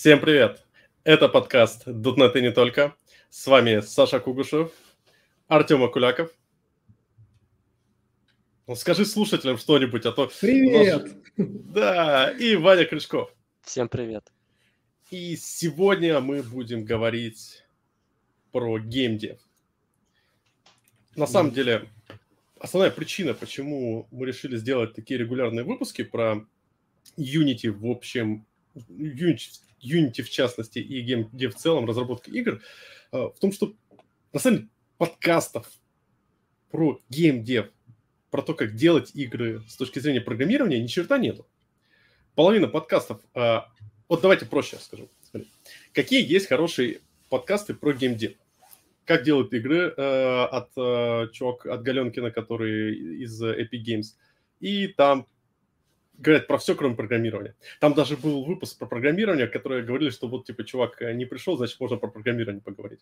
Всем привет! Это подкаст «Дотнет и не только». С вами Саша Кугушев, Артем Акуляков. Ну, скажи слушателям что-нибудь, а то... Привет! Да, и Ваня Крючков. Всем привет! И сегодня мы будем говорить про GameDev. На самом деле, основная причина, почему мы решили сделать такие регулярные выпуски про Unity в общем... Unity в частности и GameDev в целом, разработка игр, в том, что на самом деле подкастов про GameDev, про то, как делать игры с точки зрения программирования, ни черта нету. Половина подкастов... Вот давайте проще скажу. Смотри. Какие есть хорошие подкасты про GameDev? Как делают игры от Галенкина, который из Epic Games. И там... говорят про все, кроме программирования. Там даже был выпуск про программирование, которые говорили, что вот, типа, чувак не пришел, значит, можно про программирование поговорить.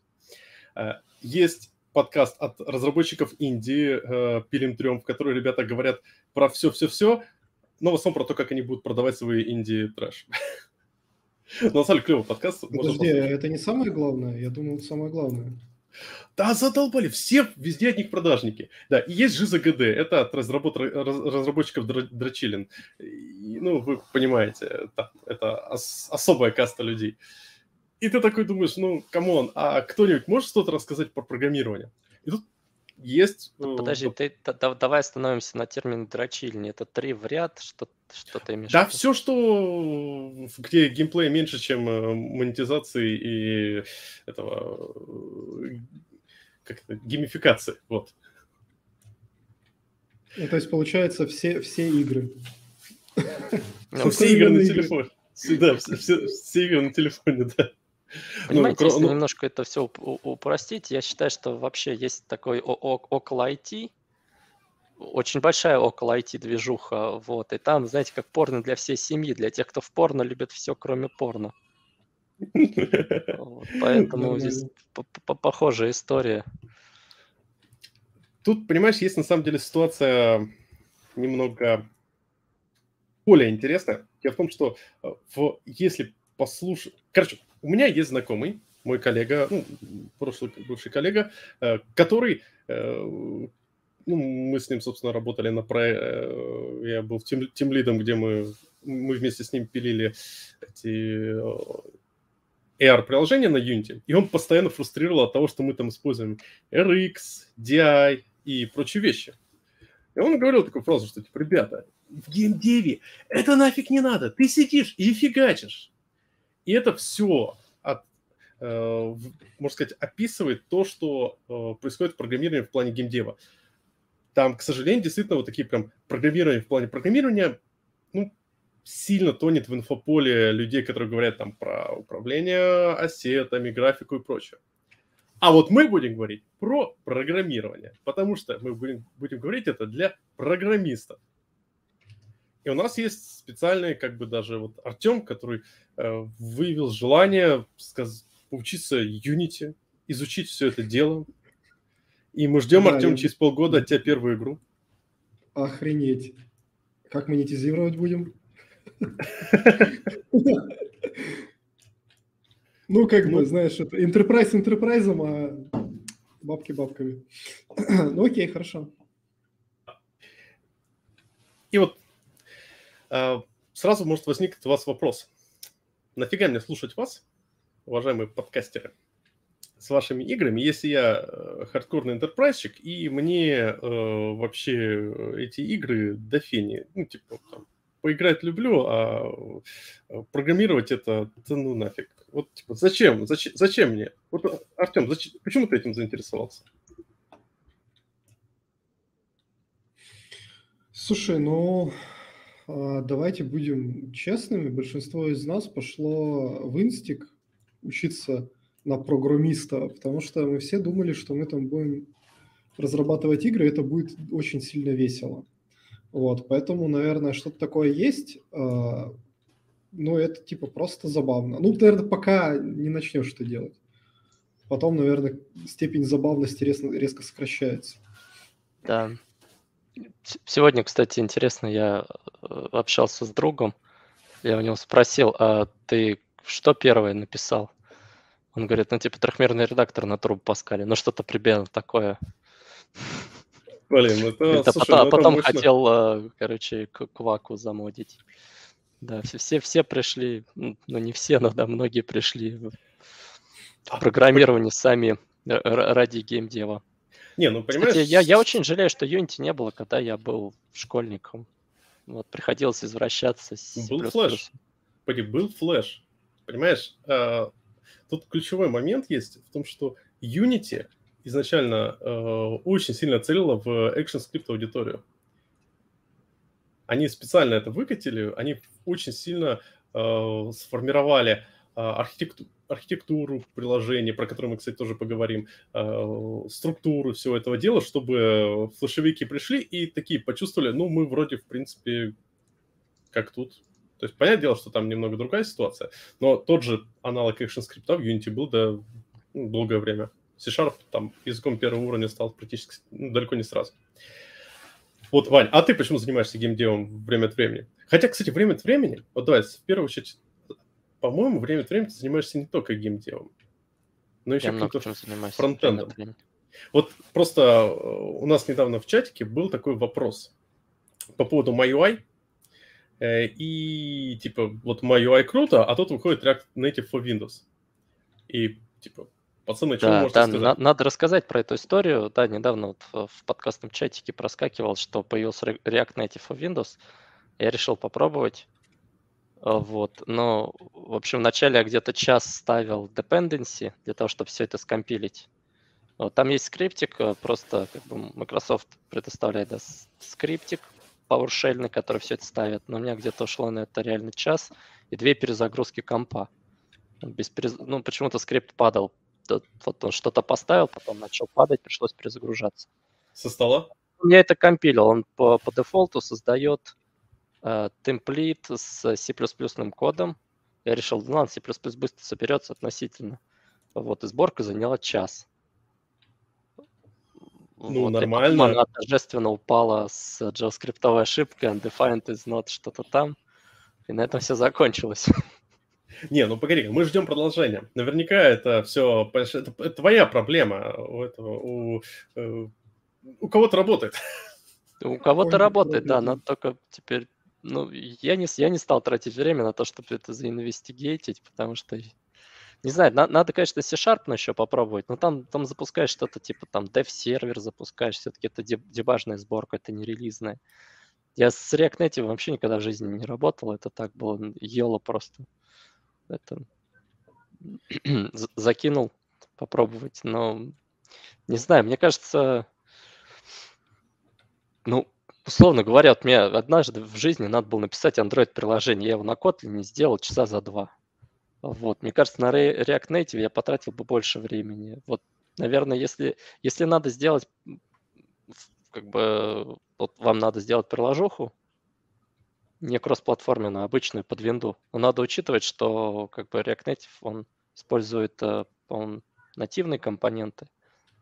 Есть подкаст от разработчиков Индии «Пилим трем», в котором ребята говорят про все-все-все, но в основном про то, как они будут продавать свои инди-трэш. На самом деле, клевый подкаст. Подожди, это не самое главное? Я думал, это самое главное. Да, задолбали. Все везде от них продажники. Да, и есть Жиза ГД. Это от разработчиков Драчилин. И, ну, вы понимаете, да, это особая каста людей. И ты такой думаешь, ну, камон, а кто-нибудь может что-то рассказать про программирование? И тут есть... Подожди, давай остановимся на термине дрочильни. Это три в ряд, что ты имеешь? Да, все, что... где геймплей меньше, чем монетизации и этого... как это? Геймификации. Вот. Ну, то есть, получается, все игры. Все игры на телефоне. Да, все игры на телефоне, да. Понимаете, если немножко это все упростить, я считаю, что вообще есть такой около IT, очень большая около IT-движуха, вот, и там, знаете, как порно для всей семьи, для тех, кто в порно любит все, кроме порно. Вот, поэтому здесь похожая история. Тут, понимаешь, есть на самом деле ситуация немного более интересная. Дело в том, что если послушать... Короче, у меня есть знакомый, мой коллега, ну, прошлый бывший коллега, который, ну, мы с ним, собственно, работали на проекте, я был тимлидом, где мы вместе с ним пилили эти AR-приложения на Unity, и он постоянно фрустрировал от того, что мы там используем RX, DI и прочие вещи. И он говорил такую фразу, что, типа, ребята, в GameDev это нафиг не надо, ты сидишь и фигачишь. И это все, можно сказать, описывает то, что происходит в программировании в плане геймдева. Там, к сожалению, действительно вот такие прям программирования в плане программирования, ну, сильно тонет в инфополе людей, которые говорят там про управление ассетами, графику и прочее. А вот мы будем говорить про программирование, потому что мы будем говорить это для программистов. И у нас есть специальный, как бы даже вот Артем, который выявил желание поучиться Unity, изучить все это дело. И мы ждем, да, Артем, через полгода от тебя первую игру. Охренеть. Как монетизировать будем? Ну, как бы, знаешь, это enterprise энтерпрайзом, а бабки бабками. Ну, окей, хорошо. И вот сразу может возникнуть у вас вопрос. Нафига мне слушать вас, уважаемые подкастеры, с вашими играми, если я хардкорный энтерпрайзчик, и мне вообще эти игры до фени, ну, типа, там, поиграть люблю, а программировать это, да ну нафиг. Вот, типа, зачем мне? Вот, Артем, почему ты этим заинтересовался? Слушай, ну... Давайте будем честными. Большинство из нас пошло в инстик учиться на программиста, потому что мы все думали, что мы там будем разрабатывать игры, и это будет очень сильно весело. Вот, поэтому, наверное, что-то такое есть, но это типа просто забавно. Ну, наверное, пока не начнешь это делать. Потом, наверное, степень забавности резко сокращается. Да. Сегодня, кстати, интересно, я общался с другом, я у него спросил, а ты что первое написал? Он говорит, ну, типа, трехмерный редактор на Turbo Pascal, ну, что-то примерно такое. Блин, это... Говорит, слушай, а потом мощно. Хотел, короче, кваку замодить. Да, все пришли, ну, не все, но да, многие пришли в программирование сами ради геймдева. Не, ну, понимаешь... Кстати, я очень жалею, что Unity не было, когда я был школьником. Вот, приходилось извращаться. Был флэш. Был флэш. Понимаешь, тут ключевой момент есть в том, что Unity изначально очень сильно целила в экшн-скрипт аудиторию. Они специально это выкатили, они очень сильно сформировали архитектуру приложения, про которую мы, кстати, тоже поговорим, структуру всего этого дела, чтобы флешевики пришли и такие почувствовали, ну, мы вроде, в принципе, как тут. То есть, понятное дело, что там немного другая ситуация, но тот же аналог экшн-скрипта в Unity был до долгое время. C-Sharp там языком первого уровня стал практически далеко не сразу. Вот, Вань, а ты почему занимаешься геймдевом время от времени? Хотя, кстати, время от времени, вот давай, в первую очередь, по-моему, время от времени ты занимаешься не только геймдевом, но еще каким-то фронтендом. Вот просто у нас недавно в чатике был такой вопрос по поводу MyUI. И, типа, вот MyUI круто, а тут выходит React Native for Windows. И, типа... Пацаны, да, да, надо рассказать про эту историю. Да, недавно вот в подкастном чатике проскакивал, что появился React Native for Windows. Я решил попробовать. Вот. Но, в общем, вначале я где-то час ставил dependency для того, чтобы все это скомпилить. Вот, там есть скриптик, просто как бы Microsoft предоставляет, да, скриптик PowerShell, который все это ставит. Но у меня где-то ушло на это реально час и 2 перезагрузки компа. Ну, почему-то скрипт падал. Вот он что-то поставил, потом начал падать, пришлось перезагружаться. Со стола? Я это компилил. Он по дефолту создает темплит с C++ кодом. Я решил, ну ладно, C++ быстро соберется относительно. Вот, и сборка заняла час. Ну, вот, нормально. Она торжественно упала с JavaScript-овой ошибкой, undefined is not что-то там. И на этом все закончилось. Не, ну погоди, мы ждем продолжения. Наверняка это все... Это твоя проблема. У кого-то работает. У кого-то работает, да. Надо только теперь... Ну, я не стал тратить время на то, чтобы это заинвестигейтить, потому что... Не знаю, надо, конечно, C-Sharp еще попробовать, но там запускаешь что-то типа там dev-сервер запускаешь, все-таки это дебажная сборка, это не релизная. Я с React Native вообще никогда в жизни не работал, это так было йоло просто. Это закинул попробовать, но не знаю, мне кажется, ну, условно говоря, вот мне однажды в жизни надо было написать Android-приложение, я его на Kotlin сделал часа за 2. Вот, мне кажется, на React Native я потратил бы больше времени. Вот, наверное, если надо сделать, как бы, вот вам надо сделать приложуху, не кроссплатформенную, а обычную, под винду. Но надо учитывать, что как бы React Native, он использует, по-моему, нативные компоненты.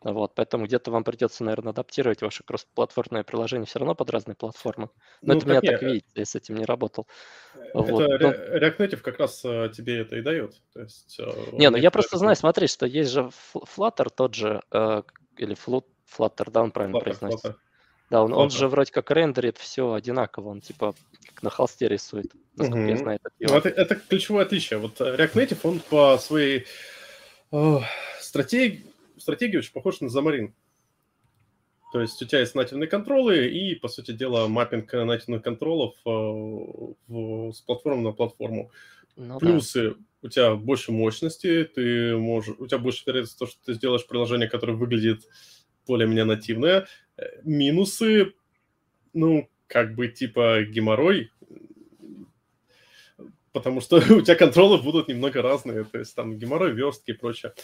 Вот, поэтому где-то вам придется, наверное, адаптировать ваше кроссплатформенное приложение все равно под разные платформы. Но ну, это меня так видит, я с этим не работал. Это вот. React Native как раз тебе это и дает. То есть, не, ну я просто знаю, смотри, что есть же Flutter тот же, или Flutter, да, он правильно произносится. Flutter. Да, он же вроде как рендерит все одинаково, он типа как на холсте рисует, насколько я знаю. Это ключевое отличие. Вот React Native, он по своей стратегии очень похож на Xamarin. То есть у тебя есть нативные контролы и, по сути дела, маппинг нативных контролов с платформы на платформу. Ну, плюсы, да. У тебя больше мощности, у тебя больше вероятность того, что ты сделаешь приложение, которое выглядит более-менее нативное. Минусы, ну, как бы типа геморрой, потому что у тебя контролы будут немного разные, то есть там геморрой, верстки и прочее.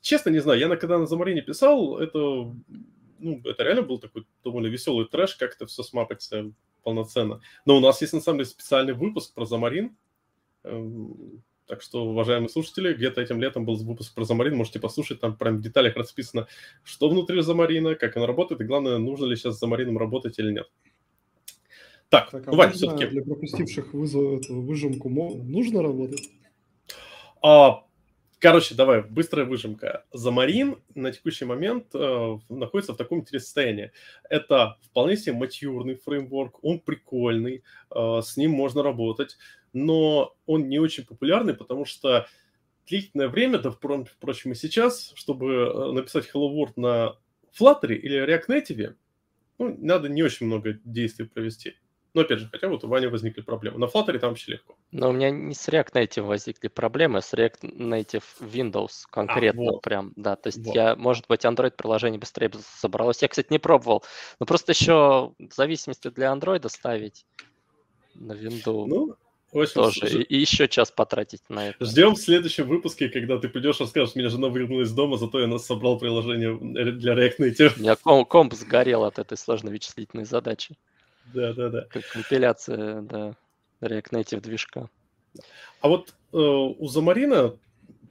Честно, не знаю, я когда на Xamarin писал, это реально был такой довольно веселый трэш, как это все смапается полноценно. Но у нас есть, на самом деле, специальный выпуск про Xamarin, так что, уважаемые слушатели, где-то этим летом был выпуск про Xamarin, можете послушать, там прям в деталях расписано, что внутри Xamarin, как она работает, и главное, нужно ли сейчас с Xamarin работать или нет. Так, Вань, все-таки... Для пропустивших выжимку нужно работать? Короче, давай, быстрая выжимка. Xamarin на текущий момент находится в таком интересном состоянии. Это вполне себе матьюрный фреймворк, он прикольный, с ним можно работать, но он не очень популярный, потому что длительное время, да, впрочем, и сейчас, чтобы написать Hello World на Flutter или React Native, ну, надо не очень много действий провести. Но, опять же, хотя вот у Вани возникли проблемы. На Flutter там вообще легко. Но у меня не с React Native возникли проблемы, а с React Native Windows конкретно вот. Прям. Да, то есть вот. Я, может быть, Android-приложение быстрее собралось. Я, кстати, не пробовал. Но просто еще в зависимости для Android ставить на Windows тоже. И еще час потратить на это. Ждем в следующем выпуске, когда ты придешь и скажешь, меня жена выгнала из дома, зато я собрал приложение для React Native. У меня комп сгорел от этой сложной вычислительной задачи. Да-да-да. Как компиляция, да, React Native движка. А вот у Xamarin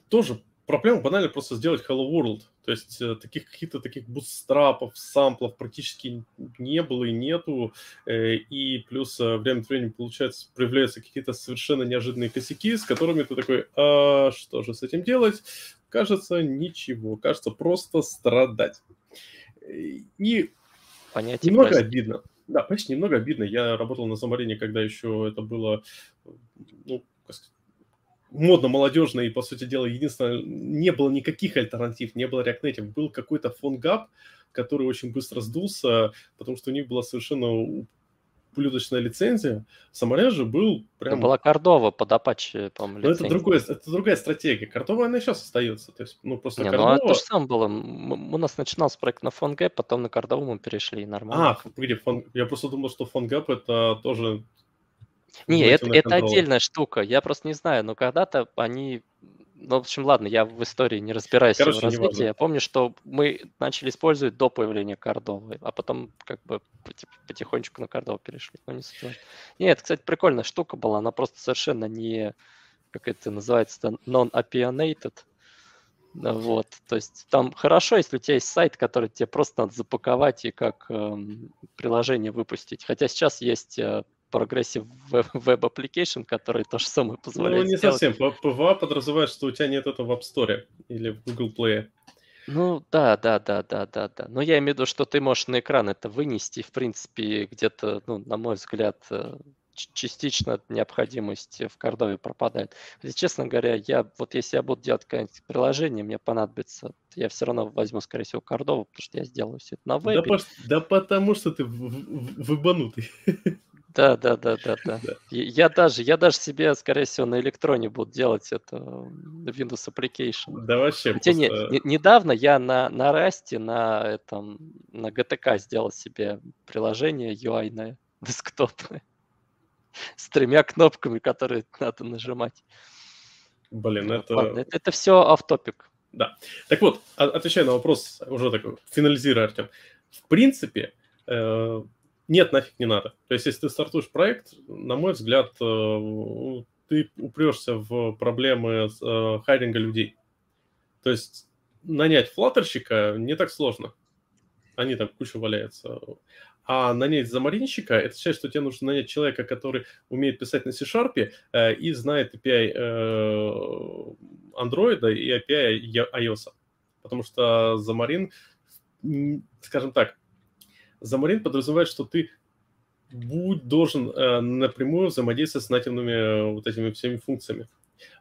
тоже проблема банально просто сделать Hello World. То есть каких-то бутстрапов, самплов практически не было и нету. И плюс время от времени появляются какие-то совершенно неожиданные косяки, с которыми ты такой, а что же с этим делать? Кажется, ничего. Кажется, просто страдать. И понятие немного простите. Обидно. Да, почти немного обидно. Я работал на Xamarin, когда еще это было, ну, модно-молодежно, и, по сути дела, единственное, не было никаких альтернатив, не было React Native. Был какой-то PhoneGap, который очень быстро сдулся, потому что у них была совершенно ублюдочная лицензия. Xamarin же был прям... Это была Cordova под Apache, по-моему, лицензия. Но это другая стратегия. Cordova, она и сейчас остается. То есть, ну, просто Cordova... Ну, это же сам было. У нас начинался проект на PhoneGap, потом на Cordova мы перешли, нормально. Я просто думал, что PhoneGap это тоже... Не, это отдельная штука. Я просто не знаю, но когда-то они... Ну, в общем, ладно, я в истории не разбираюсь в развитии. Я помню, что мы начали использовать до появления Cordova, а потом как бы потихонечку на Cordova перешли. Но не суть. Нет, это, кстати, прикольная штука была. Она просто совершенно не, как это называется, non-opinionated. Вот, то есть там хорошо, если у тебя есть сайт, который тебе просто надо запаковать и как приложение выпустить. Хотя сейчас есть... Progressive Web Application, который то же самое позволяет сделать. Ну, не совсем. PWA подразумевает, что у тебя нет этого в App Store или в Google Play. Ну, да. Но я имею в виду, что ты можешь на экран это вынести, в принципе, где-то, ну, на мой взгляд, частично необходимость в Cordova пропадает. Если, честно говоря, если я буду делать какое-нибудь приложение, мне понадобится, я все равно возьму, скорее всего, Cordova, потому что я сделаю все это на вебе. Да потому что ты выбанутый. Да. Я даже себе, скорее всего, на электроне буду делать это Windows Application. Да вообще. Просто... Недавно я на Rust, на GTK сделал себе приложение UI-ное, десктопное, с 3 кнопками, которые надо нажимать. Блин, это... Ладно, это все офф-топик. Да. Так вот, отвечая на вопрос, уже такой, финализируя, Артем. В принципе... Нет, нафиг не надо. То есть, если ты стартуешь проект, на мой взгляд, ты упрешься в проблемы хайринга людей. То есть, нанять флаттерщика не так сложно. Они там куча валяются. А нанять замаринщика, это значит, что тебе нужно нанять человека, который умеет писать на C-Sharp и знает API Android и API iOS. Потому что Xamarin, скажем так, Xamarin подразумевает, что ты должен напрямую взаимодействовать с нативными вот этими всеми функциями.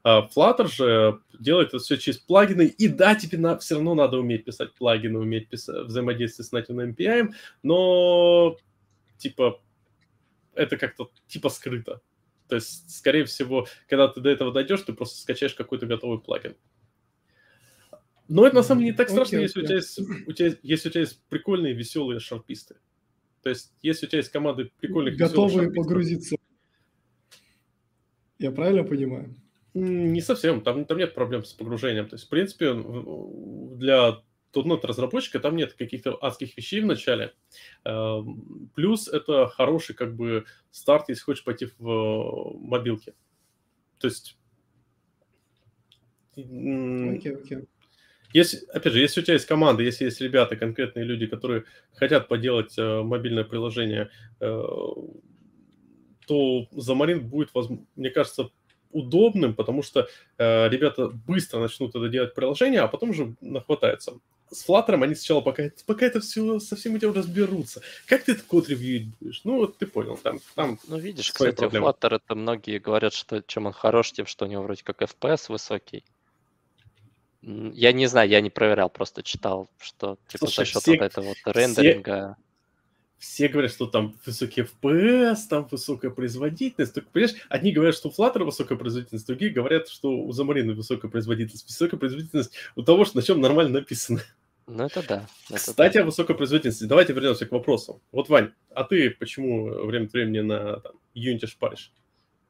Flutter же делает это все через плагины, и да, тебе все равно надо уметь писать плагины, уметь взаимодействовать с нативным API, но типа это как-то типа скрыто. То есть, скорее всего, когда ты до этого дойдешь, ты просто скачаешь какой-то готовый плагин. Но это на самом деле не так страшно, если у тебя есть прикольные, веселые шарписты. То есть, если у тебя есть команды прикольных, готовые погрузиться. Я правильно понимаю? Не совсем. Там нет проблем с погружением. То есть, в принципе, для .NET-разработчика там нет каких-то адских вещей в начале. Плюс это хороший как бы старт, если хочешь пойти в мобилке. То есть... Окей. Если у тебя есть команда, если есть ребята, конкретные люди, которые хотят поделать мобильное приложение, то Xamarin будет, мне кажется, удобным, потому что ребята быстро начнут это делать приложение, а потом уже нахватаются. С Flutter они сначала пока это все со всем этим разберутся. Как ты этот код ревьюить будешь? Ну, вот ты понял, там ну, видишь, кстати, проблемы. Flutter, это многие говорят, что чем он хорош, тем, что у него вроде как FPS высокий. Я не знаю, я не проверял, просто читал, что типа слушай, за счет вот этого вот рендеринга... Все говорят, что там высокий FPS, там высокая производительность. Только, понимаешь, одни говорят, что у Flutter высокая производительность, другие говорят, что у Xamarin высокая производительность. Высокая производительность у того, что на чем нормально написано. Ну, это да. Кстати, о высокой производительности. Давайте вернемся к вопросу. Вот, Вань, а ты почему время от времени на там, Unity шпаришь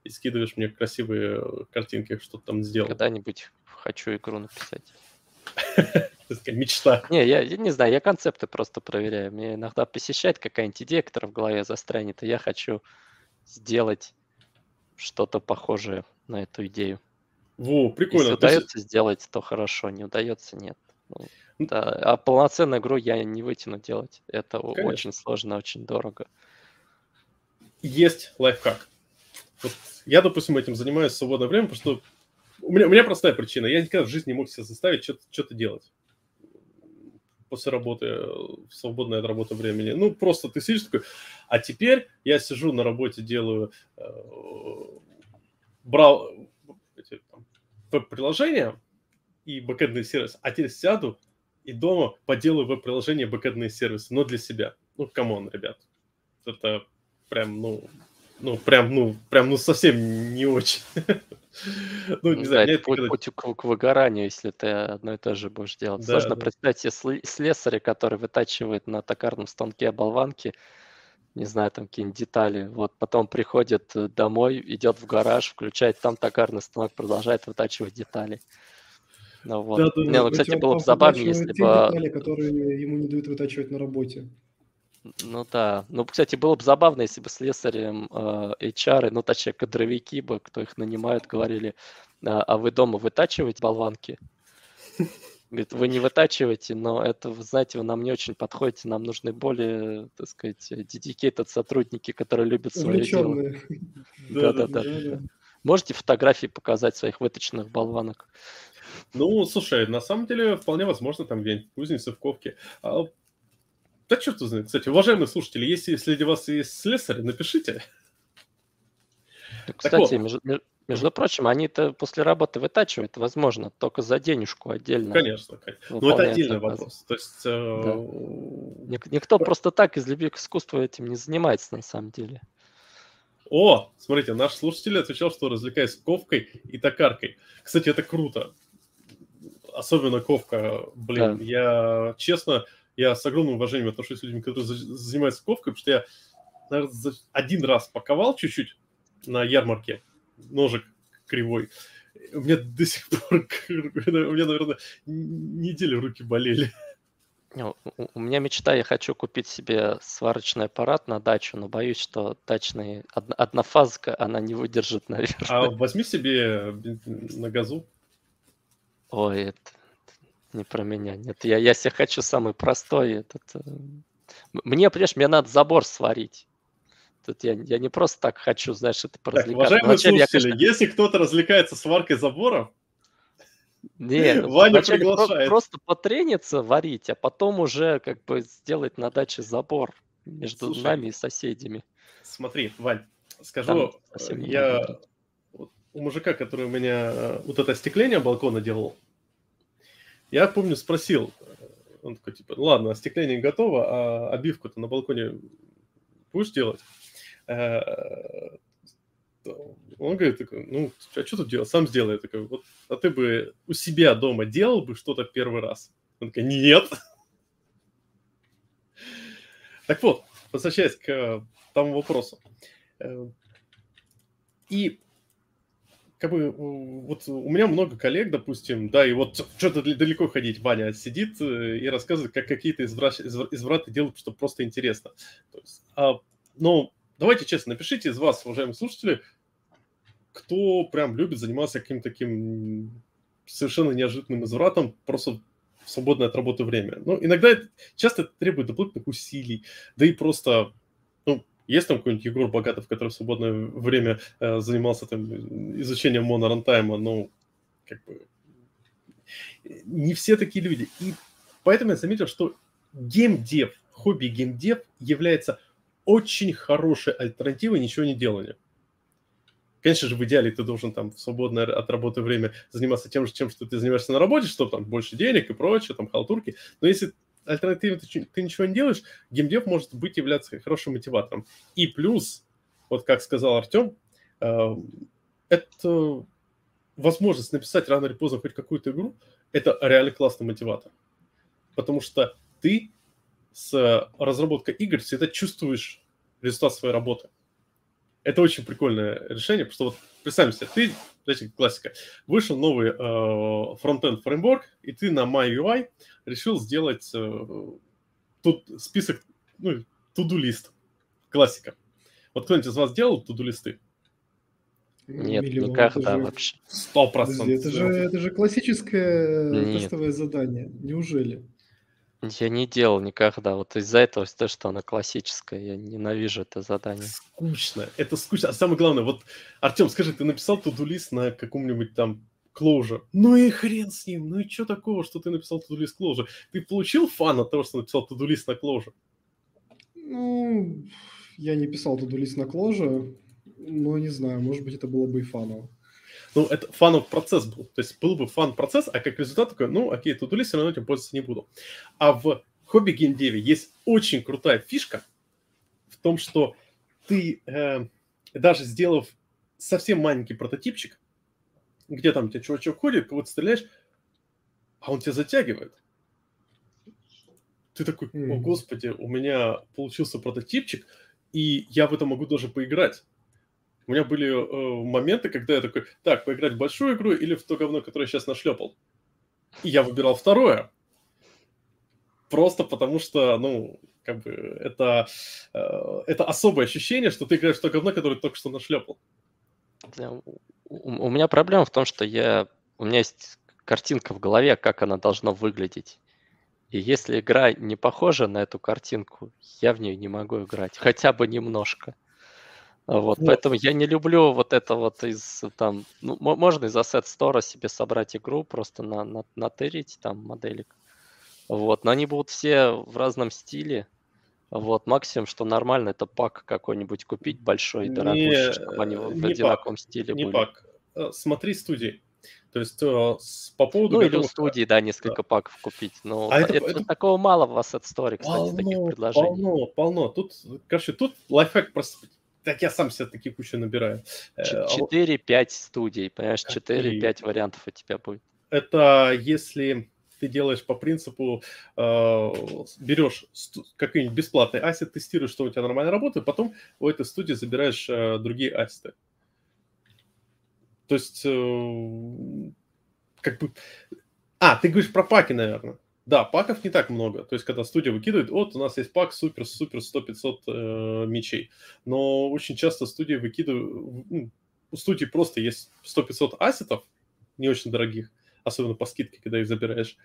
и скидываешь мне красивые картинки, что ты там сделал? Когда-нибудь хочу игру написать. Мечта. Не, я не знаю, я концепты просто проверяю. Мне иногда посещает какая-нибудь идея, которая в голове застрянет, и я хочу сделать что-то похожее на эту идею. Во, прикольно. Если удается сделать, то хорошо, не удается, нет. Да. А полноценную игру я не вытяну делать. Это конечно. Очень сложно, очень дорого. Есть лайфхак. Вот я, допустим, этим занимаюсь в свободное время, потому что у меня простая причина. Я никогда в жизни не мог себя заставить что-то делать после работы, в свободное от работы времени. Ну, просто ты сидишь такой, а теперь я сижу на работе, делаю веб-приложения и бэкэндные сервисы, а теперь сяду и дома поделаю веб-приложения и бэкэндные сервисы, но для себя. Ну, камон, ребят. Это прям, ну, совсем не очень. Ну, не знаю, это путь к выгоранию, если ты одно и то же будешь делать. Да, сложно представить себе слесаря, который вытачивает на токарном станке оболванки, не знаю, там какие-нибудь детали. Вот потом приходит домой, идет в гараж, включает там токарный станок, продолжает вытачивать детали. Ну, вот. Не, ну, кстати, было бы забавно, если бы... Детали, которые ему не дают вытачивать на работе. Ну да. Ну, кстати, было бы забавно, если бы слесарем HR, ну, точнее, кадровики бы, кто их нанимает, говорили, а вы дома вытачиваете болванки? Говорит, вы не вытачиваете, но это, вы знаете, вы нам не очень подходите, нам нужны более, так сказать, dedicated сотрудники, которые любят свое дело. Да-да-да. Можете фотографии показать своих выточенных болванок? Ну, слушай, на самом деле, вполне возможно, там где-нибудь кузницы в Ковке. Да черт знает. Кстати, уважаемые слушатели, если среди вас есть слесарь, напишите. Кстати, между прочим, они-то после работы вытачивают, возможно, только за денежку отдельно. Конечно, конечно. Но это отдельный вопрос. То есть, да. Никто просто так из любви к искусству этим не занимается, на самом деле. О, смотрите, наш слушатель отвечал, что развлекаюсь ковкой и токаркой. Кстати, это круто. Особенно ковка. Блин, да. Я честно... Я с огромным уважением отношусь к людям, которые занимаются ковкой, потому что я, наверное, один раз паковал чуть-чуть на ярмарке, ножик кривой. У меня до сих пор, наверное, неделю руки болели. У меня мечта, я хочу купить себе сварочный аппарат на дачу, но боюсь, что дачная однофазка, она не выдержит, наверное. А возьми себе на газу. Ой, это... Не про меня, нет. Я себе хочу самый простой. Этот... Мне, понимаешь, мне надо забор сварить. Тут я не просто так хочу, знаешь, это поразвлекаться. Уважаемые слушатели, если кто-то развлекается сваркой забора, нет, Ваня приглашает. Просто потрениться варить, а потом уже как бы сделать на даче забор между нами и соседями. Смотри, Вань, скажу, я у мужика, который у меня вот это остекление балкона делал, я помню, спросил, он такой, типа, ладно, остекление готово, а обивку-то на балконе будешь делать? Он говорит, такой, ну, а что тут делать? Сам сделай. Я такой, вот, а ты бы у себя дома делал бы что-то первый раз? Он такой, нет. Так вот, возвращаясь к тому вопросу. И... Как бы, вот у меня много коллег, допустим, да, и вот что-то далеко ходить, Ваня сидит и рассказывает, как какие-то извраты делают, что просто интересно. То есть, но давайте честно, напишите из вас, уважаемые слушатели, кто прям любит заниматься каким-то таким совершенно неожиданным извратом, просто в свободное от работы время. Ну, иногда часто это требует дополнительных усилий, да и просто... Есть там какой-нибудь Егор Богатов, который в свободное время занимался там изучением монорантайма, но как бы не все такие люди. И поэтому я заметил, что геймдев, хобби геймдев является очень хорошей альтернативой ничего не деланию. Конечно же, в идеале ты должен там в свободное от работы время заниматься тем же, чем что ты занимаешься на работе, чтобы там больше денег и прочее, там халтурки. Но если альтернативно ты ничего не делаешь, геймдев может быть являться хорошим мотиватором. И плюс, вот как сказал Артем, это возможность написать рано или поздно хоть какую-то игру, это реально классный мотиватор. Потому что ты с разработкой игр всегда чувствуешь результат своей работы. Это очень прикольное решение, потому что вот представим себе, ты, знаете, классика, вышел новый фронт-энд фреймворк, и ты на MyUI решил сделать тут список, ну, to-do-лист, классика. Вот кто-нибудь из вас делал to-do-листы? Нет, ну как-то вообще. 100%. Это же классическое тестовое задание, неужели? Я не делал никогда. Вот из-за этого то, что оно классическое, я ненавижу это задание. Скучно. Это скучно. А самое главное, вот, Артем, скажи, ты написал to-do-лист на каком-нибудь там Clojure? Ну и хрен с ним. Ну и что такого, что ты написал to-do-лист Clojure? Ты получил фан от того, что написал to-do-лист на Clojure? Ну, я не писал to-do-лист на Clojure, но не знаю, может быть, это было бы и фаново. Ну, это фановый процесс был. То есть был бы фан-процесс, а как результат такой, ну, окей, to-do-лист, все равно этим пользоваться не буду. А в хобби геймдеве есть очень крутая фишка в том, что ты, даже сделав совсем маленький прототипчик, где там у тебя чувачок ходит, кого-то стреляешь, а он тебя затягивает. Ты такой, о, господи, у меня получился прототипчик, и я в это могу даже поиграть. У меня были моменты, когда я такой, так, поиграть в большую игру или в то говно, которое я сейчас нашлепал. И я выбирал второе. Просто потому что, ну, как бы, это особое ощущение, что ты играешь в то говно, которое ты только что нашлепал. У меня проблема в том, что у меня есть картинка в голове, как она должна выглядеть. И если игра не похожа на эту картинку, я в нее не могу играть. Хотя бы немножко. Вот, поэтому я не люблю вот это вот из там, ну, можно из Asset Store себе собрать игру, просто натырить там моделик. Вот, но они будут все в разном стиле. Вот, максимум, что нормально, это пак какой-нибудь купить большой, дорогой, чтобы они в одинаковом стиле были. Не пак, смотри студии. То есть по поводу... Ну, или у студии, да, несколько паков купить. Но это такого мало в Asset Store, кстати, таких предложений. Полно. Тут, короче, лайфхак просто... Так я сам себе такие кучи набираю. 4-5 студий, понимаешь, 4-5 вариантов у тебя будет. Это если ты делаешь по принципу, берешь какой-нибудь бесплатный ассет, тестируешь, что у тебя нормально работает, потом у этой студии забираешь другие ассеты. То есть, как бы... А, ты говоришь про паки, наверное. Да, паков не так много. То есть, когда студия выкидывает, вот, у нас есть пак супер-супер 100-500 мечей. Но очень часто студии выкидывают... У студии просто есть 100-500 ассетов, не очень дорогих, особенно по скидке, когда их забираешь.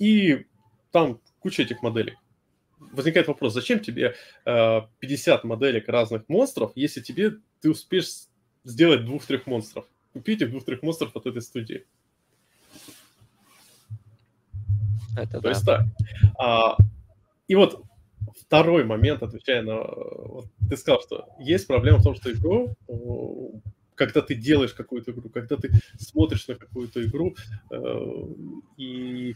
И там куча этих моделек. Возникает вопрос, зачем тебе 50 моделек разных монстров, если ты успеешь сделать 2-3 монстров? Купить их 2-3 монстров от этой студии. Это то есть так. И вот второй момент, отвечая на... Вот ты сказал, что есть проблема в том, что игру, когда ты делаешь какую-то игру, когда ты смотришь на какую-то игру, и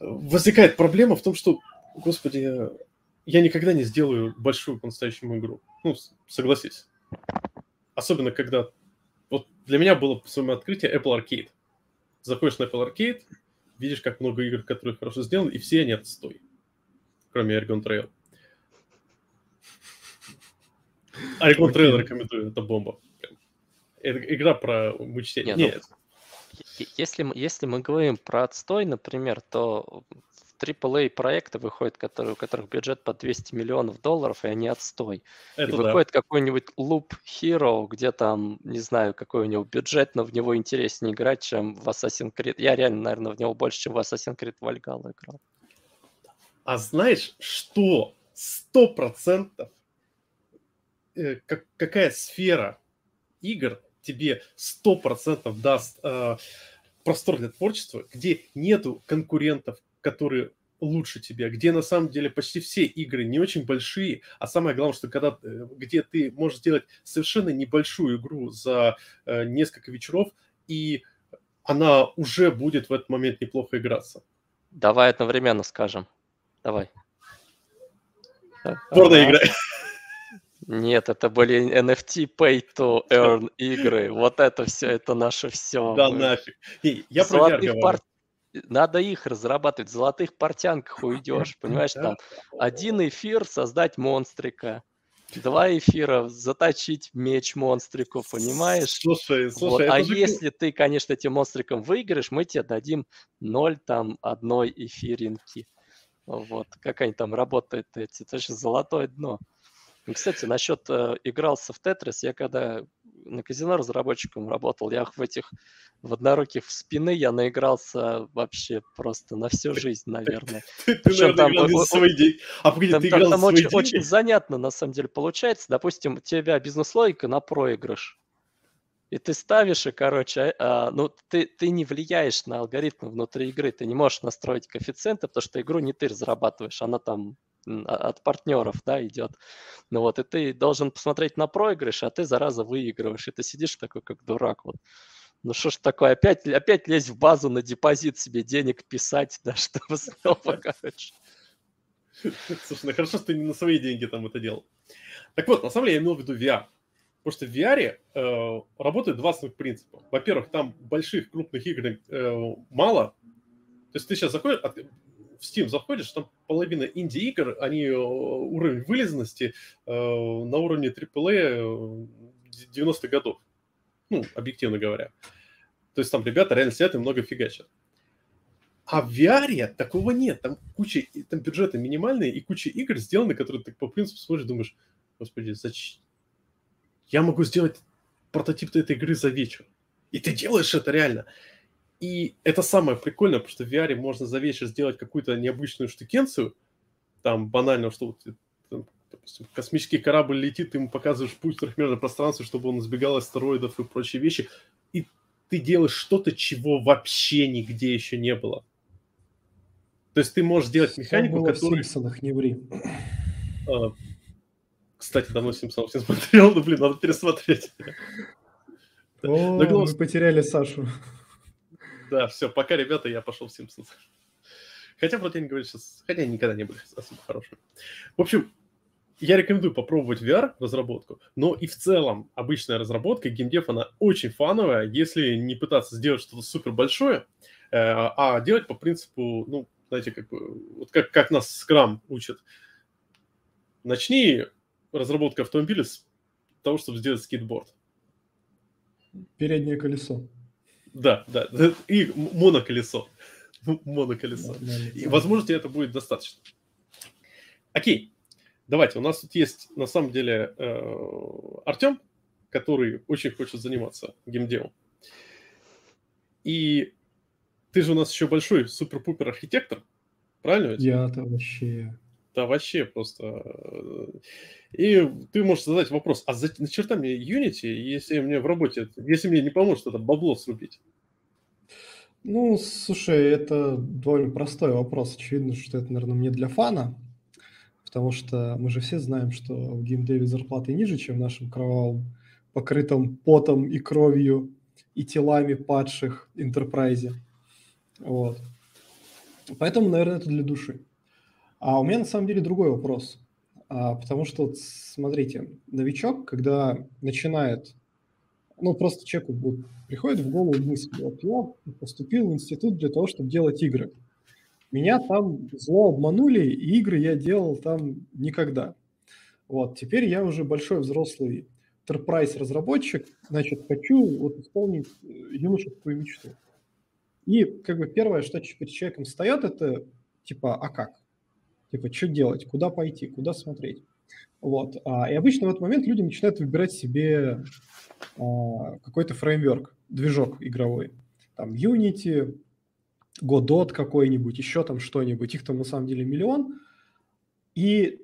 возникает проблема в том, что, господи, я никогда не сделаю большую по-настоящему игру. Ну, согласись. Особенно, когда... Вот для меня было в своем открытии Apple Arcade. Заходишь на Apple Arcade... Видишь, как много игр, которые хорошо сделаны, и все они отстой. Кроме Oregon Trail. Oregon Trail рекомендую, это бомба. Это игра про мучение. Нет. Ну, если мы говорим про отстой, например, то в AAA проекты выходят, у которых бюджет по $200 миллионов, и они отстой. Это и выходит какой-нибудь Loop Hero, где там, не знаю, какой у него бюджет, но в него интереснее играть, чем в Assassin's Creed. Я реально, наверное, в него больше, чем в Assassin's Creed Valhalla играл. А знаешь, что 100% какая сфера игр тебе 100% даст простор для творчества, где нету конкурентов, которые лучше тебя, где на самом деле почти все игры не очень большие, а самое главное, что когда, где ты можешь сделать совершенно небольшую игру за несколько вечеров, и она уже будет в этот момент неплохо играться. Давай одновременно скажем. Давай. Порная игра. Нет, это были NFT Pay to Earn игры. Вот это все, это наше все. Да нафиг. Я про VR говорю. Надо их разрабатывать. В золотых портянках уйдешь, понимаешь, там один эфир создать монстрика, два эфира заточить меч монстрику, понимаешь? Слушай, вот. А же... если ты, конечно, этим монстриком выиграешь, мы тебе дадим 0,1 эфиринки. Вот, как они там работают эти, точно золотое дно. Кстати, насчет игрался в Тетрис, я когда на казино разработчиком работал, я в одноруких в спины я наигрался вообще просто на всю жизнь, наверное. Причем там очень занятно, на самом деле, получается. Допустим, у тебя бизнес-логика на проигрыш. И ты ставишь, и, короче, ну, ты не влияешь на алгоритмы внутри игры, ты не можешь настроить коэффициенты, потому что игру не ты разрабатываешь, она там от партнеров, да, идет. Ну вот, и ты должен посмотреть на проигрыш, а ты, зараза, выигрываешь, и ты сидишь такой, как дурак, вот. Ну что ж такое, опять лезть в базу на депозит себе денег писать, да, чтобы снова, короче. Слушай, ну хорошо, что ты не на свои деньги там это делал. Так вот, на самом деле я имел в виду VR. Потому что в VR работают два основных принципа. Во-первых, там больших, крупных игр мало. То есть ты сейчас заходишь, в Steam заходишь, там половина инди-игр, они уровень вылезанности на уровне AAA 90-х годов. Ну, объективно говоря. То есть там ребята реально сидят и много фигачат. А в VR такого нет. Там куча, там бюджеты минимальные и куча игр сделаны, которые ты по принципу смотришь, думаешь, господи, зачем? Я могу сделать прототип этой игры за вечер. И ты делаешь это реально. И это самое прикольное, потому что в VR можно за вечер сделать какую-то необычную штукенцию. Там банально, что там, допустим, космический корабль летит, ты ему показываешь путь в трехмерное пространство, чтобы он избегал астероидов и прочие вещи. И ты делаешь что-то, чего вообще нигде еще не было. То есть ты можешь делать механику, которая... Что было в Симпсонах, не ври. Кстати, давно Симпсонов все смотрел, но, блин, надо пересмотреть. О, мы потеряли Сашу. Да, все, пока, ребята, я пошел в Симпсонов. Хотя, вроде не говорю сейчас, хотя никогда не были особо хорошими. В общем, я рекомендую попробовать VR-разработку, но и в целом обычная разработка, геймдев, она очень фановая, если не пытаться сделать что-то супер большое, а делать по принципу, ну, знаете, как нас Scrum учат. Начни... разработка автомобиля с того, чтобы сделать скейтборд. Переднее колесо. Да. И моноколесо. Моноколесо. И, возможно, это будет достаточно. Окей. Давайте. У нас тут есть, на самом деле, Артем, который очень хочет заниматься геймдевом. И ты же у нас еще большой супер-пупер архитектор. Правильно? Я-то вообще... Да вообще просто... И ты можешь задать вопрос, а на черта мне Unity, если мне в работе, если мне не поможет это бабло срубить? Ну, слушай, это довольно простой вопрос. Очевидно, что это, наверное, мне для фана, потому что мы же все знаем, что в геймдеве зарплаты ниже, чем в нашем кровавом, покрытом потом и кровью и телами падших энтерпрайзе. Вот. Поэтому, наверное, это для души. А у меня на самом деле другой вопрос, потому что, вот, смотрите, новичок, когда начинает, ну, просто человеку приходит в голову мысль, вот я поступил в институт для того, чтобы делать игры. Меня там зло обманули, и игры я делал там никогда. Вот, теперь я уже большой взрослый enterprise-разработчик, значит, хочу вот исполнить юношескую мечту. И, как бы, первое, что перед человеком встает, это, типа, а как? Типа, что делать, куда пойти, куда смотреть. Вот. И обычно в этот момент люди начинают выбирать себе какой-то фреймворк, движок игровой. Там Unity, Godot какой-нибудь, еще там что-нибудь. Их там на самом деле миллион. И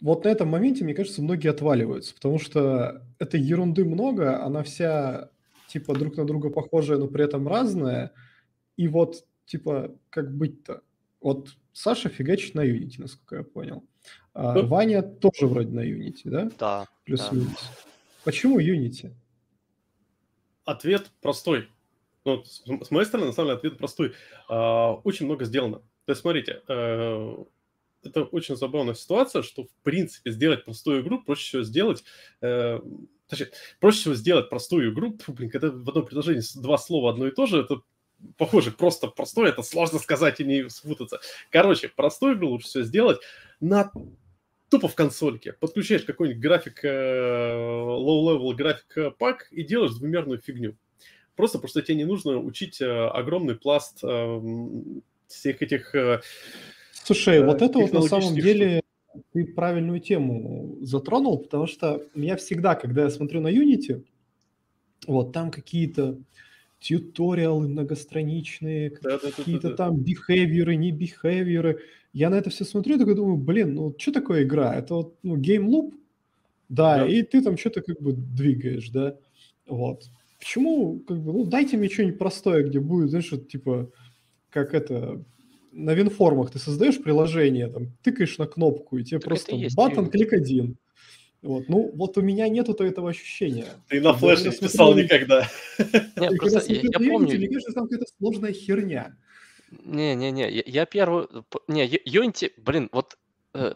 вот на этом моменте, мне кажется, многие отваливаются, потому что этой ерунды много, она вся типа друг на друга похожая, но при этом разная. И вот типа как быть-то? Вот Саша фигачит на Unity, насколько я понял. А Ваня тоже вроде на Unity, да? Да. Плюс-минус. Да. Почему Unity? Ответ простой. Ну, с моей стороны, на самом деле, ответ простой. Очень много сделано. То есть, смотрите, это очень забавная ситуация, что, в принципе, сделать простую игру проще всего сделать... Точнее, проще всего сделать простую игру, блин, когда в одном предложении два слова одно и то же, это похоже просто простое, это сложно сказать и не спутаться. Короче, простую игру лучше всего сделать на... Тупо в консольке. Подключаешь какой-нибудь график, low-level график пак и делаешь двумерную фигню. Просто потому что тебе не нужно учить огромный пласт всех этих... Слушай, вот это вот на самом деле ты правильную тему затронул, потому что меня всегда, когда я смотрю на Unity, вот там какие-то тьюториалы многостраничные, какие-то там бихевьеры, не бихевьеры. Я на это все смотрю и такой думаю, блин, ну что такое игра? Это вот геймлуп, да, и ты там что-то как бы двигаешь, да, вот. Почему, как бы, ну дайте мне что-нибудь простое, где будет, знаешь, вот, типа, как это, на винформах ты создаешь приложение, там, тыкаешь на кнопку, и тебе так просто батон клик один. Вот. Ну, вот у меня нету этого ощущения. Ты на флеш не списал никогда. Нет, просто я помню. Мне кажется, там какая-то сложная херня. Не-не-не, я первую... Не, Unity, блин, вот,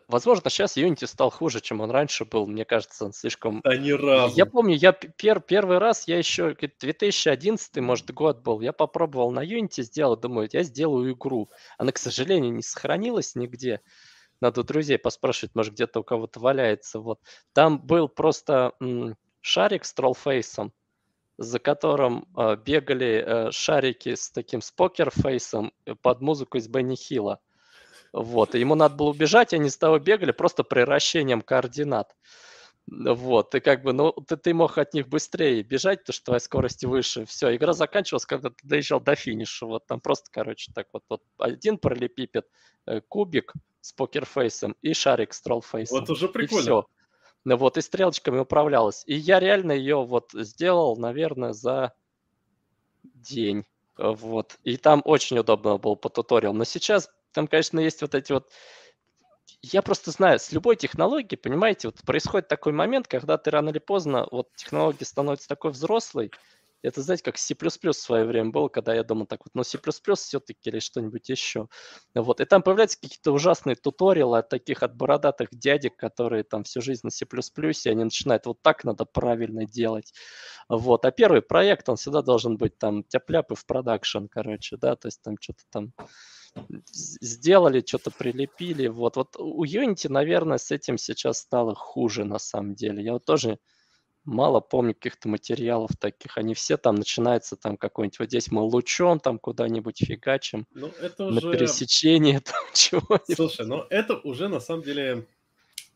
возможно, сейчас Unity стал хуже, чем он раньше был, мне кажется, он слишком... Да не разу. Я помню, я первый раз, я еще 2011, может, год был, я попробовал на Unity сделать, думаю, я сделаю игру. Она, к сожалению, не сохранилась нигде. Надо у друзей поспрашивать, может, где-то у кого-то валяется. Вот. Там был просто шарик с троллфейсом, за которым бегали шарики с таким покерфейсом под музыку из Бенни Хилла. Вот. И ему надо было убежать, и они с того бегали просто превращением координат. Вот. И как бы, ну, ты мог от них быстрее бежать, потому что твоя скорость выше. Все, игра заканчивалась, когда ты доезжал до финиша. Вот там просто, короче, так вот один параллелепипед, кубик с покерфейсом и шарик с троллфейсом. Вот уже прикольно. И все. Ну вот, и стрелочками управлялась. И я реально ее вот сделал, наверное, за день. Вот. И там очень удобно было по туториалам. Но сейчас там, конечно, есть вот эти вот... Я просто знаю, с любой технологией, понимаете, вот происходит такой момент, когда ты рано или поздно, вот технология становится такой взрослой. Это, знаете, как C++ в свое время было, когда я думал, так вот, но C++ все-таки или что-нибудь еще. Вот. И там появляются какие-то ужасные туториалы от таких, от бородатых дядек, которые там всю жизнь на C++, и они начинают вот так надо правильно делать. Вот. А первый проект, он всегда должен быть там тяп-ляп и в продакшн, короче, да, то есть там что-то там сделали, что-то прилепили. Вот. Вот у Unity, наверное, с этим сейчас стало хуже на самом деле. Я вот тоже... Мало помню каких-то материалов таких. Они все там начинаются, там какой-нибудь вот здесь мы лучом, там куда-нибудь фигачим. Ну, это уже... На пересечении там чего-нибудь. Слушай, но это уже на самом деле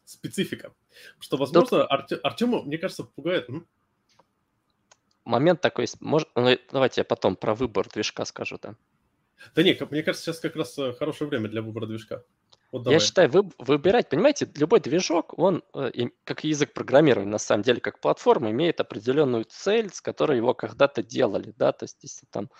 специфика. Что, возможно, Артема, мне кажется, пугает. Момент такой. Может... Ну, давайте я потом про выбор движка скажу, да. Да нет, мне кажется, сейчас как раз хорошее время для выбора движка. Вот я считаю, выбирать, понимаете, любой движок, он, как язык программирования, на самом деле, как платформа, имеет определенную цель, с которой его когда-то делали, да, то есть если там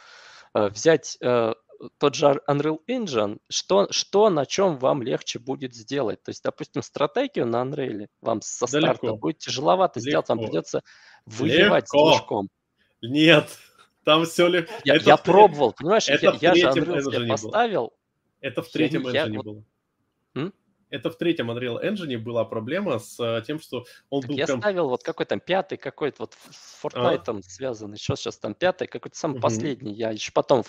взять тот же Unreal Engine, что на чем вам легче будет сделать, то есть, допустим, стратегию на Unreal вам со старта будет тяжеловато сделать, вам придется воевать с движком. Нет, там все легко. Я пробовал, понимаешь, я же Unreal поставил. Это в третьем Engine было. Это в третьем Unreal Engine была проблема с тем, что он так был... Я ставил вот какой-то там пятый, какой-то вот с Fortnite связанный, сейчас там пятый, какой-то самый последний. Я еще потом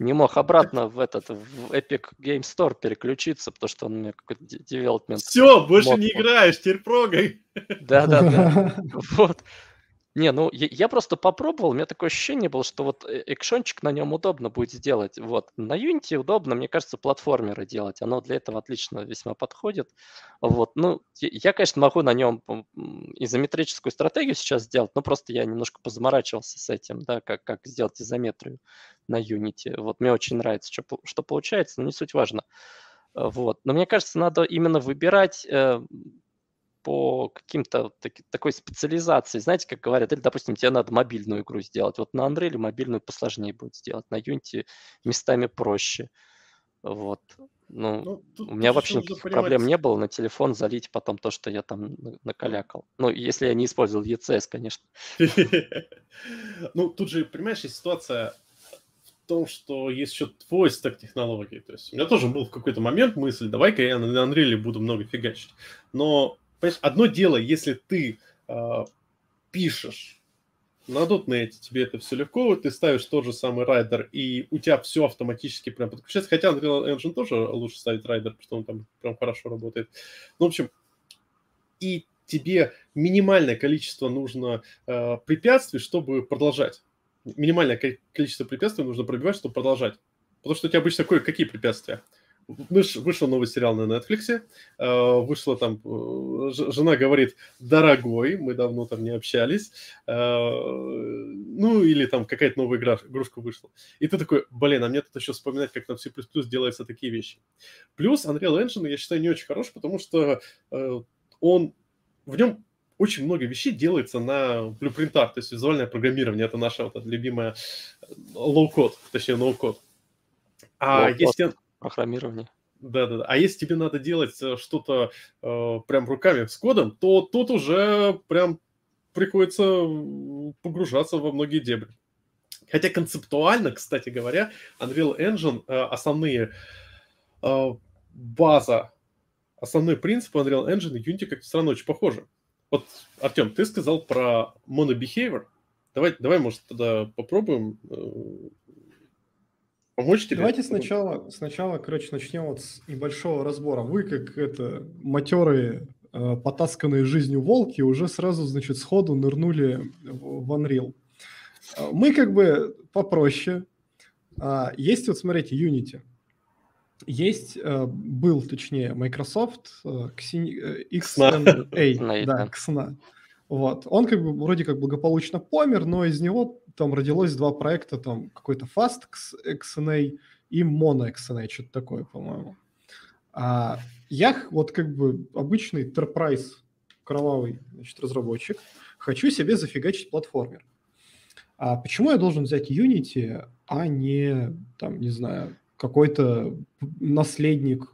не мог обратно в Epic Game Store переключиться, потому что он у меня какой-то development... Все, больше не играешь, теперь прогай! Да-да-да, вот. Не, ну, я просто попробовал, у меня такое ощущение было, что вот экшончик на нем удобно будет сделать. Вот. На Unity удобно, мне кажется, платформеры делать. Оно для этого отлично весьма подходит. Вот. Ну, я, конечно, могу на нем изометрическую стратегию сейчас сделать, но просто я немножко позаморачивался с этим, да, как сделать изометрию на Unity. Вот. Мне очень нравится, что получается, но не суть важно. Вот. Но мне кажется, надо именно выбирать... по каким-то такой специализации, знаете, как говорят, или, допустим, тебе надо мобильную игру сделать. Вот на Unreal мобильную посложнее будет сделать, на Unity местами проще. Вот. У меня вообще никаких проблем не было на телефон залить потом то, что я там накалякал. Ну, если я не использовал ECS, конечно. Ну, тут же, понимаешь, есть ситуация в том, что есть еще твой стек технологий. То есть у меня тоже был в какой-то момент мысль, давай-ка я на Unreal буду много фигачить. Но, понимаешь, одно дело, если ты пишешь на .NET, тебе это все легко, ты ставишь тот же самый райдер, и у тебя все автоматически прям подключается. Хотя Unreal Engine тоже лучше ставить райдер, потому что он там прям хорошо работает. Ну, в общем, и тебе минимальное количество нужно препятствий, чтобы продолжать. Минимальное количество препятствий нужно пробивать, чтобы продолжать. Потому что у тебя обычно кое-какие препятствия. Вышел новый сериал на Netflix, вышла там, жена говорит, дорогой, мы давно там не общались, ну или там какая-то новая игрушка вышла. И ты такой, блин, а мне тут еще вспоминать, как на C++ делаются такие вещи. Плюс Unreal Engine, я считаю, не очень хорош, потому что в нем очень много вещей делается на блюпринтах, то есть визуальное программирование, это наша вот любимая лоу-код, точнее ноу-код. А если... Программирование. Да-да-да. А если тебе надо делать что-то прям руками с кодом, то тут уже прям приходится погружаться во многие дебри. Хотя концептуально, кстати говоря, Unreal Engine, основной принцип Unreal Engine и Unity как-то все равно очень похожи. Вот, Артем, ты сказал про monobehavior. Давай, может, тогда попробуем... Помочь тебе? Давайте сначала, начнем вот с небольшого разбора. Вы, как матерые, потасканные жизнью волки, уже сразу, сходу нырнули в Unreal. Мы попроще. Есть смотрите, Unity. Был Microsoft XNA. Да, XNA. Вот. Он вроде благополучно помер, но из него там родилось два проекта, там какой-то Fast XNA и Mono XNA, что-то такое, по-моему. А я обычный Enterprise, кровавый, разработчик, хочу себе зафигачить платформер. А почему я должен взять Unity, а не, какой-то наследник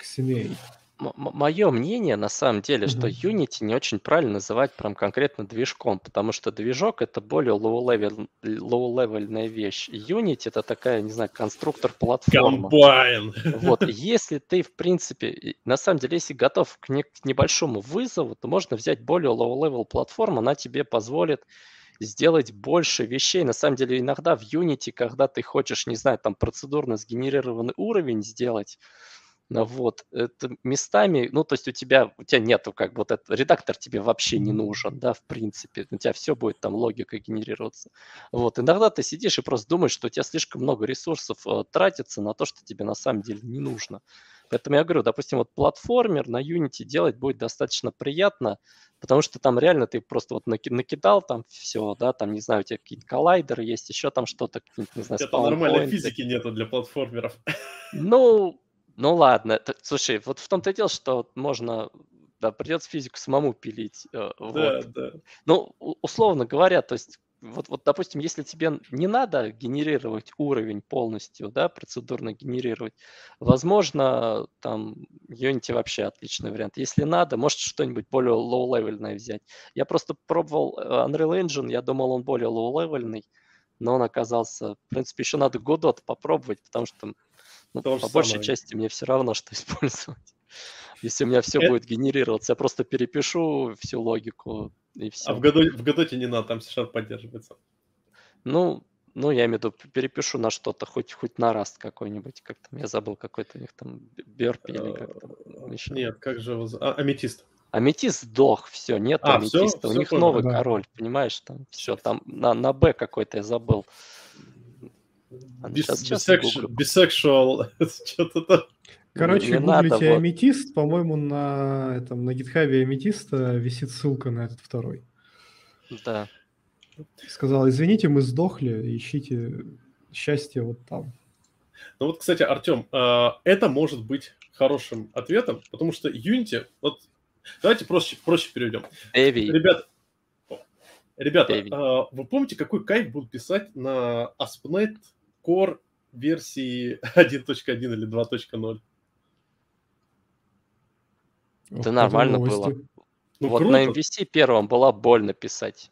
XNA? Мое мнение, на самом деле, что Unity не очень правильно называть прям конкретно движком, потому что движок — это более low-levelная вещь. Unity — это такая, конструктор платформы. Комбайн! Вот, если ты, в принципе, на самом деле, если готов к небольшому вызову, то можно взять более low-level платформу, она тебе позволит сделать больше вещей. На самом деле, иногда в Unity, когда ты хочешь, процедурно сгенерированный уровень сделать, вот, это местами, то есть у тебя нету редактор тебе вообще не нужен, да, в принципе, у тебя все будет там логикой генерироваться. Вот, иногда ты сидишь и просто думаешь, что у тебя слишком много ресурсов тратится на то, что тебе на самом деле не нужно. Поэтому я говорю, допустим, платформер на Unity делать будет достаточно приятно, потому что там реально ты просто накидал там все, да, там, у тебя какие-то коллайдеры есть, еще там что-то, это нормальной физики нету для платформеров. Ну ладно, слушай, вот в том-то и дело, что можно, да, придется физику самому пилить. Вот. Да. Ну, условно говоря, то есть, вот, допустим, если тебе не надо генерировать уровень полностью, да, процедурно генерировать, возможно, там Unity вообще отличный вариант. Если надо, может что-нибудь более low-levelное взять. Я просто пробовал Unreal Engine, я думал, он более low-levelный, но он оказался, в принципе, еще надо Godot попробовать, потому что... по большей части мне все равно, что использовать. Если у меня все будет генерироваться, я просто перепишу всю логику и все. А в Godot не надо, там C# поддерживается. Ну, я имею в виду, перепишу на что-то, хоть на Rust какой-нибудь. Как-то я забыл, какой-то у них там BRP или как-то еще. Нет, как же его... Аметист. Аметист сдох, все, нет аметиста. У них новый король, понимаешь, там все, там на Б какой-то я забыл. Бисексуал, что-то там. Короче, гуглите Аметист, по-моему, на гитхабе Аметиста висит ссылка на этот второй. Да. Сказал, извините, мы сдохли, ищите счастье вот там. Ну вот, кстати, Артем, это может быть хорошим ответом, потому что Unity, вот Давайте проще переведем. Ребята, вы помните, какой кайф был писать на ASP.NET Core версии 1.1 или 2.0? Это нормально было. Ну, вот круто. На MVC первом было больно писать.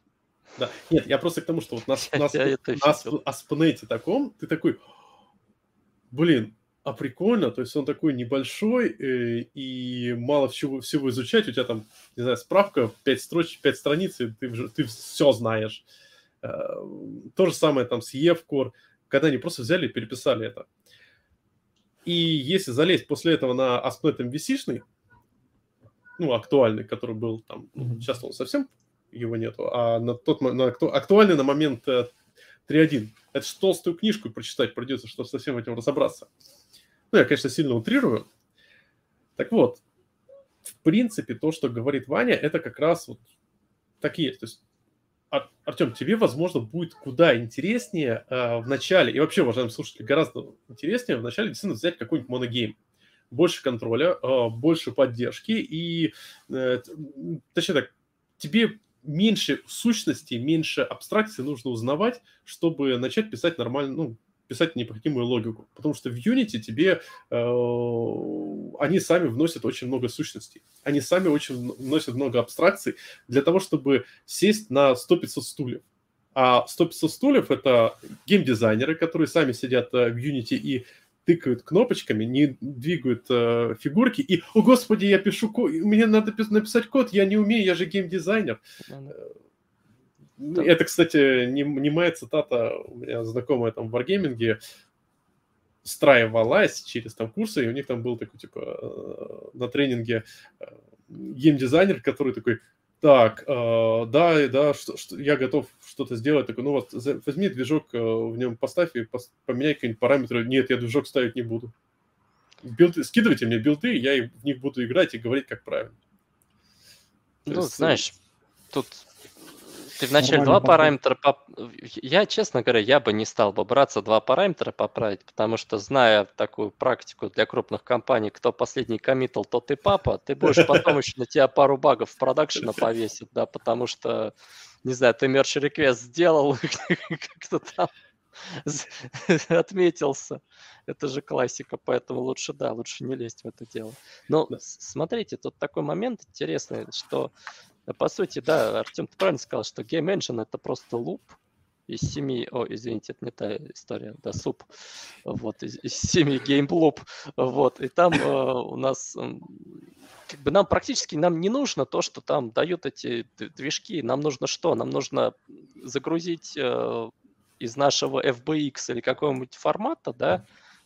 Да. Нет, я просто к тому, что вот на ASP.NET таком, ты такой, блин, а прикольно, то есть он такой небольшой, и мало всего изучать, у тебя там, не знаю, справка, 5 страниц, и ты все знаешь. То же самое там с EF-Core, когда они просто взяли и переписали это. И если залезть после этого на ASP.NET MVC-шный, ну, актуальный, который был там, сейчас он совсем его нету, а на тот актуальный на момент 3.1, это же толстую книжку прочитать придется, чтобы со всем этим разобраться. Ну, я, конечно, сильно утрирую. Так вот, в принципе, то, что говорит Ваня, это как раз вот так и есть. То есть, Артем, тебе, возможно, будет куда интереснее в начале, и вообще, уважаемые слушатели, гораздо интереснее в начале действительно взять какой-нибудь моногейм. Больше контроля, больше поддержки, и, точнее так, тебе меньше сущности, меньше абстракции нужно узнавать, чтобы начать писать нормально, ну, писать необходимую логику. Потому что в Unity тебе они сами вносят очень много сущностей. Они сами очень вносят много абстракций для того, чтобы сесть на 100-500 стульев. А 100-500 стульев — это геймдизайнеры, которые сами сидят в Unity и тыкают кнопочками, не двигают фигурки, и, о господи, я пишу код, мне надо написать код, я не умею, я же геймдизайнер. Да. Это, кстати, не моя цитата, у меня знакомая там в Wargaming встраивалась через там курсы, и у них там был такой, типа, на тренинге геймдизайнер, который такой, так, да, я готов что-то сделать. Такой, ну вот, возьми движок, в нем поставь и поменяй какие-нибудь параметры. Нет, я движок ставить не буду. Билды, скидывайте мне билды, я в них буду играть и говорить, как правильно. Ну, есть, знаешь, тут ты вначале два параметра... Я, честно говоря, я бы не стал бы браться два параметра поправить, потому что, зная такую практику для крупных компаний, кто последний коммитал, тот и папа, ты будешь потом еще на тебя пару багов в продакшена повесит, да, потому что, не знаю, ты мерч-реквест сделал, кто там отметился. Это же классика, поэтому лучше, да, лучше не лезть в это дело. Но смотрите, тут такой момент интересный, что... По сути, да, Артем, ты правильно сказал, что Game Engine — это просто луп из семьи... О, извините, это не та история, да, суп. Вот, из семьи Game Loop. Вот, и там у нас... Как бы нам практически нам не нужно то, что там дают эти движки. Нам нужно что? Нам нужно загрузить из нашего FBX или какого-нибудь формата, да,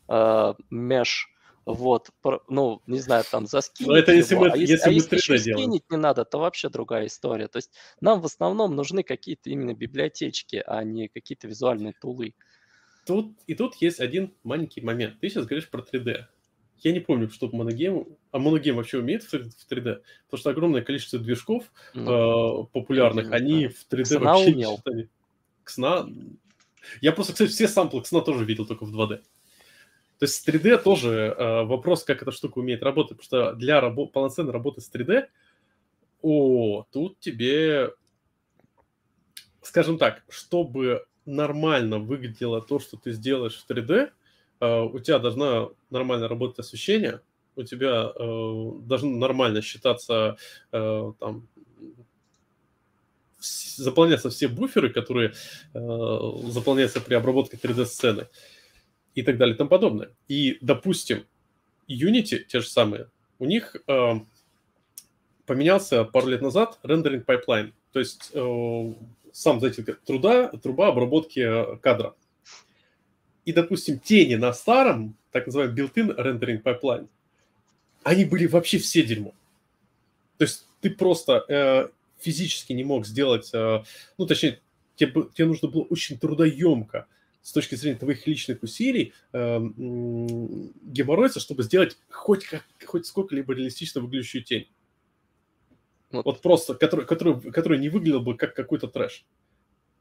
mesh. Вот, ну, не знаю, там заскинуть. Но это его, если мы, а если мы еще скинуть не надо, то вообще другая история. То есть нам в основном нужны какие-то именно библиотечки, а не какие-то визуальные тулы. Тут есть один маленький момент. Ты сейчас говоришь про 3D. Я не помню, что Monogame... А Monogame вообще умеет в 3D? Потому что огромное количество движков популярных, они в 3D XNA вообще умел. Не считали. XNA... Я просто, кстати, все самплы XNA тоже видел только в 2D. То есть с 3D тоже вопрос, как эта штука умеет работать, потому что для полноценной работы с 3D, тут тебе, скажем так, чтобы нормально выглядело то, что ты сделаешь в 3D, у тебя должно нормально работать освещение, у тебя должно нормально считаться, там, заполняться все буферы, которые заполняются при обработке 3D-сцены. И так далее, и тому подобное. И, допустим, Unity, те же самые, у них поменялся пару лет назад рендеринг пайплайн. То есть сам, знаете, труба обработки кадра. И, допустим, тени на старом, так называемый built-in рендеринг пайплайн, они были вообще все дерьмо. То есть ты просто физически не мог сделать, ну, точнее, тебе нужно было очень трудоемко с точки зрения твоих личных усилий геморроиться, чтобы сделать хоть сколько-либо реалистично выглядящую тень. Вот просто, которая не выглядела бы как какой-то трэш.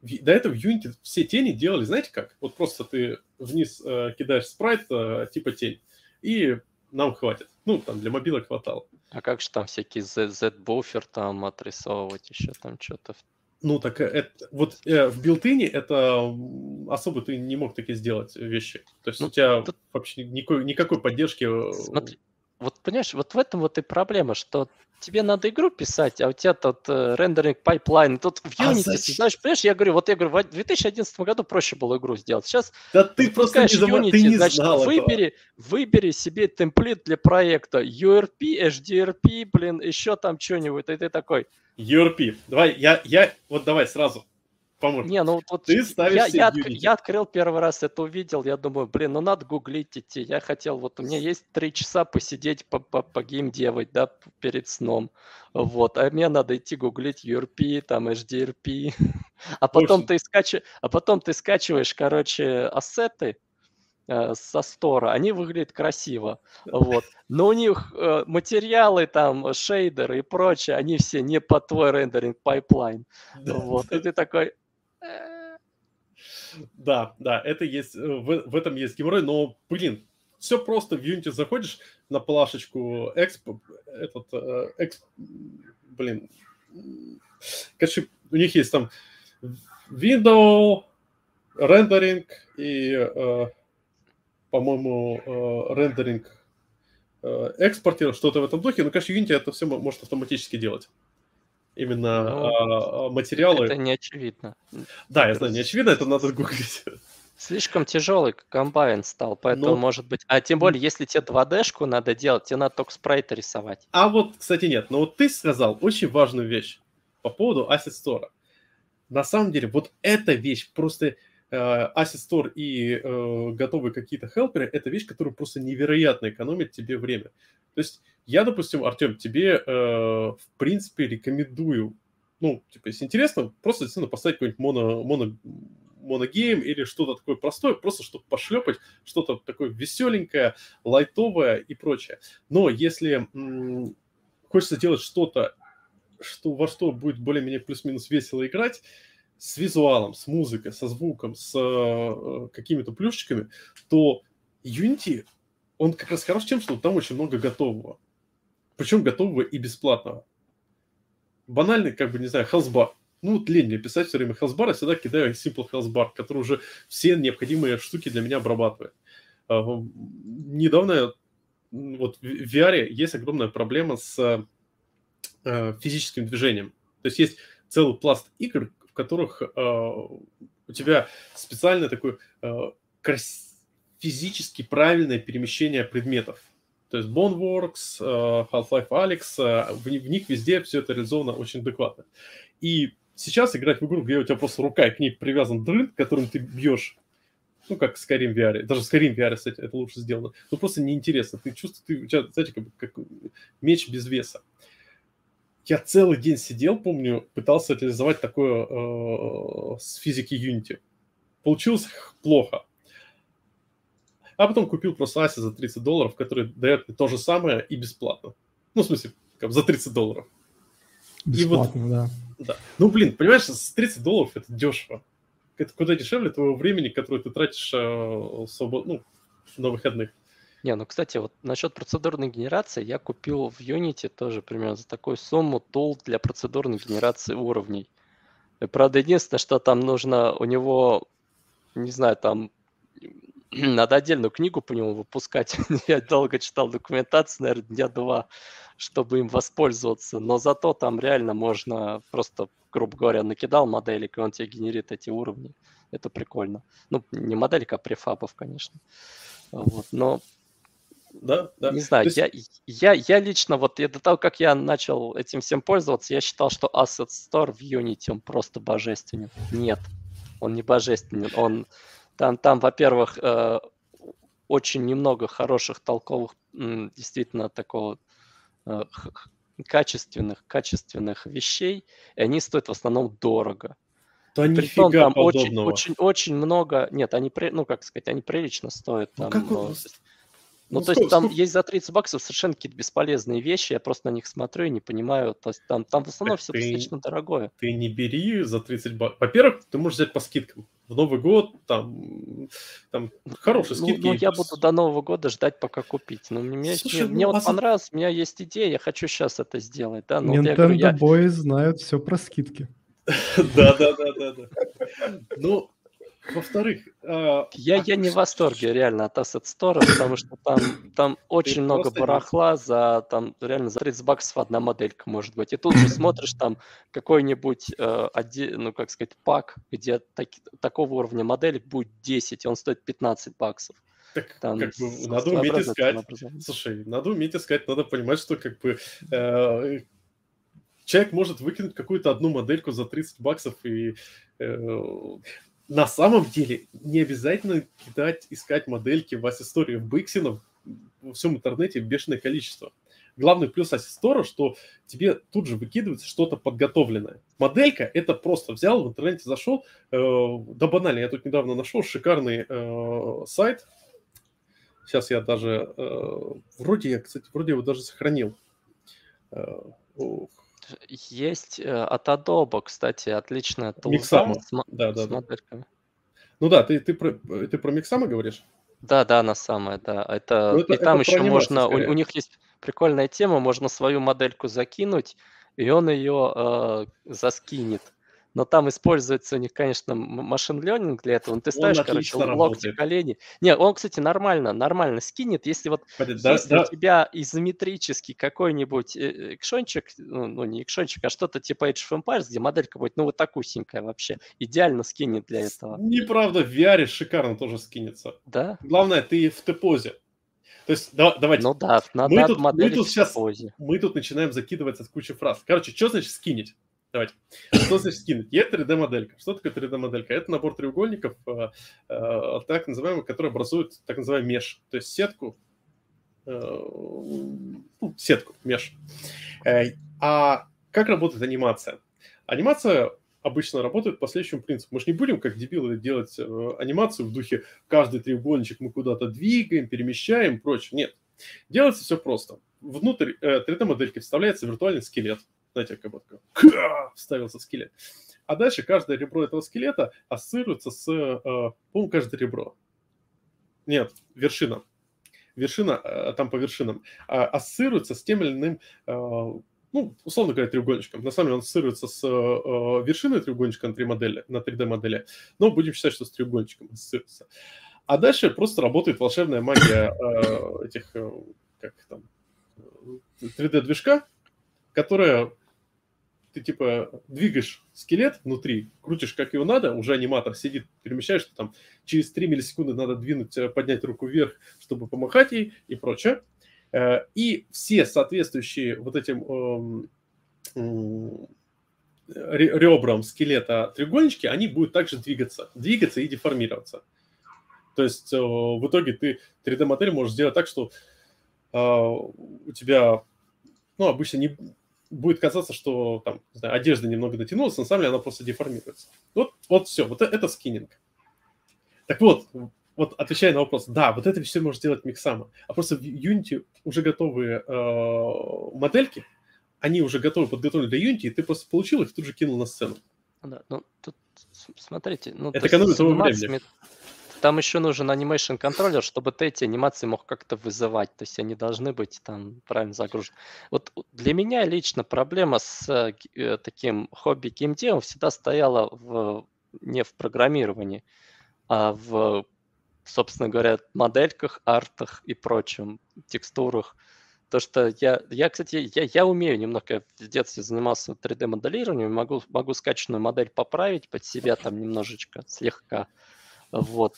До этого в Unity все тени делали, знаете как? Вот просто ты вниз кидаешь спрайт типа тень, и нам хватит. Ну, там для мобила хватало. А как же там всякие Z-буфер там отрисовывать, еще там что-то? Ну, так это, вот в билд-ине это особо ты не мог таки сделать вещи. То есть ну, у тебя тут... вообще никакой поддержки... Смотри, вот понимаешь, вот в этом вот и проблема, что тебе надо игру писать, а у тебя тут рендеринг, пайплайн, тут в Unity, знаешь, понимаешь, я говорю, в 2011 году проще было игру сделать. Сейчас да ты просто не Unity, ты не значит, знал выбери себе темплит для проекта, URP, HDRP, блин, еще там что-нибудь, и ты такой... URP, давай, давай сразу поможем. Не, ну вот ты ставишь я открыл первый раз это, увидел, я думаю, блин, ну надо гуглить идти. Я хотел, вот у меня есть 3 часа посидеть, погеймдевать, да, перед сном. Вот, а мне надо идти гуглить URP, там, HDRP. А потом, ты скачиваешь, короче, ассеты со стора, они выглядят красиво, вот, но у них материалы там, шейдеры и прочее, они все не по твой рендеринг пайплайн, вот, и ты такой... Да, это есть, в этом есть геморрой, но, блин, все просто, в Unity заходишь на плашечку, блин, короче, у них есть там window, рендеринг и... по-моему, рендеринг экспортера, что-то в этом духе. Но, конечно, Unity это все может автоматически делать. Именно материалы. Это не очевидно. Да, я знаю, не очевидно, это надо гуглить. Слишком тяжелый комбайн стал, поэтому, может быть... А тем более, если тебе 2D-шку надо делать, тебе надо только спрайты рисовать. А вот, кстати, нет. Но вот ты сказал очень важную вещь по поводу Asset Store. На самом деле, вот эта вещь просто... Asset Store и готовые какие-то хелперы — это вещь, которая просто невероятно экономит тебе время. То есть я, допустим, Артем, тебе, в принципе, рекомендую, ну, типа, если интересно, просто действительно поставить какой-нибудь Monogame или что-то такое простое, просто чтобы пошлепать, что-то такое веселенькое, лайтовое и прочее. Но если хочется делать что-то, во что будет более-менее плюс-минус весело играть, с визуалом, с музыкой, со звуком, с какими-то плюшечками, то Unity, он как раз хорош тем, что там очень много готового. Причем готового и бесплатного. Банальный, как бы, не знаю, хелсбар. Ну, вот лень мне писать все время хелсбар, я всегда кидаю Simple Hellsbar, который уже все необходимые штуки для меня обрабатывает. Недавно вот в VR есть огромная проблема с физическим движением. То есть есть целый пласт игр, в которых у тебя специально такое физически правильное перемещение предметов. То есть Boneworks, Half-Life Alyx, в них везде все это реализовано очень адекватно. И сейчас играть в игру, где у тебя просто рука и к ней привязан дрын, которым ты бьешь, ну, как в Skyrim VR, даже в Skyrim VR, кстати, это лучше сделано, ну, просто неинтересно. Ты чувствуешь, у тебя, знаете, как меч без веса. Я целый день сидел, помню, пытался реализовать такое с физики Unity. Получилось плохо. А потом купил просто Аси за $30, который дает мне то же самое и бесплатно. Ну, в смысле, как за $30. Бесплатно, и вот, да. Ну, блин, понимаешь, с $30 это дешево. Это куда дешевле твоего времени, которое ты тратишь на выходных. Не, ну, кстати, вот насчет процедурной генерации я купил в Unity тоже примерно за такую сумму тул для процедурной генерации уровней. И, правда, единственное, что там нужно у него, не знаю, там надо отдельную книгу по нему выпускать. Я долго читал документацию, наверное, дня 2, чтобы им воспользоваться. Но зато там реально можно просто, грубо говоря, накидал моделик, и он тебе генерит эти уровни. Это прикольно. Ну, не моделик, а префабов, конечно. Вот, но... Да. Не знаю, есть... я лично, вот до того, как я начал этим всем пользоваться, я считал, что Asset Store в Unity, он просто божественен. Нет, он не божественен. Он там во-первых, очень немного хороших, толковых, действительно такого качественных вещей, и они стоят в основном дорого. Да притом там очень много... Нет, они, они прилично стоят. Там, ну, то есть там есть за $30 совершенно какие-то бесполезные вещи, я просто на них смотрю и не понимаю. То есть там в основном все достаточно дорогое. Ты не бери за $30. Во-первых, ты можешь взять по скидкам. в Новый год, там хорошие скидки. Ну, я буду до Нового года ждать, пока купить. Но мне, Слушай, понравилось, у меня есть идея, я хочу сейчас это сделать. Да? Но Nintendo Boys знают все про скидки. Да. Ну, во-вторых... Я не в восторге реально от Asset Store, потому что там очень много барахла за реально за 30 баксов одна моделька может быть. И тут же смотришь там какой-нибудь, пак, где такого уровня моделек будет 10, и он стоит 15 баксов. Так, надо уметь искать. Слушай, надо понимать, что человек может выкинуть какую-то одну модельку за 30 баксов, и на самом деле не обязательно искать модельки в Asset Store. Бэксинов во всем интернете бешеное количество. Главный плюс Asset Store, что тебе тут же выкидывается что-то подготовленное. Моделька – это просто взял, в интернете зашел, да банально, я тут недавно нашел шикарный сайт. Сейчас я даже, вроде его даже сохранил. Есть от Adobe, кстати, отличная тулза с модельками. Ну да, ты про Mixamo говоришь? Да, она самая, да. И там еще можно, у них есть прикольная тема, можно свою модельку закинуть, и он ее заскинет. Но там используется у них, конечно, машин learning для этого. Ты ставишь, локти, колени. Не, он, кстати, нормально скинет. Если у тебя изометрический какой-нибудь экшончик, не экшончик, а что-то типа Age of Empires, где моделька будет, такусенькая вообще, идеально скинет для этого. Неправда, в VR шикарно тоже скинется. Да? Главное, ты в Т-позе. То есть, давайте. Ну да, надо модель в Т-позе. Мы тут начинаем закидываться с кучей фраз. Короче, что значит скинить? Давайте. Что значит скинуть? Есть 3D-моделька. Что такое 3D-моделька? Это набор треугольников, так называемый, который образует так называемый меш, то есть сетку меш. А как работает анимация? Анимация обычно работает по следующему принципу. Мы же не будем, как дебилы, делать анимацию в духе каждый треугольничек мы куда-то двигаем, перемещаем и прочее. Нет. Делается все просто. Внутрь 3D-модельки вставляется виртуальный скелет. Знаете, как будто вставился скелет. А дальше каждое ребро этого скелета ассоциируется с... по-моему, каждое ребро. Нет, вершина. Вершина, там по вершинам. Ассоциируется с тем или иным, условно говоря, треугольничком. На самом деле он ассоциируется с вершиной треугольничка на 3D-модели. Но будем считать, что с треугольничком ассоциируется. А дальше просто работает волшебная магия 3D-движка, которая... Ты, двигаешь скелет внутри, крутишь, как его надо, уже аниматор сидит, перемещаешь, что там через 3 миллисекунды надо поднять руку вверх, чтобы помахать ей и прочее. И все соответствующие вот этим ребрам скелета треугольнички, они будут также двигаться и деформироваться. То есть в итоге ты 3D-модель можешь сделать так, что у тебя обычно не... будет казаться, что одежда немного натянулась, на самом деле она просто деформируется. Вот все, вот это скиннинг. Так вот отвечая на вопрос, да, вот это все может делать Mixamo, а просто в Unity уже готовые модельки, они уже готовы, подготовлены для Unity, и ты просто получил их и тут же кинул на сцену. Да, тут, смотрите, это экономит своего времени. Там еще нужен анимейшн контроллер, чтобы ты эти анимации мог как-то вызывать. То есть они должны быть правильно загружены. Вот для меня лично проблема с таким хобби геймдевом всегда стояла не в программировании, а в, собственно говоря, модельках, артах и прочем, текстурах. То, что я умею немного, в детстве занимался 3D-моделированием, могу скачанную модель поправить под себя там немножечко, слегка.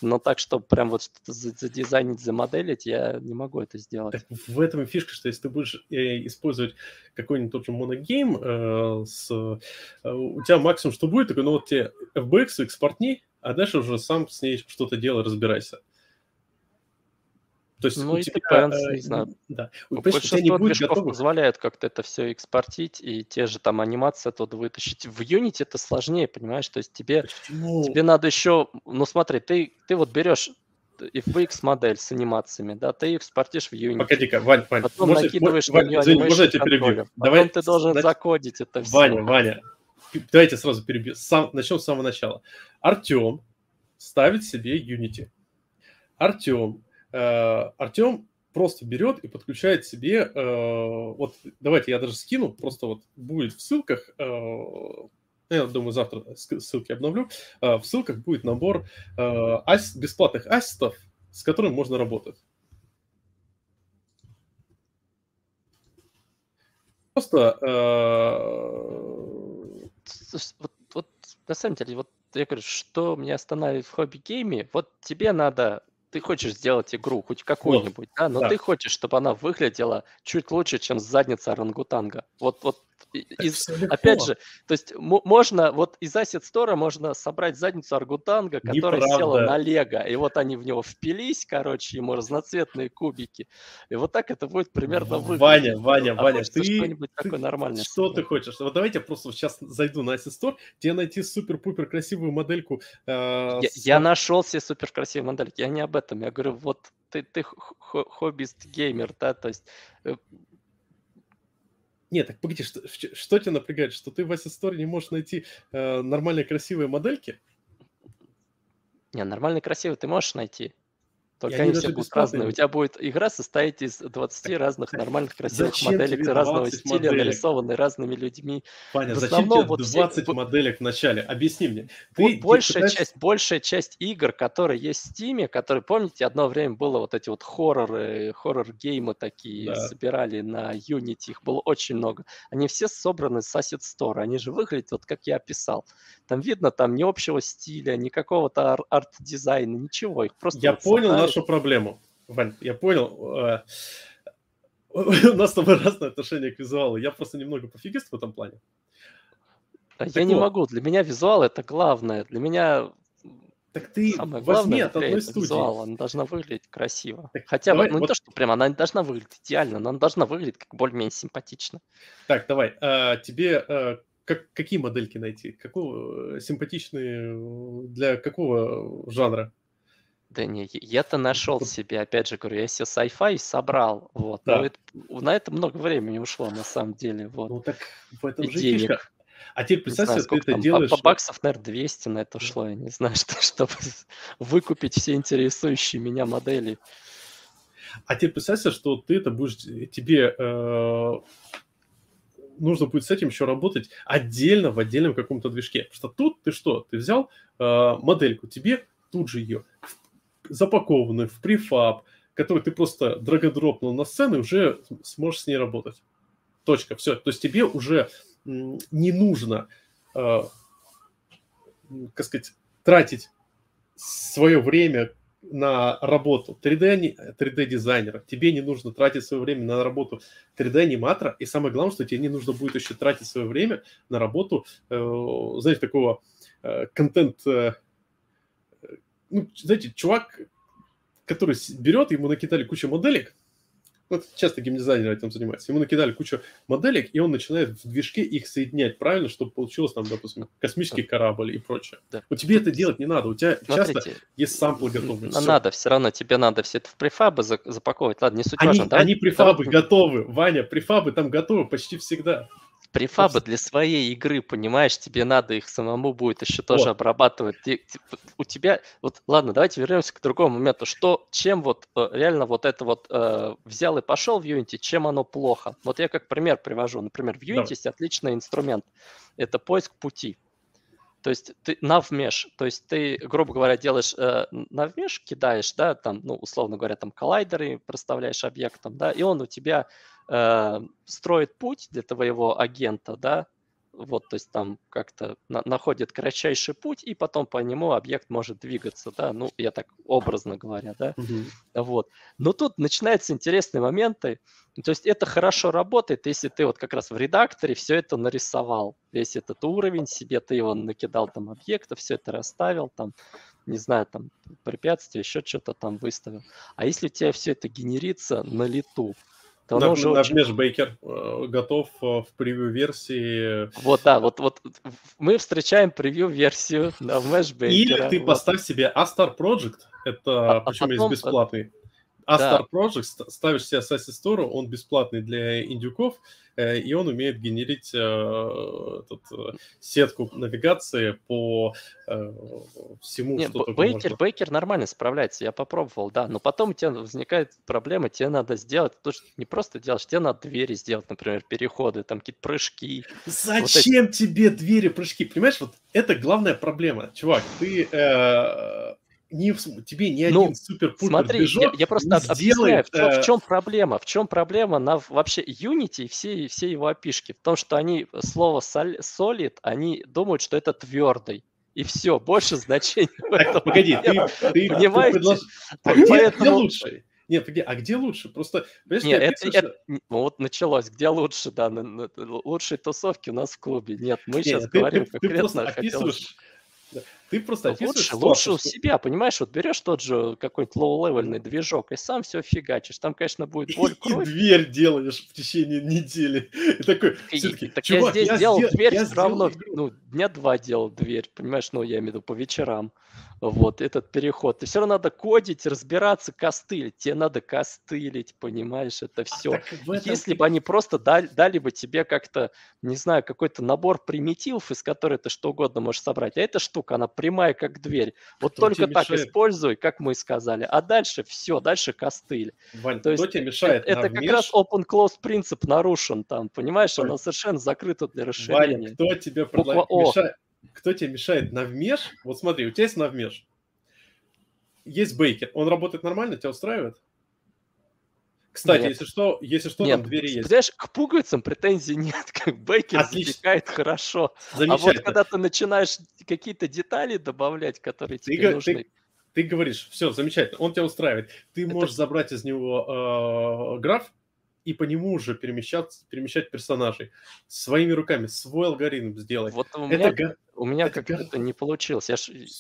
Но так, чтобы прям что-то задизайнить, замоделить, я не могу это сделать. Так в этом и фишка, что если ты будешь использовать какой-нибудь тот же Monogame, у тебя максимум что будет, такой, тебе FBX экспортни, а дальше уже сам с ней что-то делай, разбирайся. То есть у тебя... не знаю. Да. Большинство движков позволяет как-то это все экспортить, и те же анимации оттуда вытащить. В Unity это сложнее, понимаешь? То есть тебе надо еще... смотри, ты берешь FBX модель с анимациями, да, ты их экспортишь в Unity. Погоди-ка, Вань. Потом накидываешь на нее анимейшн контроллер. Потом ты должен закодить это все. Ваня, давайте сразу перебью. Начнем с самого начала. Артем ставит себе Unity. Артем просто берет и подключает себе, вот давайте я даже скину, просто вот будет в ссылках, я думаю, завтра ссылки обновлю, в ссылках будет набор бесплатных ассетов, с которым можно работать. Просто... Вот на самом деле, вот я говорю, что меня останавливает в хобби-гейме, вот тебе надо... Ты хочешь сделать игру, хоть какую-нибудь, вот, да, но да, ты хочешь, чтобы она выглядела чуть лучше, чем задница орангутанга. Вот опять же, то есть можно, вот из Asset Store можно собрать задницу орангутанга, которая села на лего, и вот они в него впились, короче, ему разноцветные кубики. И вот так это будет примерно выглядеть. Ваня, ты что-нибудь такое нормальное. Что ты хочешь? Вот давайте я просто сейчас зайду на Asset Store, тебе найти супер-пупер красивую модельку. Я нашел себе супер красивую модельку, я не об этом, я говорю, вот ты хоббист-геймер, да, то есть... Нет, так погоди, что тебя напрягает? Что ты в Asset Store не можешь найти нормальные красивые модельки? Не, нормальные красивые ты можешь найти. Только они все будут разные. У тебя будет игра состоять из 20 разных нормальных красивых моделек разного стиля, нарисованных разными людьми. Ваня, зачем тебе 20 моделек в начале? Объясни мне. Большая часть игр, которые есть в Steam, которые, помните, одно время было вот эти вот хоррор-геймы такие, собирали на Unity, их было очень много. Они все собраны с Asset Store. Они же выглядят вот как я описал. Там видно, там ни общего стиля, ни какого-то арт-дизайна, ничего. Их просто... Я понял нашу проблему, Вань, я понял. У нас с тобой разное отношение к визуалу. Я просто немного пофигист в этом плане. Я не могу. Для меня визуал — это главное. Для меня самое главное — это визуал. Она должна выглядеть красиво. Так, хотя бы, не то, что прям она не должна выглядеть идеально, но она должна выглядеть как более-менее симпатично. Так, давай. Тебе какие модельки найти? Симпатичные для какого жанра? Да не, я-то нашел себе, опять же говорю, я себе sci-fi собрал, вот. Да. На это много времени ушло, на самом деле, вот. Ну так в этом и же фишка. А теперь представь, что ты это делаешь... По баксов, наверное, 200 на это ушло, я не знаю, чтобы выкупить все интересующие меня модели. А теперь представь, что ты это будешь... Тебе нужно будет с этим еще работать отдельно, в отдельном каком-то движке. Потому что тут ты что? Ты взял модельку, тебе тут же ее... запакованную в префаб, который ты просто драгодропнул на сцену, и уже сможешь с ней работать. Точка, все. То есть тебе уже не нужно, как сказать, тратить свое время на работу 3D-дизайнера. Тебе не нужно тратить свое время на работу 3D-аниматора. И самое главное, что тебе не нужно будет еще тратить свое время на работу, знаете, такого контент... Ну, знаете, чувак, который берет, ему накидали кучу моделек, вот часто геймдизайнеры этим занимаются, ему накидали кучу моделек, и он начинает в движке их соединять правильно, чтобы получилось там, допустим, космический корабль и прочее. Да. Вот тебе это делать не надо, у тебя часто есть самплы готовы. Надо, все равно тебе надо все это в префабы запаковывать, ладно, не суть важно. Они префабы готовы, Ваня, префабы там готовы почти всегда. Префабы для своей игры, понимаешь, тебе надо их самому будет еще тоже обрабатывать. У тебя, вот, ладно, давайте вернемся к другому моменту. Чем вот реально вот это вот взял и пошел в Unity, чем оно плохо? Вот я как пример привожу. Например, в Unity есть отличный инструмент. Это поиск пути. То есть ты навмеш, то есть ты, грубо говоря, делаешь навмеш, кидаешь, да, там, ну, условно говоря, там коллайдеры проставляешь объектом, да, и он у тебя строит путь для твоего агента, да, вот, то есть там как-то находит кратчайший путь, и потом по нему объект может двигаться, да, ну, я так образно говоря, да, вот. Но тут начинаются интересные моменты, то есть это хорошо работает, если ты вот как раз в редакторе все это нарисовал, весь этот уровень себе, ты его накидал там объектов, все это расставил там, не знаю, там препятствия, еще что-то там выставил. А если у тебя все это генерится на лету, наш MeshBaker готов в превью-версии. Вот, да, вот мы встречаем превью-версию на MeshBaker. Или ты поставь себе A-Star Project, это почему есть бесплатный. Astar Project, ставишь себе Asset Store, он бесплатный для индюков, и он умеет генерить сетку навигации по всему, что только можно. Бейкер нормально справляется, я попробовал, да, но потом у тебя возникает проблема, тебе надо сделать то, что не просто делаешь, тебе надо двери сделать, например, переходы, там какие-то прыжки. Зачем вот тебе двери, прыжки? Понимаешь, вот это главная проблема, чувак, ты... тебе ни один супер-пупер смотри, движок я просто объясняю, в чем проблема на вообще Unity и все его опишки. В том, что они слово solid, они думают, что это твердый. И все, больше значения в этом. Погоди, ты понимаешь? Где лучше? Нет, а где лучше? Просто, понимаешь, нет, вот началось. Где лучше, да? Лучшие тусовки у нас в клубе. Нет, мы сейчас говорим конкретно. Ты просто описываешь... Лучше у себя, понимаешь, вот берешь тот же какой-нибудь лоу-левельный движок и сам все фигачишь, там, конечно, будет боль, кровь. И дверь делаешь в течение недели. И такой, так я здесь делал дверь все равно, дня два делал дверь, понимаешь, я имею в виду по вечерам, вот, этот переход. Ты все равно надо кодить, разбираться, костылить, тебе надо костылить, понимаешь, это все. Если бы они просто дали бы тебе как-то, не знаю, какой-то набор примитивов, из которых ты что угодно можешь собрать, а эта штука, она прямая, как дверь. Вот кто только так мешает? Используй, как мы и сказали. А дальше все, дальше костыль. Вань, то есть тебе мешает? Это как раз open-close принцип нарушен там, понимаешь? Она совершенно закрыта для расширения. Вань, кто тебе мешает навмеш? Вот смотри, у тебя есть навмеш. Есть бейкер. Он работает нормально? Тебя устраивает? Кстати, если что, там двери есть. Знаешь, к пуговицам претензий нет, как бейкер затекает хорошо. А вот когда ты начинаешь какие-то детали добавлять, которые тебе нужны... Ты говоришь, все, замечательно, он тебя устраивает. Ты можешь забрать из него граф и по нему уже перемещать персонажей. Своими руками, свой алгоритм сделать. Вот у меня как-то не получилось.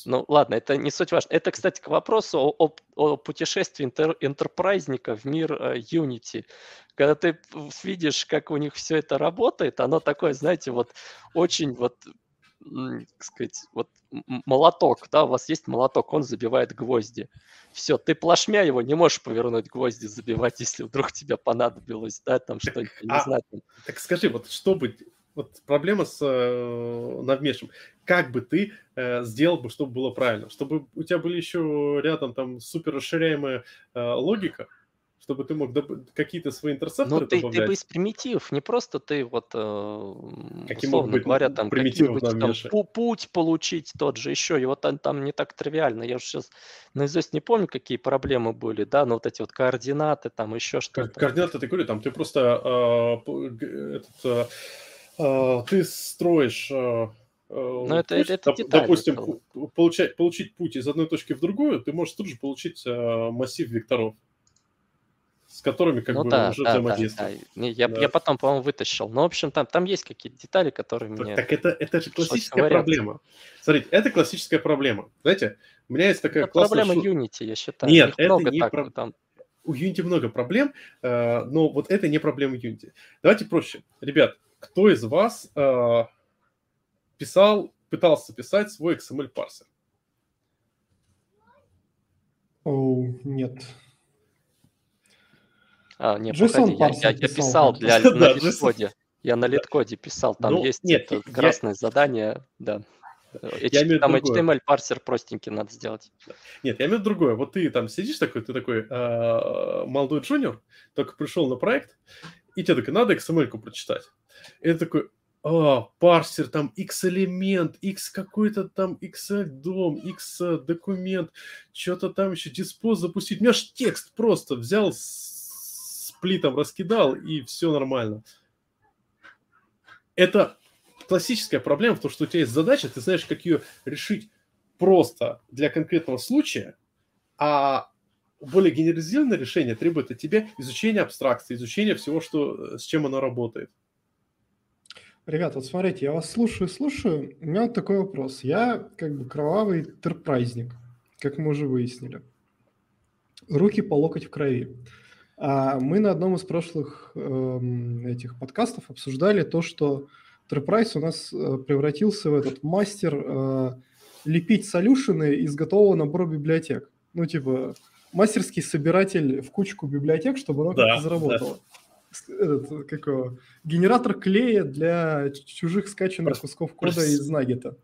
Ладно, это не суть важно. Это, кстати, к вопросу о путешествии интерпрайзника в мир Unity. Когда ты видишь, как у них все это работает, оно такое, знаете, вот очень как сказать, молоток, да, у вас есть молоток, он забивает гвозди. Все, ты плашмя его не можешь повернуть гвозди, забивать, если вдруг тебе понадобилось, да, там что-нибудь, не знаю. Так скажи, проблема с навмешем. Как бы ты сделал бы, чтобы было правильно? Чтобы у тебя были еще рядом там супер расширяемая логика, чтобы ты мог какие-то свои интерцепторы добавлять. Ты бы из примитивов, не просто ты условно говоря, там какие-нибудь путь получить тот же еще, его там не так тривиально. Я уже сейчас наизусть не помню, какие проблемы были, да, но эти координаты, там еще что-то. Координаты, ты говорю, там ты просто ты строишь... Допустим, получить путь из одной точки в другую, ты можешь тут же получить массив векторов, с которыми уже взаимодействуют. Я потом, по-моему, вытащил. Но, в общем, там есть какие-то детали, которые мне... Так это же классическая проблема. Смотрите, это классическая проблема. Знаете, у меня есть такая классная... Проблема Unity, я считаю. Нет, у Unity много проблем, но вот это не проблема Unity. Давайте проще. Ребят, кто из вас пытался писать свой XML-парсер? Нет. Я писал на литкоде. Я на литкоде писал, там есть красное задание, да. Там HTML-парсер простенький надо сделать. Нет, я имею в виду другое. Вот ты там сидишь такой, ты такой молодой джуниор, только пришел на проект, и тебе такой, надо XML-ку прочитать. И ты такой, парсер, там X-элемент, X какой-то там, X-дом, X-документ, что-то там еще, диспоз запустить. У меня же текст просто взял сплитом раскидал, и все нормально. Это классическая проблема в том, что у тебя есть задача, ты знаешь, как ее решить просто для конкретного случая, а более генерализированное решение требует от тебя изучения абстракции, изучения всего, с чем оно работает. Ребята, вот смотрите, я вас слушаю, у меня такой вопрос. Я как бы кровавый терпрайзник, как мы уже выяснили. Руки по локоть в крови. Мы на одном из прошлых этих подкастов обсуждали то, что Enterprise у нас превратился в этот мастер лепить солюшены из готового набора библиотек. мастерский собиратель в кучку библиотек, чтобы оно как-то заработало. Да. Этот, как его, генератор клея для чужих скачанных кусков кода из наггета.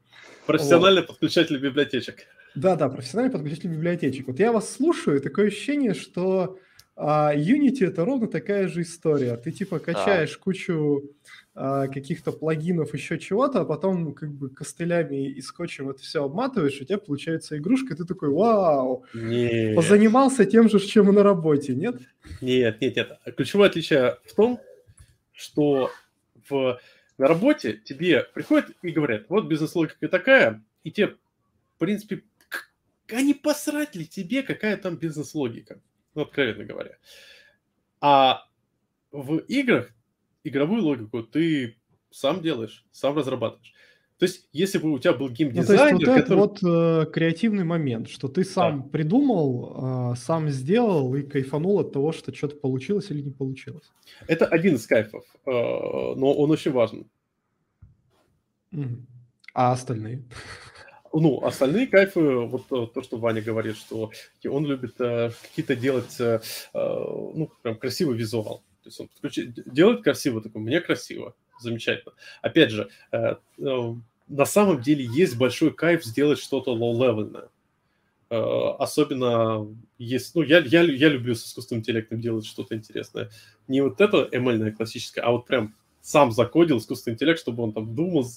Профессиональный подключатель библиотечек. Да-да, профессиональный подключатель библиотечек. Вот я вас слушаю, и такое ощущение, что Unity — это ровно такая же история. Ты типа качаешь кучу каких-то плагинов, еще чего-то, а потом как бы костылями и скотчем это все обматываешь, у тебя получается игрушка, и ты такой: вау, нет. Позанимался тем же, чем и на работе, нет? Нет. Ключевое отличие в том, что на работе тебе приходят и говорят: вот бизнес-логика такая, и тебе, в принципе, а не посрать ли тебе, какая там бизнес-логика, ну, откровенно говоря. А в играх игровую логику ты сам делаешь, сам разрабатываешь. То есть, если бы у тебя был геймдизайнер... Ну, то есть, вот креативный момент, что ты сам придумал, сам сделал и кайфанул от того, что что-то получилось или не получилось. Это один из кайфов, но он очень важен. А остальные? Ну, остальные кайфы, вот то, что Ваня говорит, что он любит какие-то делать, ну, прям красивый визуал. То есть он делает красиво, такой: мне красиво, замечательно. Опять же, на самом деле есть большой кайф сделать что-то лоу-левельное. Особенно есть, ну, я люблю с искусственным интеллектом делать что-то интересное. Не вот это ML-ное классическое, а вот прям сам закодил искусственный интеллект, чтобы он там думал,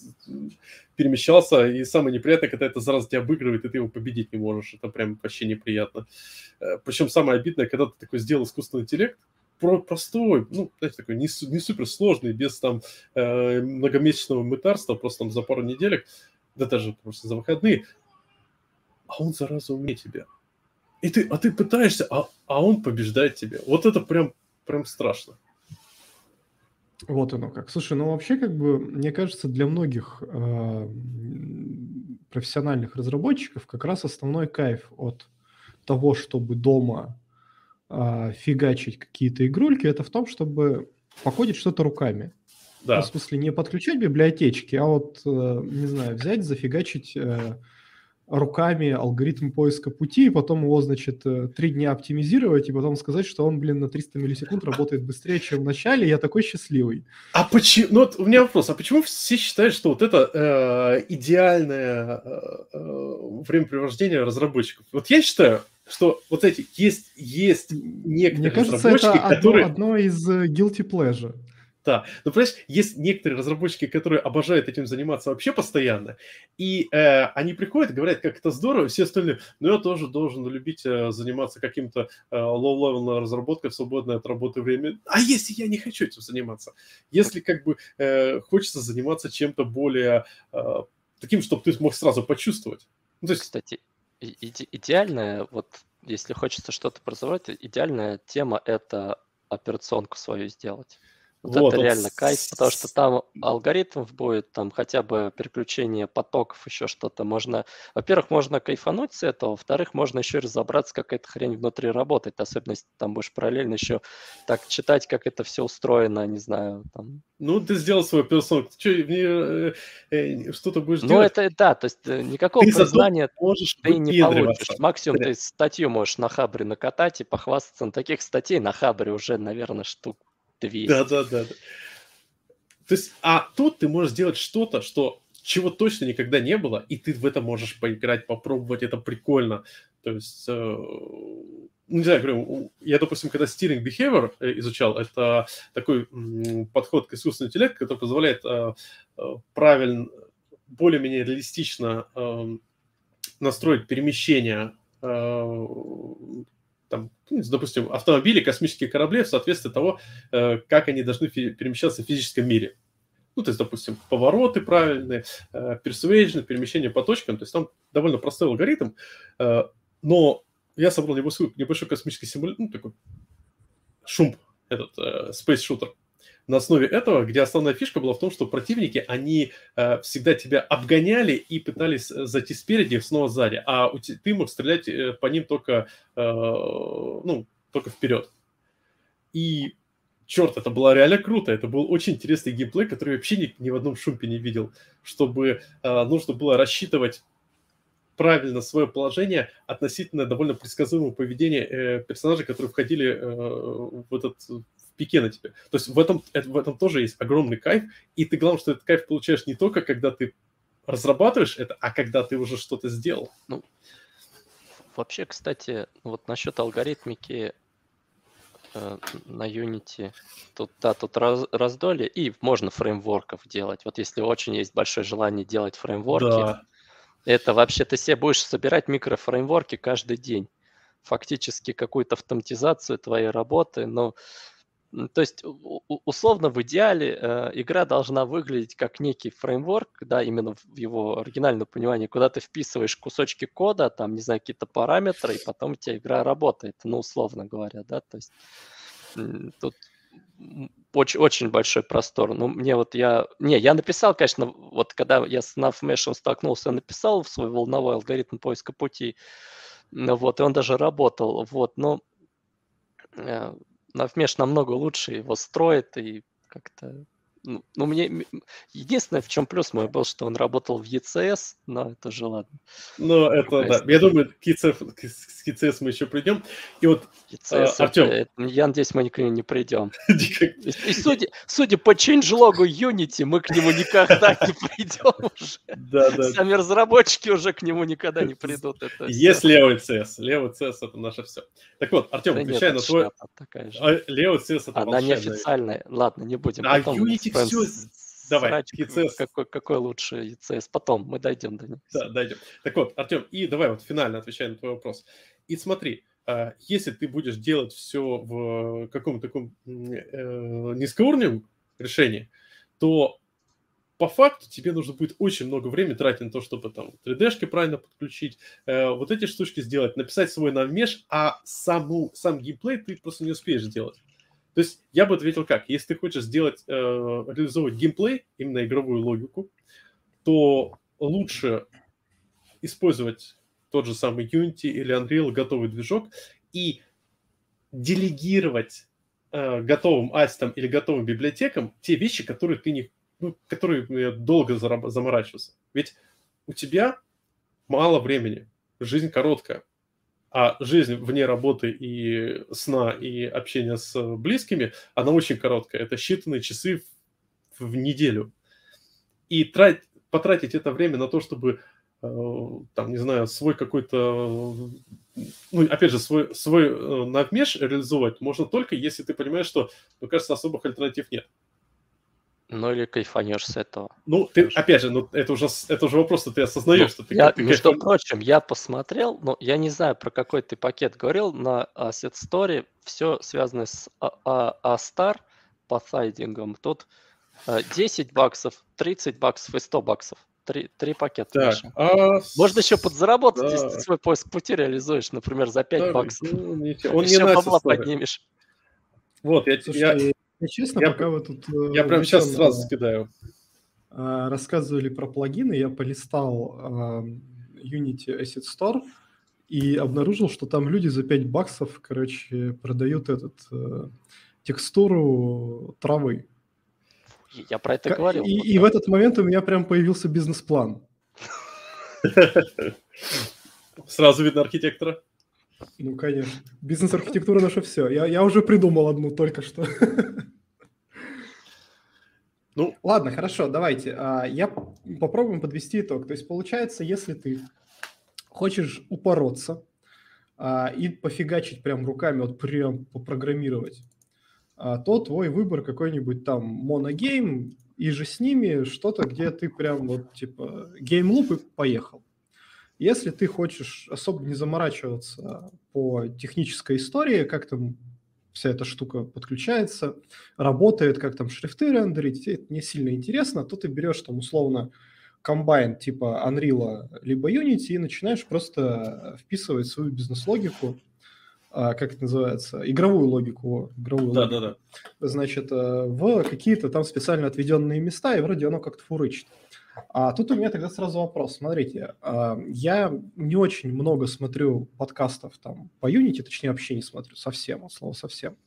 перемещался. И самое неприятное, когда это зараза тебя обыгрывает, и ты его победить не можешь. Это прям вообще неприятно. Причем самое обидное, когда ты такой сделал искусственный интеллект, простой, ну, знаете, такой не суперсложный, без там многомесячного мытарства, просто там за пару неделек, да даже просто за выходные, а он, зараза, умнее тебя. И ты, а ты пытаешься, а он побеждает тебя. Вот это прям страшно. Вот оно как. Слушай, ну вообще, как бы, мне кажется, для многих профессиональных разработчиков как раз основной кайф от того, чтобы дома фигачить какие-то игрульки, это в том, чтобы покодить что-то руками. Да. Ну, в смысле, не подключать библиотечки, а вот, не знаю, взять, зафигачить руками алгоритм поиска пути, и потом его, значит, 3 дня оптимизировать, и потом сказать, что он, блин, на 300 миллисекунд работает быстрее, чем в начале, и я такой счастливый. А почему... Ну, вот у меня вопрос. А почему все считают, что вот это идеальное времяпрепровождение разработчиков? Вот я считаю, что вот эти есть некоторые разработчики, это которые... одно из guilty pleasure. Да, но, понимаешь, есть некоторые разработчики, которые обожают этим заниматься вообще постоянно, и они приходят и говорят, как это здорово, все остальные, ну, я тоже должен любить заниматься каким-то low-level разработкой в свободное от работы время. А если я не хочу этим заниматься? Если, как бы, хочется заниматься чем-то более таким, чтобы ты мог сразу почувствовать. Ну, то есть... Кстати, идеальная, вот, если хочется что-то образовать, идеальная тема – это операционку свою сделать. Вот это реально кайф, потому что там алгоритмов будет, там хотя бы переключение потоков, еще что-то можно. Во-первых, можно кайфануть с этого, во-вторых, можно еще разобраться, как эта хрень внутри работает, особенно если там будешь параллельно еще так читать, как это все устроено, не знаю, там. Ну, ты сделал свой персонаж, что-то будешь делать? Ну, это, да, то есть никакого признания ты не получишь. Максимум ты статью можешь на Хабре накатать и похвастаться. Но таких статей на Хабре уже, наверное, штук 200. Да. То есть, а тут ты можешь сделать что-то, чего точно никогда не было, и ты в это можешь поиграть, попробовать, это прикольно. То есть, не знаю, я, допустим, когда steering behavior изучал, это такой подход к искусственному интеллекту, который позволяет правильно, более-менее реалистично настроить перемещение, там, допустим, автомобили, космические корабли в соответствии того, как они должны перемещаться в физическом мире. Ну, то есть, допустим, повороты правильные, persuasion, перемещение по точкам. То есть там довольно простой алгоритм. Но я собрал небольшой космический симулятор, ну, такой шум, этот space-шутер. На основе этого, где основная фишка была в том, что противники, они всегда тебя обгоняли и пытались зайти спереди, снова сзади, а ты мог стрелять по ним только, ну, только вперед. И, черт, это было реально круто, это был очень интересный геймплей, который я вообще ни в одном шумпе не видел, чтобы нужно было рассчитывать правильно свое положение относительно довольно предсказуемого поведения персонажей, которые входили в этот пике на тебя. То есть в этом тоже есть огромный кайф, и ты, главное, что этот кайф получаешь не только, когда ты разрабатываешь это, а когда ты уже что-то сделал. Ну, вообще, кстати, вот насчет алгоритмики на Unity, тут раздолье, и можно фреймворков делать. Вот если очень есть большое желание делать фреймворки, да. Это вообще ты себе будешь собирать микрофреймворки каждый день. Фактически какую-то автоматизацию твоей работы, но... То есть, условно, в идеале игра должна выглядеть как некий фреймворк, да, именно в его оригинальном понимании, куда ты вписываешь кусочки кода, там, не знаю, какие-то параметры, и потом у тебя игра работает, ну, условно говоря, да, то есть тут очень-очень большой простор. Ну, мне вот я написал, конечно, вот когда я с NavMesh'ом столкнулся, я написал в свой волновой алгоритм поиска пути, вот, и он даже работал, вот, но... NavMesh намного лучше его строит и как-то... Ну, мне... Единственное, в чем плюс мой был, что он работал в ECS, но это же ладно. Ну, это да. Я думаю, к ECS мы еще придем. И вот, Артем... Я надеюсь, мы никогда не придем. И судя по чейнджлогу Unity, мы к нему никогда не придем уже. Да. Сами разработчики уже к нему никогда не придут. Есть LeoECS. LeoECS — это наше все. Так вот, Артем, отвечай на твой... LeoECS — это волшебная. Она неофициальная. Ладно, не будем. А Unity... Все, давай, ECS. Какой лучше ECS? Потом мы дойдем до него. Да, дойдем. Так вот, Артем, и давай вот финально отвечай на твой вопрос. И смотри, если ты будешь делать все в каком-то таком низкоуровневом решении, то по факту тебе нужно будет очень много времени тратить на то, чтобы там 3D-шки правильно подключить, вот эти штучки сделать, написать свой NavMesh, а сам геймплей ты просто не успеешь сделать. То есть я бы ответил как. Если ты хочешь сделать, реализовывать геймплей, именно игровую логику, то лучше использовать тот же самый Unity или Unreal, готовый движок, и делегировать готовым ассетам или готовым библиотекам те вещи, которые ты которые долго заморачивался. Ведь у тебя мало времени, жизнь короткая. А жизнь вне работы и сна, и общения с близкими, она очень короткая. Это считанные часы в неделю. И потратить это время на то, чтобы, там, не знаю, свой какой-то... Ну, опять же, свой NavMesh реализовать можно только, если ты понимаешь, что, ну, кажется, особых альтернатив нет. Ну, или кайфанешь с этого. Ну, ты, опять же, ну, это уже вопрос, что ты осознаешь, ну, что ты... Между прочим, я посмотрел, но я не знаю, про какой ты пакет говорил, на Asset Store все связано с A-Star по сайдингам. Тут $10, $30 и $100. Три пакета. Так, можно еще подзаработать, если ты свой поиск пути реализуешь, например, за $5. Он еще бабла поднимешь. Вот, я... Честно, пока вы тут... Я прямо сейчас сразу скидаю. Рассказывали про плагины, я полистал Unity Asset Store и обнаружил, что там люди за $5, короче, продают текстуру травы. Я про это говорил. И в этот момент у меня прям появился бизнес-план. Сразу видно архитектора. Ну, конечно. Бизнес-архитектура — наше все. Я уже придумал одну только что. Ну, ладно, хорошо, давайте. Я попробую подвести итог. То есть, получается, если ты хочешь упороться и пофигачить прям руками, вот прям попрограммировать, то твой выбор какой-нибудь там Monogame и же с ними что-то, где ты прям вот типа геймлуп и поехал. Если ты хочешь особо не заморачиваться по технической истории, как там вся эта штука подключается, работает, как там шрифты рендерить, тебе это не сильно интересно, то ты берешь там условно комбайн типа Unreal либо Unity и начинаешь просто вписывать свою бизнес-логику, как это называется, игровую логику. Игровую логику. Значит, в какие-то там специально отведенные места, и вроде оно как-то фурычит. А тут у меня тогда сразу вопрос. Смотрите, я не очень много смотрю подкастов там по Unity, точнее вообще не смотрю совсем, от слова совсем.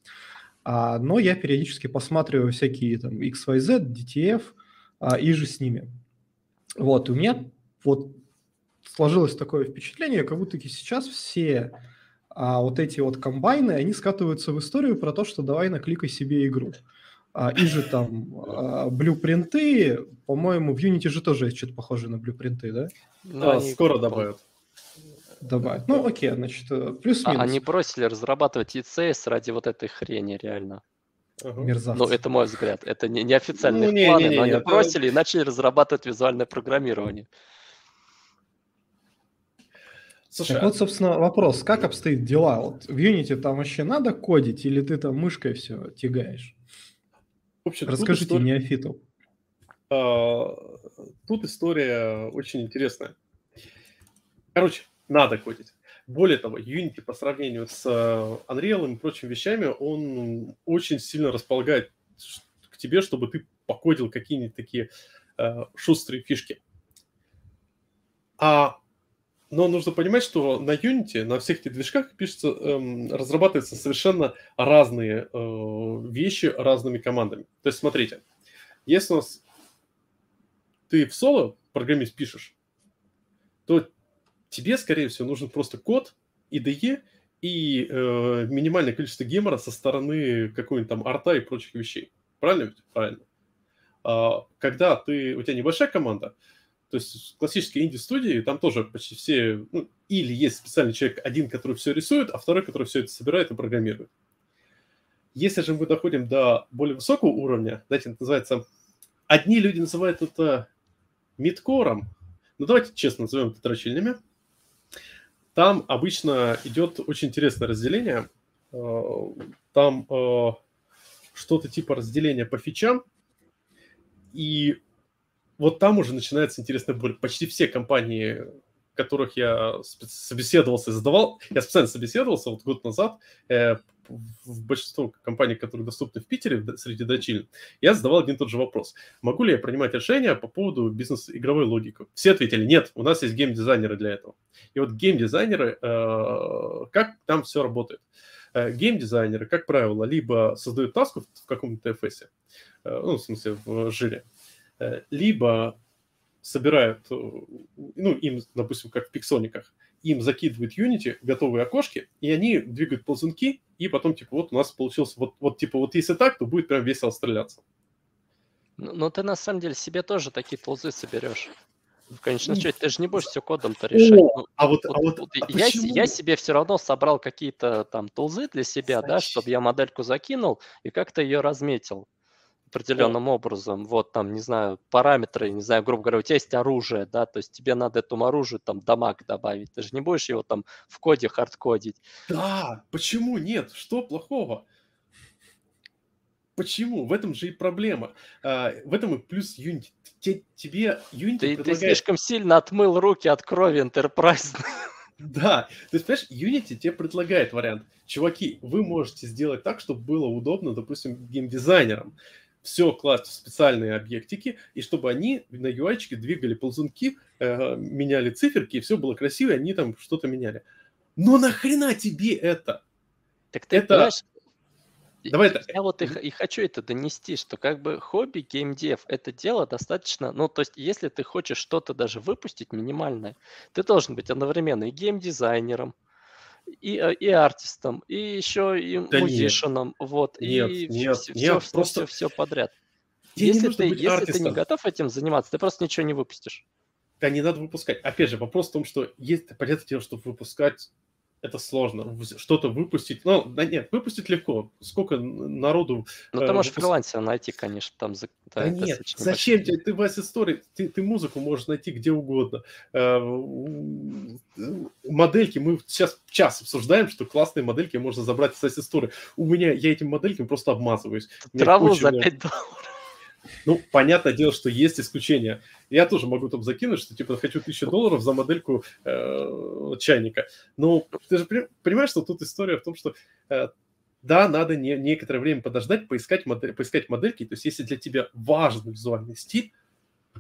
Но я периодически посматриваю всякие там XYZ, DTF и же с ними. Вот, у меня вот сложилось такое впечатление, как будто сейчас все вот эти вот комбайны, они скатываются в историю про то, что давай накликай себе игру. И же там блюпринты, по-моему, в Unity же тоже есть что-то похожее на блюпринты, да? Да, скоро добавят. Добавят. Ну, окей, значит, плюс-минус. Они бросили разрабатывать ECS ради вот этой хрени, реально. Мерзавцы. Ну, это мой взгляд. Это не официальные планы, но они бросили и начали разрабатывать визуальное программирование. Слушай, так вот, собственно, вопрос, как обстоят дела? Вот в Unity там вообще надо кодить, или ты там мышкой все тягаешь? Вообще, расскажите неофиту. Тут история очень интересная. Короче, надо кодить. Более того, Unity по сравнению с Unreal и прочими вещами, он очень сильно располагает к тебе, чтобы ты покодил какие-нибудь такие шустрые фишки. Но нужно понимать, что на Unity, на всех этих движках пишется, разрабатываются совершенно разные вещи разными командами. То есть, смотрите, если у нас ты в соло программист пишешь, то тебе, скорее всего, нужен просто код, IDE и минимальное количество гемора со стороны какой-нибудь там арта и прочих вещей. Правильно ведь? Правильно. Когда у тебя небольшая команда, то есть классические инди-студии, там тоже почти все, ну, или есть специальный человек, один, который все рисует, а второй, который все это собирает и программирует. Если же мы доходим до более высокого уровня, знаете, это называется... Одни люди называют это мидкором, но давайте честно назовем это дрочильными. Там обычно идет очень интересное разделение. Там что-то типа разделения по фичам, и... Вот там уже начинается интересная боль. Почти все компании, которых я собеседовался и задавал, я специально собеседовался вот год назад, в большинство компаний, которые доступны в Питере, среди дрочильных, я задавал один и тот же вопрос. Могу ли я принимать решения по поводу бизнес-игровой логики? Все ответили, нет, у нас есть геймдизайнеры для этого. И вот геймдизайнеры, как там все работает? Геймдизайнеры, как правило, либо создают таску в каком-то FS, ну, в смысле, в жире, либо собирают, ну, им, допустим, как в пиксониках, им закидывают Unity, готовые окошки, и они двигают ползунки, и потом, типа, вот у нас получилось, вот типа, вот если так, то будет прям весело стреляться. Но ты, на самом деле, себе тоже такие ползы соберешь. В конечном счете, ты же не будешь все кодом-то решать. Я себе все равно собрал какие-то там тулзы для себя, да, чтобы я модельку закинул и как-то ее разметил определенным образом, вот там, не знаю, параметры, не знаю, грубо говоря, у тебя есть оружие, да, то есть тебе надо этому оружию там дамаг добавить, ты же не будешь его там в коде хардкодить. Да, почему нет? Что плохого? Почему? В этом же и проблема. В этом и плюс Unity. Тебе Unity предлагает... Ты слишком сильно отмыл руки от крови Enterprise. Да, то есть, понимаешь, Unity тебе предлагает вариант. Чуваки, вы можете сделать так, чтобы было удобно, допустим, геймдизайнерам. Все класть в специальные объектики, и чтобы они на UI-чике двигали ползунки, меняли циферки, и все было красиво, и они там что-то меняли. Но нахрена тебе это? Так ты понимаешь, я вот и хочу это донести, что как бы хобби геймдев — это дело достаточно... Ну, то есть, если ты хочешь что-то даже выпустить минимальное, ты должен быть одновременно и геймдизайнером, и артистом, и еще и музишеном, вот, все подряд. Если ты не готов этим заниматься, ты просто ничего не выпустишь. Да, не надо выпускать. Опять же, вопрос в том, что есть, понятное дело, что выпускать это сложно. Что-то выпустить, ну, да нет, выпустить легко. Сколько народу... Ну, ты можешь фрилансера найти, конечно, там... Да нет, зачем тебе? Ты в Asset Store, ты музыку можешь найти где угодно. Модельки, мы сейчас час обсуждаем, что классные модельки можно забрать из Asset Store. У меня, я этим модельками просто обмазываюсь. Траву за $5. Ну, понятное дело, что есть исключения. Я тоже могу там закинуть, что, типа, хочу $1000 за модельку чайника. Но ты же понимаешь, что тут история в том, что, да, надо некоторое время подождать, поискать модельки. То есть, если для тебя важен визуальный стиль,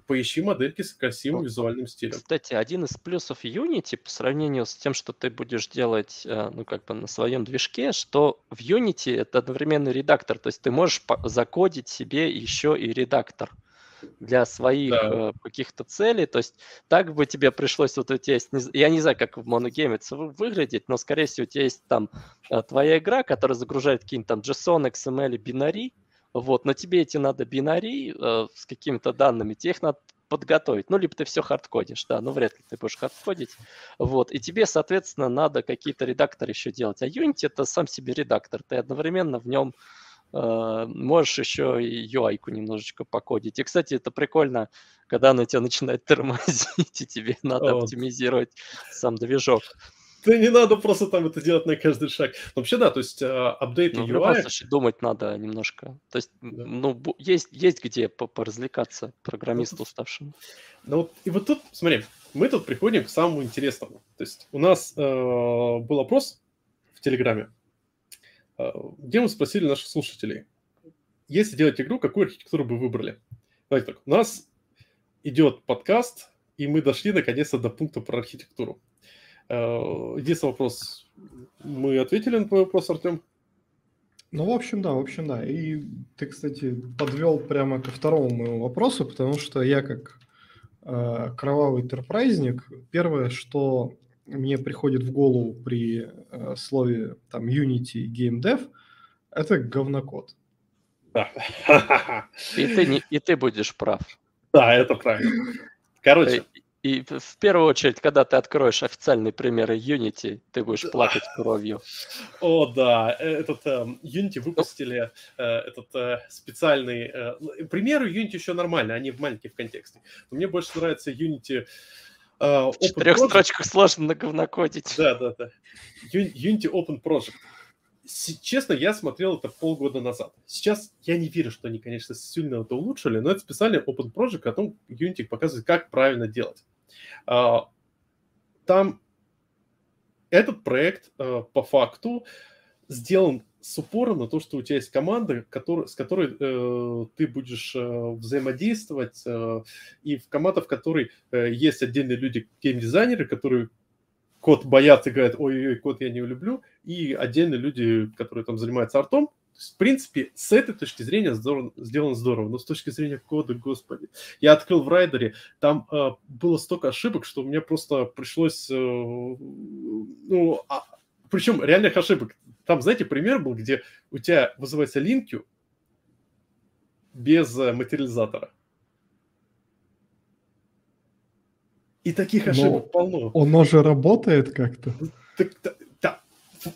поищи модельки с красивым визуальным стилем. Кстати, один из плюсов Unity по сравнению с тем, что ты будешь делать, ну, как бы на своем движке, что в Unity это одновременный редактор, то есть ты можешь закодить себе еще и редактор. для своих каких-то целей. То есть так бы тебе пришлось, вот у тебя есть, я не знаю, как в Monogame это выглядит, но, скорее всего, у тебя есть там твоя игра, которая загружает какие-нибудь там JSON, XML и бинари, вот, но тебе эти надо бинари с какими-то данными, тебе их надо подготовить. Ну, либо ты все хардкодишь, да, ну, вряд ли ты будешь хардкодить. Вот, и тебе, соответственно, надо какие-то редакторы еще делать. А Unity — это сам себе редактор, ты одновременно в нем можешь еще и UI-ку немножечко покодить. И, кстати, это прикольно, когда она тебя начинает тормозить, и тебе надо оптимизировать сам движок. Да не надо просто там это делать на каждый шаг. Вообще, да, то есть апдейты UI... Просто думать надо немножко. То есть, ну, есть где поразвлекаться программисту уставшему. Ну, вот, и вот тут, смотри, мы тут приходим к самому интересному. То есть у нас был опрос в Телеграме, где мы спросили наших слушателей, если делать игру, какую архитектуру бы выбрали? Давайте так, у нас идет подкаст, и мы дошли наконец-то до пункта про архитектуру. Единственный вопрос, мы ответили на твой вопрос, Артем? Ну, в общем, да. И ты, кстати, подвел прямо ко второму моему вопросу, потому что я как кровавый интерпрайзник, первое, что мне приходит в голову при слове там Unity и GameDev, это говнокод. Да. И ты будешь прав. Да, это правильно. Короче... И в первую очередь, когда ты откроешь официальные примеры Unity, ты будешь плакать кровью. О, да. Этот Unity выпустили специальный... примеры Unity еще нормально, они маленькие в контексте. Но мне больше нравится Unity... в 4 строчках сложно наговнокодить. Да. Unity Open Project. Честно, я смотрел это полгода назад. Сейчас я не верю, что они, конечно, сильно это улучшили, но это специальный open project, о том Unity показывает, как правильно делать. Там этот проект по факту сделан с упором на то, что у тебя есть команда, с которой ты будешь взаимодействовать, и в командах, в которой есть отдельные люди, геймдизайнеры, которые... код боятся, говорят, ой-ой-ой, код я не люблю, и отдельные люди, которые там занимаются артом. То есть, в принципе, с этой точки зрения сделано здорово, но с точки зрения кода, господи. Я открыл в райдере, там было столько ошибок, что мне просто пришлось... причем реальных ошибок. Там, знаете, пример был, где у тебя вызывается линкью без материализатора. И таких ошибок полно. Оно же работает как-то. Да,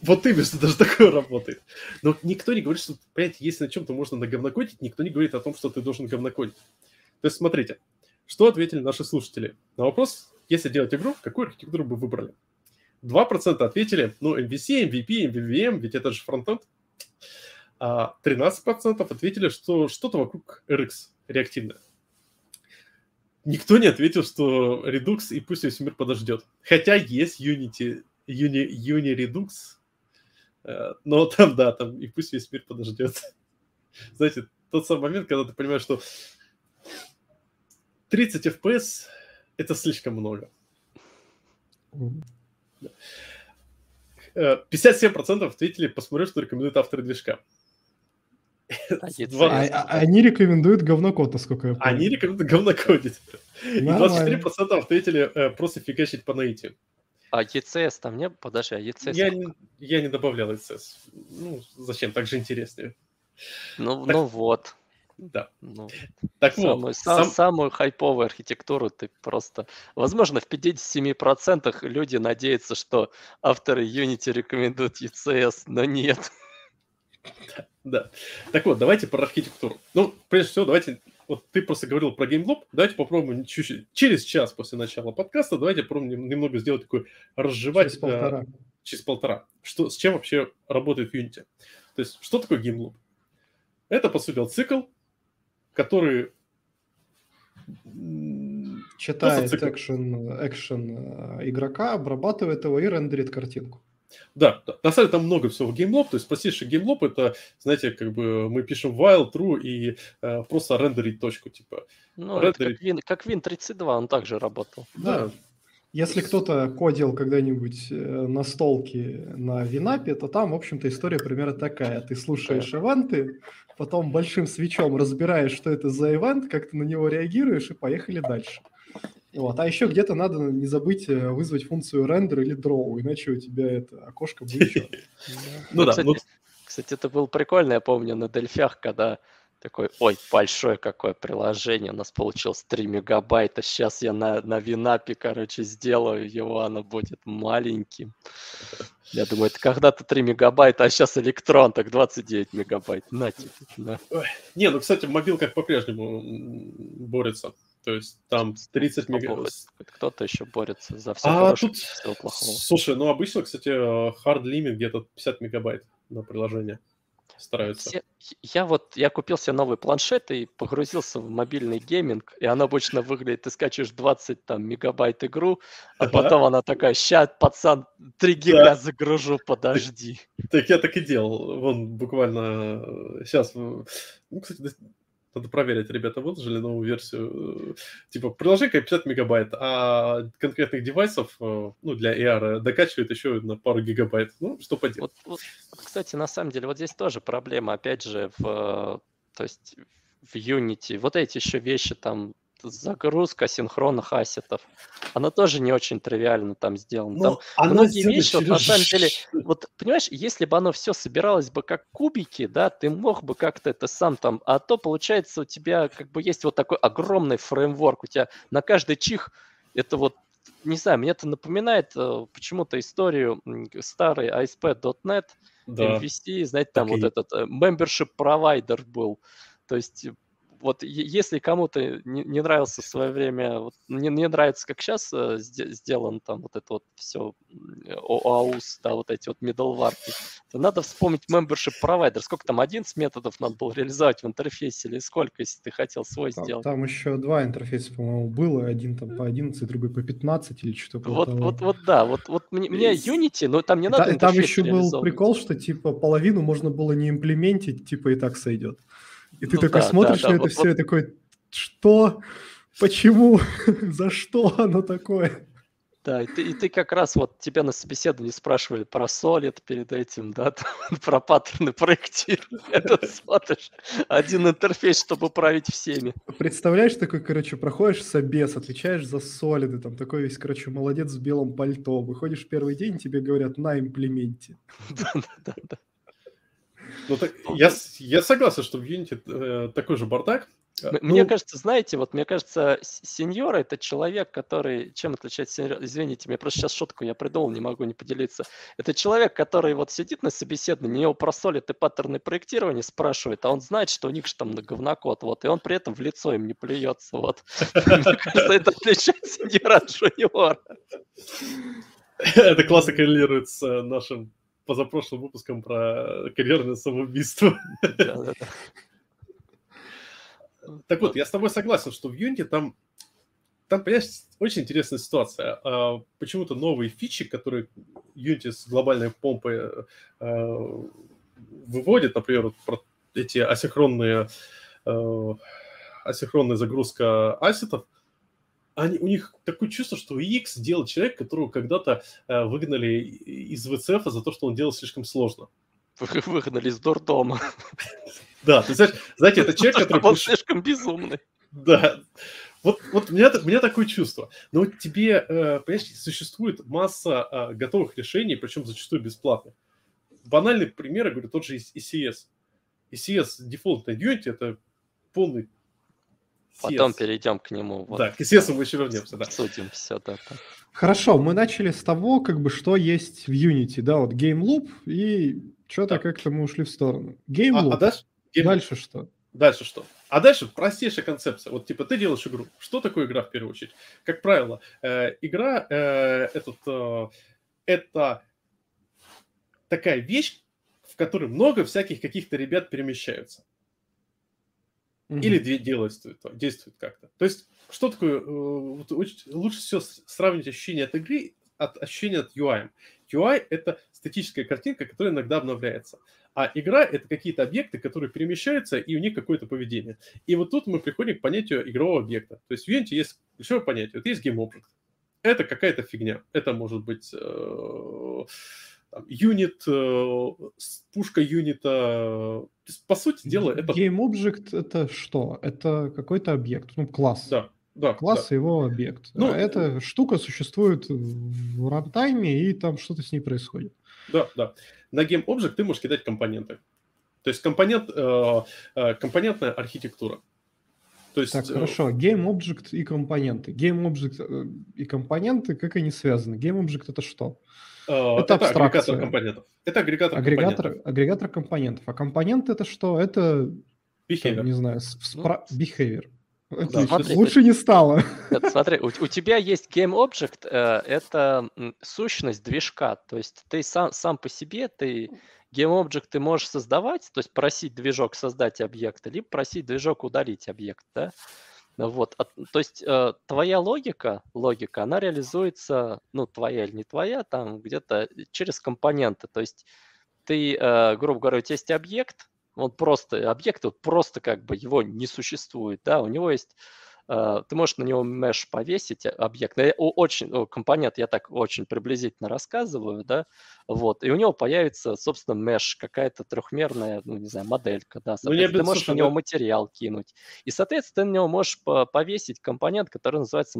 вот именно, что даже такое работает. Но никто не говорит, что, понимаете, если на чем-то можно наговнокодить, никто не говорит о том, что ты должен говнокодить. То есть, смотрите, что ответили наши слушатели на вопрос, если делать игру, какую архитектуру бы выбрали? 2% ответили, ну, MVC, MVP, MVVM, ведь это же фронтенд. 13% ответили, что что-то вокруг RX реактивное. Никто не ответил, что Redux и пусть весь мир подождет. Хотя есть Unity Redux, но там, да, там и пусть весь мир подождет. Знаете, тот самый момент, когда ты понимаешь, что 30 FPS — это слишком много. 57% ответили, посмотрю, что рекомендуют авторы движка. Они рекомендуют говнокод, насколько я понимаю. Они рекомендуют говнокодить. И 24% ответили просто фигачить по наитию. А ECS там не... Подожди, а ECS... Я не добавлял ECS. Ну, зачем? Так же интереснее. Ну вот. Да. Ну, так вот. Самую хайповую архитектуру ты просто... Возможно, в 57% люди надеются, что авторы Unity рекомендуют ECS, но нет. Да. Так вот, давайте про архитектуру. Ну, прежде всего, давайте... Вот ты просто говорил про геймлоб. Давайте попробуем чуть-чуть... Через час после начала подкаста давайте попробуем немного сделать такой... Разжевать... Через полтора. Что, с чем вообще работает Unity? То есть, что такое геймлоб? Это, по сути, цикл, который... Читает экшен игрока, обрабатывает его и рендерит картинку. Да, на самом деле там много всего в геймлоб, то есть простейший геймлоб это, знаете, как бы мы пишем while, true и просто рендерить точку, типа. Ну, рендерить... как Win32, он также работал. Да. Если кто-то кодил когда-нибудь настолки на Винапе, то там, в общем-то, история примерно такая. Ты слушаешь ивенты, потом большим свечом разбираешь, что это за ивент, как ты на него реагируешь, и поехали дальше. Вот. А еще где-то надо не забыть вызвать функцию рендер или draw, иначе у тебя это окошко будет. Ну да. Кстати, это было прикольно, я помню, на Дельфях, когда такой, ой, большое какое приложение, у нас получилось 3 мегабайта, сейчас я на Винапе, короче, сделаю его, оно будет маленьким. Я думаю, это когда-то 3 мегабайта, а сейчас электрон, так 29 мегабайт, на тебе. На. Ой, не, ну, кстати, в мобилках по-прежнему борется. То есть там 30 мегабайт. Кто-то еще борется за все хорошее, тут... все плохого. Слушай, ну обычно, кстати, hard limit где-то 50 мегабайт на приложение стараются. Я купил себе новый планшет и погрузился в мобильный гейминг, и оно обычно выглядит, ты скачиваешь 20 там, мегабайт игру, а потом она такая, ща, пацан, 3 гига загружу, подожди. Так я так и делал. Вон буквально сейчас... Ну, кстати, надо проверить, ребята выложили новую версию. Типа, приложение 50 мегабайт, а конкретных девайсов, ну, для AR докачивает еще на пару гигабайт. Ну, что поделать. Кстати, на самом деле, вот здесь тоже проблема, опять же, в Unity. Вот эти еще вещи, там, загрузка синхронных ассетов, она тоже не очень тривиально там сделана. Там многие вещи, вот, на самом деле, вот, понимаешь, если бы оно все собиралось бы как кубики, да, ты мог бы как-то это сам там, а то, получается, у тебя как бы есть вот такой огромный фреймворк, у тебя на каждый чих, это вот, не знаю, мне это напоминает почему-то историю старой ASP.NET, MVC, знаете, там вот этот membership provider был, то есть... Вот если кому-то не нравился в свое время, вот, не нравится, как сейчас сделан там вот это вот все OAuth, да, вот эти вот middleware-ки, то надо вспомнить membership provider. Сколько там, 11 методов надо было реализовать в интерфейсе или сколько, если ты хотел свой сделать? Там еще два интерфейса, по-моему, было. Один там по 11, другой по 15 или что-то. Вот мне Unity, но там не надо интерфейс реализовывать. Там еще был прикол, что типа половину можно было не имплементить, типа и так сойдет. И ты такой смотришь на это все и такой, что, почему, за что оно такое? Да, и ты как раз вот тебя на собеседовании спрашивали про Solid перед этим, да, про паттерны проектирования. Ты смотришь один интерфейс, чтобы править всеми. Представляешь, такой, короче, проходишь собес, отвечаешь за Solid, там такой весь, короче, молодец в белом пальто. Выходишь первый день, тебе говорят на имплементе. Да. Ну, так, я согласен, что в Unity такой же бардак. Мне кажется, знаете, вот мне кажется, сеньор — это человек, который... Чем отличается сеньор? Извините, мне просто сейчас шутку я придумал, не могу не поделиться. Это человек, который вот сидит на собеседовании, его про Solid и паттерны проектирования спрашивает, а он знает, что у них же там говнокод, вот, и он при этом в лицо им не плюется, вот. Мне кажется, это отличает сеньора от джуниора. Это классно коррелирует с нашим позапрошлым выпуском про карьерное самоубийство. Так вот, я с тобой согласен, что в Unity там, понимаешь, очень интересная ситуация. Почему-то новые фичи, которые Unity с глобальной помпой выводит, например, вот эти асинхронная загрузка ассетов, у них такое чувство, что UX делал человек, которого когда-то выгнали из ВЦФ за то, что он делал слишком сложно. Выгнали из дурдома. Да, ты знаете, это человек, который... Он слишком безумный. Да. Вот у меня такое чувство. Но тебе, понимаешь, существует масса готовых решений, причем зачастую бесплатных. Банальный пример, я говорю, тот же ECS. ECS дефолт на Unity — это полный... Потом перейдем к нему. Вот. Да, к ECS мы еще вернемся. Обсудим все. Да. Хорошо, мы начали с того, как бы, что есть в Unity. Да, вот GameLoop, и что-то как-то мы ушли в сторону. GameLoop. Дальше что? Дальше что? А дальше простейшая концепция. Вот типа ты делаешь игру. Что такое игра в первую очередь? Как правило, игра это такая вещь, в которой много всяких каких-то ребят перемещаются. Или действует как-то. То есть, что такое... лучше всего сравнить ощущение от игры от ощущения от UI. UI — это статическая картинка, которая иногда обновляется. А игра — это какие-то объекты, которые перемещаются, и у них какое-то поведение. И вот тут мы приходим к понятию игрового объекта. То есть в Unity есть ключевое понятие. Вот есть GameObject. это какая-то фигня. Это может быть юнит, пушка юнита. То есть, по сути дела, это... GameObject — это что? Это какой-то объект, ну, класс. Да. Да, класс, да. Его объект. Ну, эта штука существует в рантайме, и там что-то с ней происходит. Да, да. На GameObject ты можешь кидать компоненты. То есть компонентная архитектура. То есть... Так, хорошо. GameObject и компоненты. GameObject и компоненты, как они связаны? GameObject — это что? Это абстракция. Агрегатор компонентов. Это агрегатор компонентов. А компоненты — это что? Это... Behavior. Не знаю. Behavior. Да, смотри, лучше не стало. Смотри, у тебя есть GameObject, это сущность движка, то есть ты сам по себе, ты GameObject ты можешь создавать, то есть просить движок создать объект, либо просить движок удалить объект, да? Вот, то есть твоя логика, она реализуется, ну, твоя или не твоя, там где-то через компоненты, то есть ты, грубо говоря, у тебя есть объект, он просто, объект, вот просто как бы его не существует, да, у него есть, ты можешь на него меш повесить объект, компонент я так очень приблизительно рассказываю, да, вот, и у него появится, собственно, меш, какая-то трехмерная, ну, не знаю, моделька, да, ты можешь на него материал кинуть, и, соответственно, ты на него можешь повесить компонент, который называется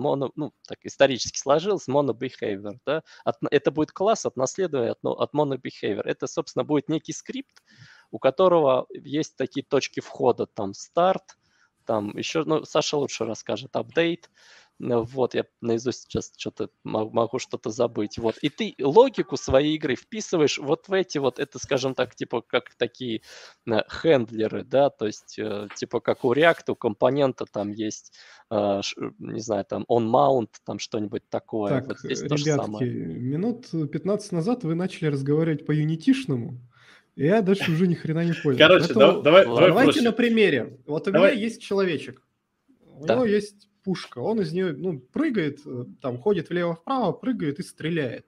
так исторически сложился, monobehavior, да, это будет класс от наследования от monobehavior, это, собственно, будет некий скрипт, у которого есть такие точки входа, там старт, там еще, ну, Саша лучше расскажет, апдейт, вот, я наизусть сейчас что-то могу что-то забыть, вот, и ты логику своей игры вписываешь вот в эти вот, это, скажем так, типа, как такие хендлеры, да, то есть, типа, как у React, у компонента там есть, не знаю, там, on-mount, там что-нибудь такое. Так, вот здесь ребятки, то же самое. Минут 15 назад вы начали разговаривать по-юнитишному. Я дальше уже ни хрена не понял. Короче, поэтому давайте проще. На примере. Вот у меня есть человечек. У него есть пушка. Он из нее прыгает, там ходит влево-вправо, прыгает и стреляет.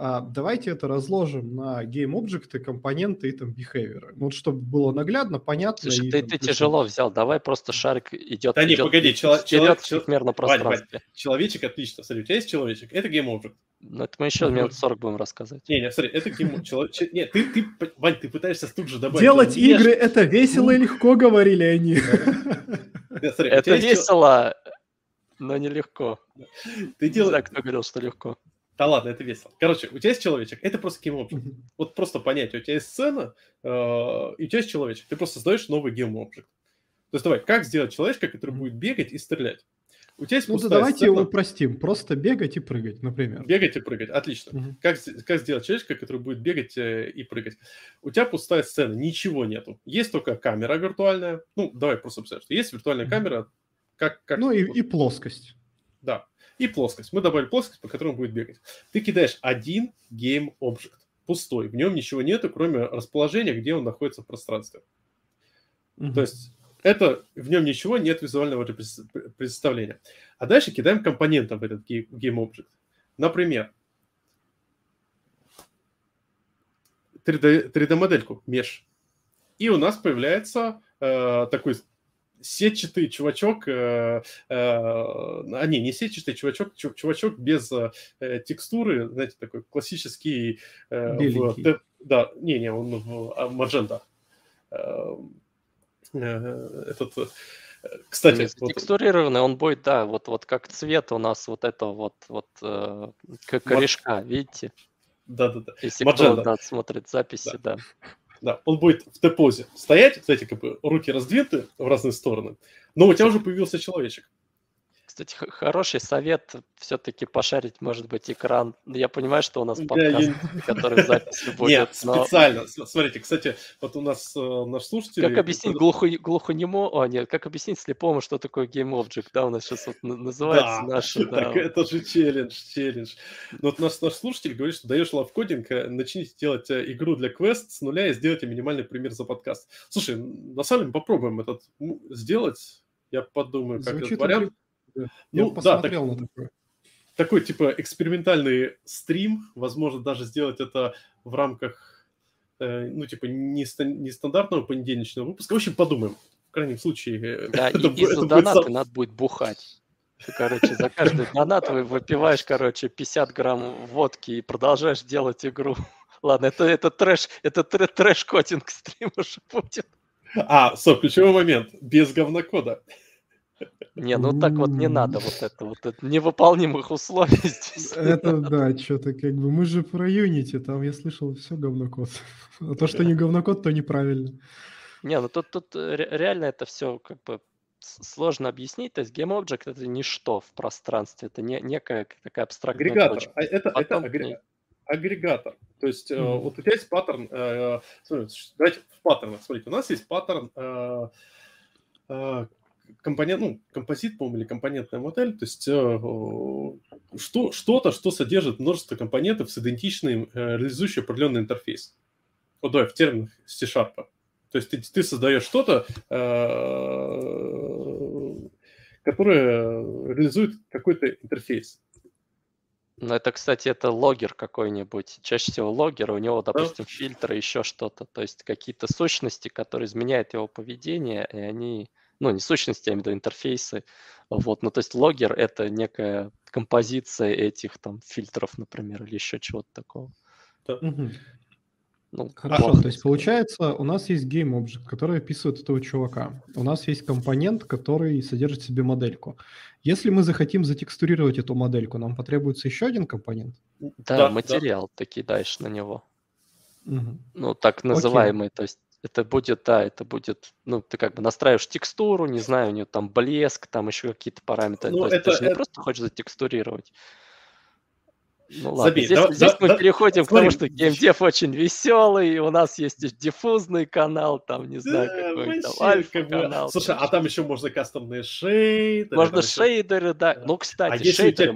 Давайте это разложим на GameObject, компоненты и там behavior. Вот чтобы было наглядно, понятно. Слушай, ты тяжело взял. Давай просто шарик идет. Да не, погоди. Человечек отлично. Смотри, у тебя есть человечек. Это GameObject. Ну, это мы еще минут 40 будем рассказывать. Не, смотри, это GameObject. Нет, Вань, ты пытаешься тут же добавить. Делать игры — это весело и легко, говорили они. Это весело, но нелегко. Не знаю, кто говорил, что легко. Да ладно, это весело. Короче, у тебя есть человечек, это просто GameObject. Вот просто понятие, у тебя есть сцена, и у тебя есть человечек, ты просто создаешь новый GameObject. То есть давай, как сделать человечка, который будет бегать и стрелять? У тебя есть пустая давайте сцена. Его упростим, просто бегать и прыгать, например. Бегать и прыгать, отлично. Как сделать человечка, который будет бегать и прыгать? У тебя пустая сцена, ничего нету. Есть только камера виртуальная, ну давай просто представим, что есть виртуальная камера, как... Ну и плоскость. Да. И плоскость. Мы добавили плоскость, по которой он будет бегать. Ты кидаешь один GameObject, пустой. В нем ничего нету, кроме расположения, где он находится в пространстве. То есть это в нем ничего, нет визуального представления. А дальше кидаем компонентом в этот GameObject. Например, 3D-модельку, меш. И у нас появляется такой... сетчатый чувачок, не сетчатый чувачок, чувачок без текстуры, знаете, такой классический, да, он в Маджента. Этот, кстати, текстурированный, он будет, да, вот как цвет у нас вот этого как корешка, видите? Да. Если Маджента. Кто смотрит записи, да. Да, он будет в Т-позе стоять, кстати, как бы руки раздвинуты в разные стороны, но у тебя уже появился человечек. Кстати, хороший совет все-таки пошарить, может быть, экран. Я понимаю, что у нас подкаст, который запись будет. Нет, специально. Смотрите, кстати, вот у нас наш слушатель... Как объяснить глухонему... как объяснить слепому, что такое GameObject, да, у нас сейчас вот называется наш... Так, это же челлендж. Но вот наш слушатель говорит, что даешь лавкодинг, начните делать игру для квест с нуля и сделайте минимальный пример за подкаст. Слушай, на самом деле попробуем этот сделать. Я подумаю, как этот вариант... Я посмотрел на такое. Такой, типа, экспериментальный стрим. Возможно, даже сделать это в рамках, нестандартного понедельничного выпуска. В общем, подумаем. В крайнем случае... Да, и за донаты надо будет бухать. Ты, короче, за каждый донат выпиваешь, короче, 50 грамм водки и продолжаешь делать игру. Ладно, это трэш-кодинг стрима же будет. А, стоп, ключевой момент. Без говнокода. Не, ну так вот не надо вот это невыполнимых условий здесь. Это, да, что-то как бы, мы же про Unity, там я слышал, все говнокод. А то, что не говнокод, то неправильно. Не, ну тут реально это все как бы сложно объяснить. То есть GameObject — это ничто в пространстве, это некая такая абстрактная точка. Это агрегатор. То есть вот у тебя есть паттерн... Смотрите, давайте в паттернах. Смотрите, у нас есть паттерн... композит, по-моему, или компонентная модель, то есть что-то, что содержит множество компонентов с идентичным, реализующим определенный интерфейс. Вот давай в терминах C#. То есть ты создаешь что-то, которое реализует какой-то интерфейс. Ну, это, кстати, это логер какой-нибудь. Чаще всего логер, у него, допустим, фильтры, еще что-то. То есть какие-то сущности, которые изменяют его поведение, и они... Ну, не сущности, а именно интерфейсы. Вот. Ну, то есть логер — это некая композиция этих там фильтров, например, или еще чего-то такого. Да. Угу. Ну, хорошо, то есть получается, у нас есть GameObject, который описывает этого чувака. У нас есть компонент, который содержит в себе модельку. Если мы захотим затекстурировать эту модельку, нам потребуется еще один компонент? Да, материал ты кидаешь на него. Угу. Ну, так называемый, окей. То есть Это будет, ну, ты как бы настраиваешь текстуру, не знаю, у нее там блеск, там еще какие-то параметры. Ну, то есть ты же не просто хочешь затекстурировать. Ну ладно, здесь мы переходим к тому, что GameDev очень веселый, у нас есть диффузный канал, там, не знаю, какой там альфа-канал. Слушай, а там еще можно кастомные шейдеры. Можно шейдеры, да. Ну, кстати, шейдеры.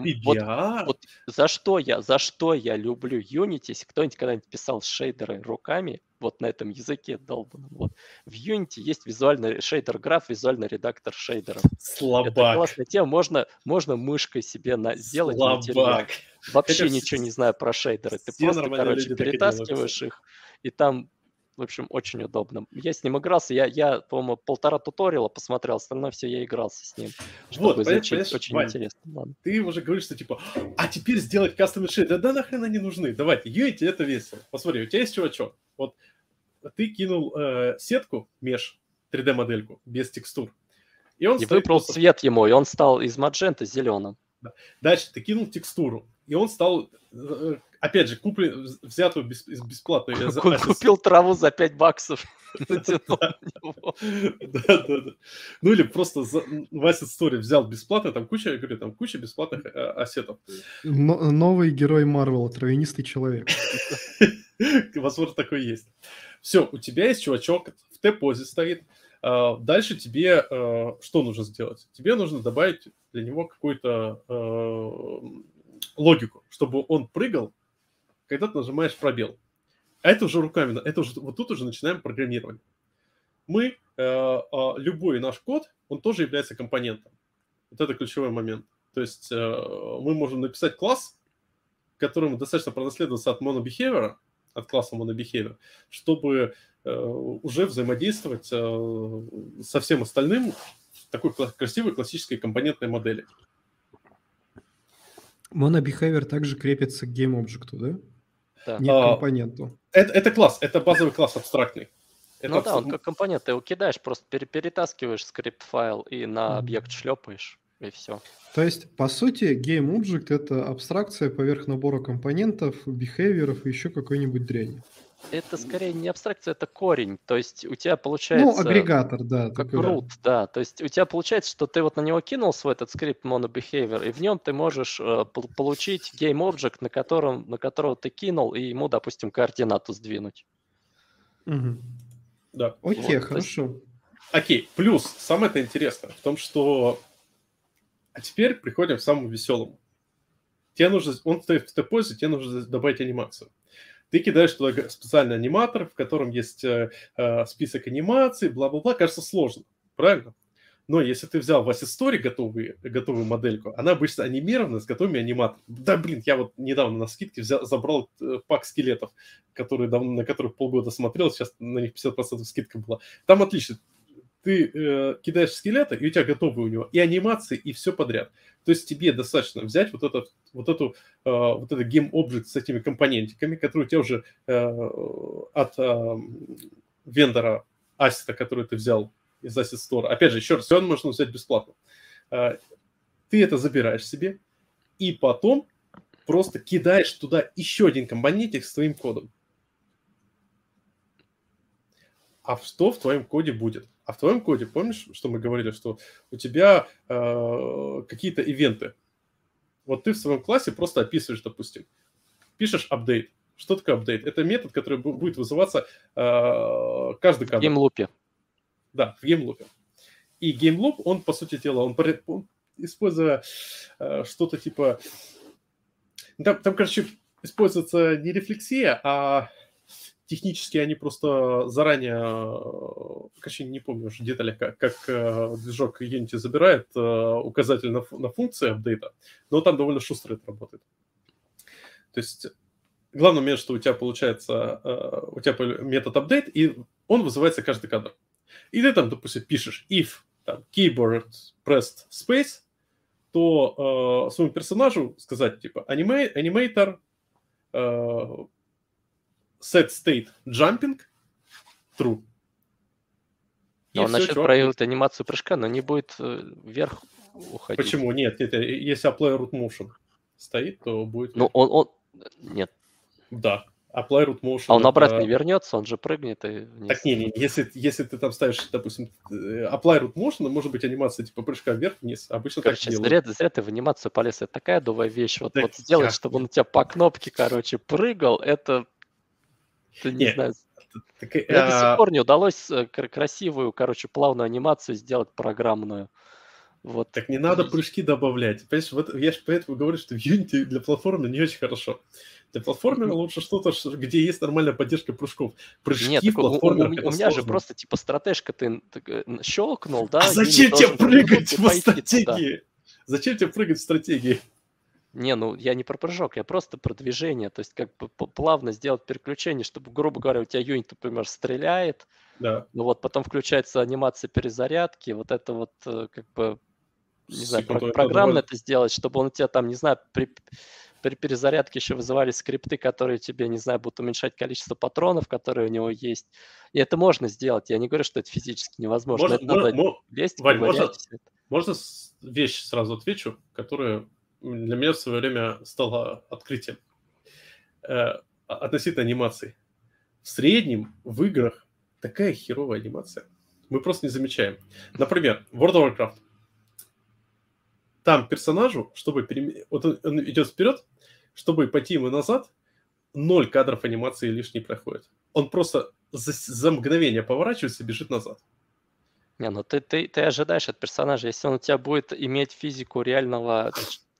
Вот за что я люблю Unity, если кто-нибудь когда-нибудь писал шейдеры руками, вот на этом языке долбанном. Вот. В Unity есть визуальный шейдер-граф, визуальный редактор шейдеров. Слабак. Это классная тема, можно мышкой себе сделать. Слабак. Вообще это ничего не знаю про шейдеры. Ты просто, короче, перетаскиваешь их, и там, в общем, очень удобно. Я с ним игрался, я по-моему, 1.5 туториала посмотрел, остальное все я игрался с ним. Вот, понимаешь, очень Вань, интересно. Ладно. Ты уже говоришь, что типа, а теперь сделать кастомные шейдеры, да нахрен они нужны, давайте, Unity это весело. Посмотри, у тебя есть чувачок, вот ты кинул сетку, меж 3D-модельку, без текстур. И выбрал цвет ему, и он стал из маджента зеленым. Да. Дальше ты кинул текстуру, и он стал, опять же, взятую бесплатно. Купил траву за $5. Да. Ну или просто в Asset Store взял бесплатно, там куча бесплатных ассетов. Новый герой Марвел, травянистый человек. Возможно, такой есть. Все, у тебя есть чувачок, в Т-позе стоит. Дальше тебе что нужно сделать? Тебе нужно добавить для него какую-то логику, чтобы он прыгал, когда ты нажимаешь пробел. А это уже руками, вот тут уже начинаем программирование. Любой наш код, он тоже является компонентом. Вот это ключевой момент. То есть мы можем написать класс, которому достаточно пронаследоваться от MonoBehavior, от класса MonoBehavior, чтобы уже взаимодействовать со всем остальным в такой красивой классической компонентной модели. MonoBehavior также крепится к GameObject, да? Да. Не к компоненту. Это класс, это базовый класс абстрактный. Это ну абсолютно... да, он как компонент, ты его кидаешь, просто перетаскиваешь скрипт-файл и на объект шлепаешь, и все. То есть, по сути, GameObject — это абстракция поверх набора компонентов, behavior и еще какой-нибудь дряни. Это скорее не абстракция, это корень. То есть у тебя получается... Ну, агрегатор, да. Как root, да. То есть у тебя получается, что ты вот на него кинул свой этот скрипт MonoBehavior, и в нем ты можешь получить GameObject, на которого ты кинул, и ему, допустим, координату сдвинуть. Угу. Да. Окей, вот, хорошо. Есть... Окей, плюс, самое-то интересное в том, что... А теперь приходим к самому веселому. Тебе нужно... Он стоит в Т-позе, тебе нужно добавить анимацию. Ты кидаешь туда специальный аниматор, в котором есть список анимаций, бла-бла-бла. Кажется, сложно, правильно? Но если ты взял в Asset Store готовую модельку, она обычно анимирована с готовыми аниматорами. Да, блин, я вот недавно на скидке забрал пак скелетов, на которых полгода смотрел, сейчас на них 50% скидка была. Там отлично. ты кидаешь скелета, и у тебя готовы у него и анимации, и все подряд. То есть тебе достаточно взять вот этот game object с этими компонентиками, которые у тебя уже от вендора ассета, который ты взял из Asset Store. Опять же, еще раз, все можно взять бесплатно. Ты это забираешь себе, и потом просто кидаешь туда еще один компонентик с твоим кодом. А что в твоем коде будет? А в твоем коде, помнишь, что мы говорили, что у тебя какие-то ивенты. Вот ты в своем классе просто описываешь, допустим, пишешь апдейт. Что такое апдейт? Это метод, который будет вызываться каждый кадр. В геймлупе. Да, в геймлупе. И геймлуп, он, по сути дела, он используя что-то типа... Там, короче, используется не рефлексия, а... Технически они просто заранее, короче, не помню уже детали, как движок Unity забирает указатель на функции апдейта, но там довольно шустро это работает. То есть главный момент, что у тебя получается, у тебя метод апдейт, и он вызывается каждый кадр. И ты там, допустим, пишешь if там, keyboard pressed space, то своему персонажу сказать, типа, animator, set state jumping true. Но он начнет проявить анимацию прыжка, но не будет вверх уходить. Почему? Нет, если apply root motion стоит, то будет... Ну, он... Нет. Да, apply root motion... А он обратно не вернется, он же прыгнет и... Вниз. Так, не, если ты там ставишь, допустим, apply root motion, может быть анимация типа прыжка вверх-вниз. Обычно короче, так делают. Короче, зря ты в анимацию полез. Это такая дувая вещь. Вот, да, вот сделать, чтобы он у тебя по кнопке, короче, прыгал, это... Не знаю. Так, мне до сих пор не удалось красивую, короче, плавную анимацию сделать программную. Вот. Так не надо прыжки добавлять. Понимаешь, вот, я же поэтому говорю, что Unity для платформы не очень хорошо. Для платформера лучше что-то, где есть нормальная поддержка прыжков. Прыжки нет, в платформерах это сложно. У меня же просто типа стратежка, ты щелкнул, да? А зачем тебе прыгать в стратегии? Зачем тебе прыгать в стратегии? Не, ну я не про прыжок, я просто про движение, то есть как бы плавно сделать переключение, чтобы, грубо говоря, у тебя юнит, например, стреляет, да. Ну вот потом включается анимация перезарядки, вот это вот как бы, не знаю, программно это сделать, чтобы он у тебя там, не знаю, при перезарядке еще вызывали скрипты, которые тебе, не знаю, будут уменьшать количество патронов, которые у него есть, и это можно сделать, я не говорю, что это физически невозможно, это надо лезть, ковырять. Можно вещь сразу отвечу, которая... для меня в свое время стало открытием относительно анимации. В среднем в играх такая херовая анимация. Мы просто не замечаем. Например, World of Warcraft. Там персонажу, чтобы вот он идет вперед, чтобы пойти ему назад, 0 кадров анимации лишней проходит. Он просто за мгновение поворачивается и бежит назад. Не, ну ты ожидаешь от персонажа, если он у тебя будет иметь физику реального...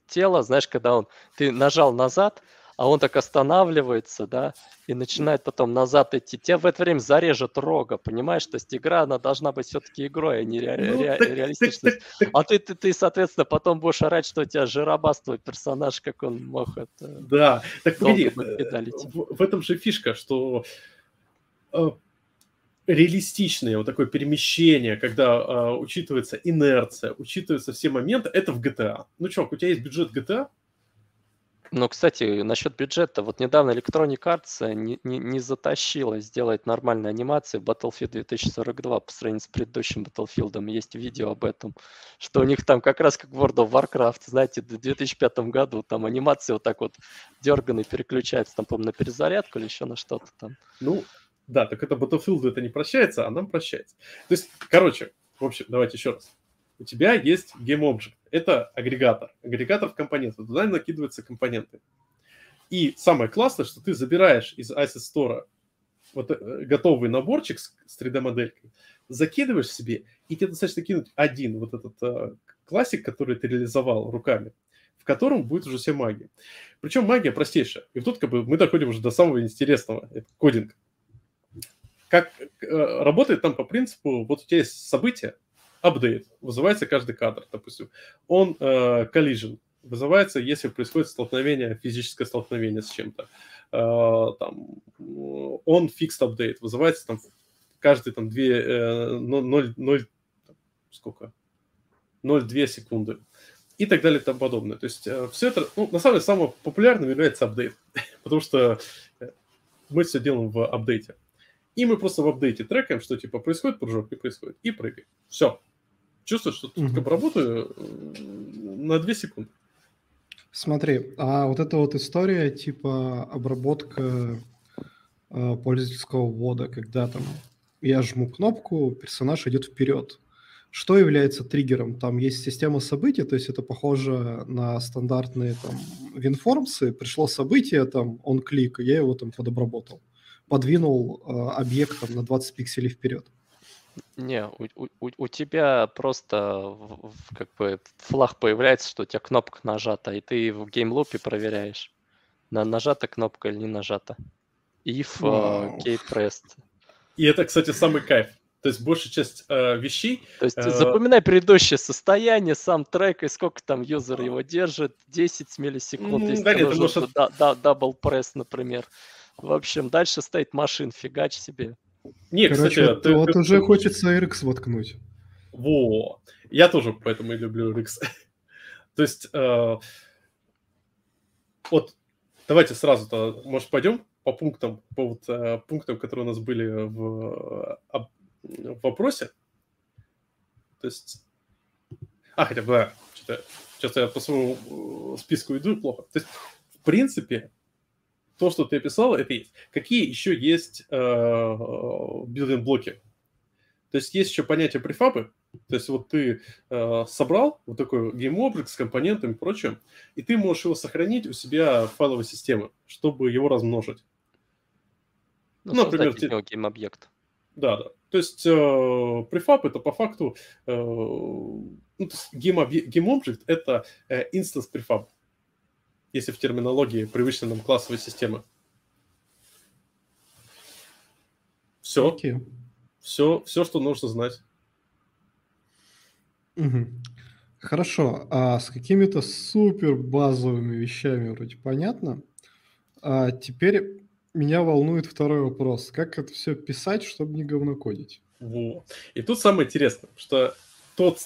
тела, знаешь, когда ты нажал назад, а он так останавливается, да, и начинает потом назад идти. Тебя в это время зарежет рога, понимаешь? То есть игра, она должна быть все-таки игрой, а не реалистичной. А ты, соответственно, потом будешь орать, что у тебя жиробас твой персонаж, как он мог это... Да, так видишь, в этом же фишка, что... реалистичное вот такое перемещение, когда учитывается инерция, учитываются все моменты, это в GTA. Ну, чувак, у тебя есть бюджет GTA? Ну, кстати, насчет бюджета. Вот недавно Electronic Arts не затащила сделать нормальную анимацию Battlefield 2042 по сравнению с предыдущим Battlefield. Есть видео об этом, что у них там как раз как в World of Warcraft, знаете, в 2005 году там анимация вот так вот дерганная переключается, там, по-моему, на перезарядку или еще на что-то там. Ну, да, так это Battlefield это не прощается, а нам прощается. То есть, короче, в общем, давайте еще раз. У тебя есть GameObject, это агрегатор. Агрегатор в компонентах, туда накидываются компоненты. И самое классное, что ты забираешь из Asset Store вот готовый наборчик с 3D-моделькой, закидываешь себе, и тебе достаточно кинуть один вот этот классик, который ты реализовал руками, в котором будет уже вся магия. Причем магия простейшая. И тут как бы мы доходим уже до самого интересного, это кодинг. Как работает там по принципу, вот у тебя есть событие, апдейт, вызывается каждый кадр, допустим. Он collision, вызывается, если происходит столкновение, физическое столкновение с чем-то. Там, он fixed update, вызывается там каждые там 0,2 секунды и так далее и тому подобное. То есть все это, ну, на самом деле, самым популярным является апдейт, потому что мы все делаем в апдейте. И мы просто в апдейте трекаем, что типа происходит прыжок, не происходит, и прыгаем. Все. Чувствую, что тут только поработаю на 2 секунды. Смотри, а вот эта вот история, типа обработка пользовательского ввода, когда там я жму кнопку, персонаж идет вперед. Что является триггером? Там есть система событий, то есть это похоже на стандартные там винформсы. Пришло событие, там он клик, я его там подобработал. Подвинул объект там на 20 пикселей вперед. Не, у тебя просто как бы флаг появляется, что у тебя кнопка нажата, и ты в геймлупе проверяешь, нажата кнопка или не нажата. If key pressed. И это, кстати, самый кайф. То есть большая часть вещей... То есть запоминай предыдущее состояние, сам трек, и сколько там юзер его держит, 10 миллисекунд, если ты можешь double press, например. В общем, дальше стоит машин, фигач себе. Нет, короче, кстати, вот ты, уже ты... хочется RX воткнуть. Во, я тоже поэтому и люблю RX. То есть, вот давайте сразу-то, может, пойдем по пунктам, по вот, пунктам, которые у нас были в вопросе. То есть, хотя бы, да, что-то я по своему списку иду, плохо. То есть, в принципе... То, что ты описал, это есть. Какие еще есть билдинг-блоки? То есть есть еще понятие префабы. То есть вот ты собрал вот такой гейм-облик с компонентами и прочим, и ты можешь его сохранить у себя в файловой системе, чтобы его размножить. Ну, например, гейм-объект. Да. То есть префаб – это по факту... гейм-объект – это инстанс префаб. Если в терминологии привычной нам классовой системы. Все. Okay. Все, что нужно знать. Хорошо. А с какими-то супер базовыми вещами вроде понятно. А теперь меня волнует второй вопрос. Как это все писать, чтобы не говнокодить? Во. И тут самое интересное, что... Ну,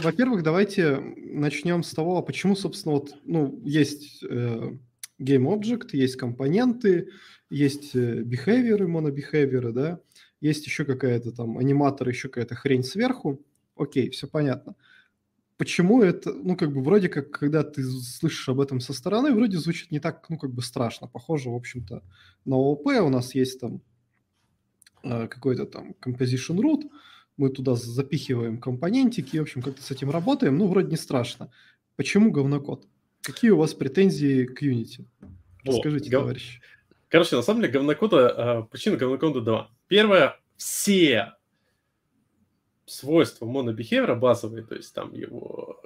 во-первых, давайте начнем с того, почему, собственно, вот, ну, есть GameObject, есть компоненты, есть бихевиоры, монобихевиоры, да, есть еще какая-то там аниматор, еще какая-то хрень сверху. Окей, все понятно. Почему это, ну, как бы, вроде как, когда ты слышишь об этом со стороны, вроде звучит не так, ну, как бы страшно. Похоже, в общем-то, на ООП у нас есть там какой-то там composition root, мы туда запихиваем компонентики, в общем, как-то с этим работаем. Ну, вроде не страшно. Почему говнокод? Какие у вас претензии к Unity? Расскажите, товарищи. Короче, на самом деле, причина говнокода два. Первое, все свойства монобихевера базовые, то есть там его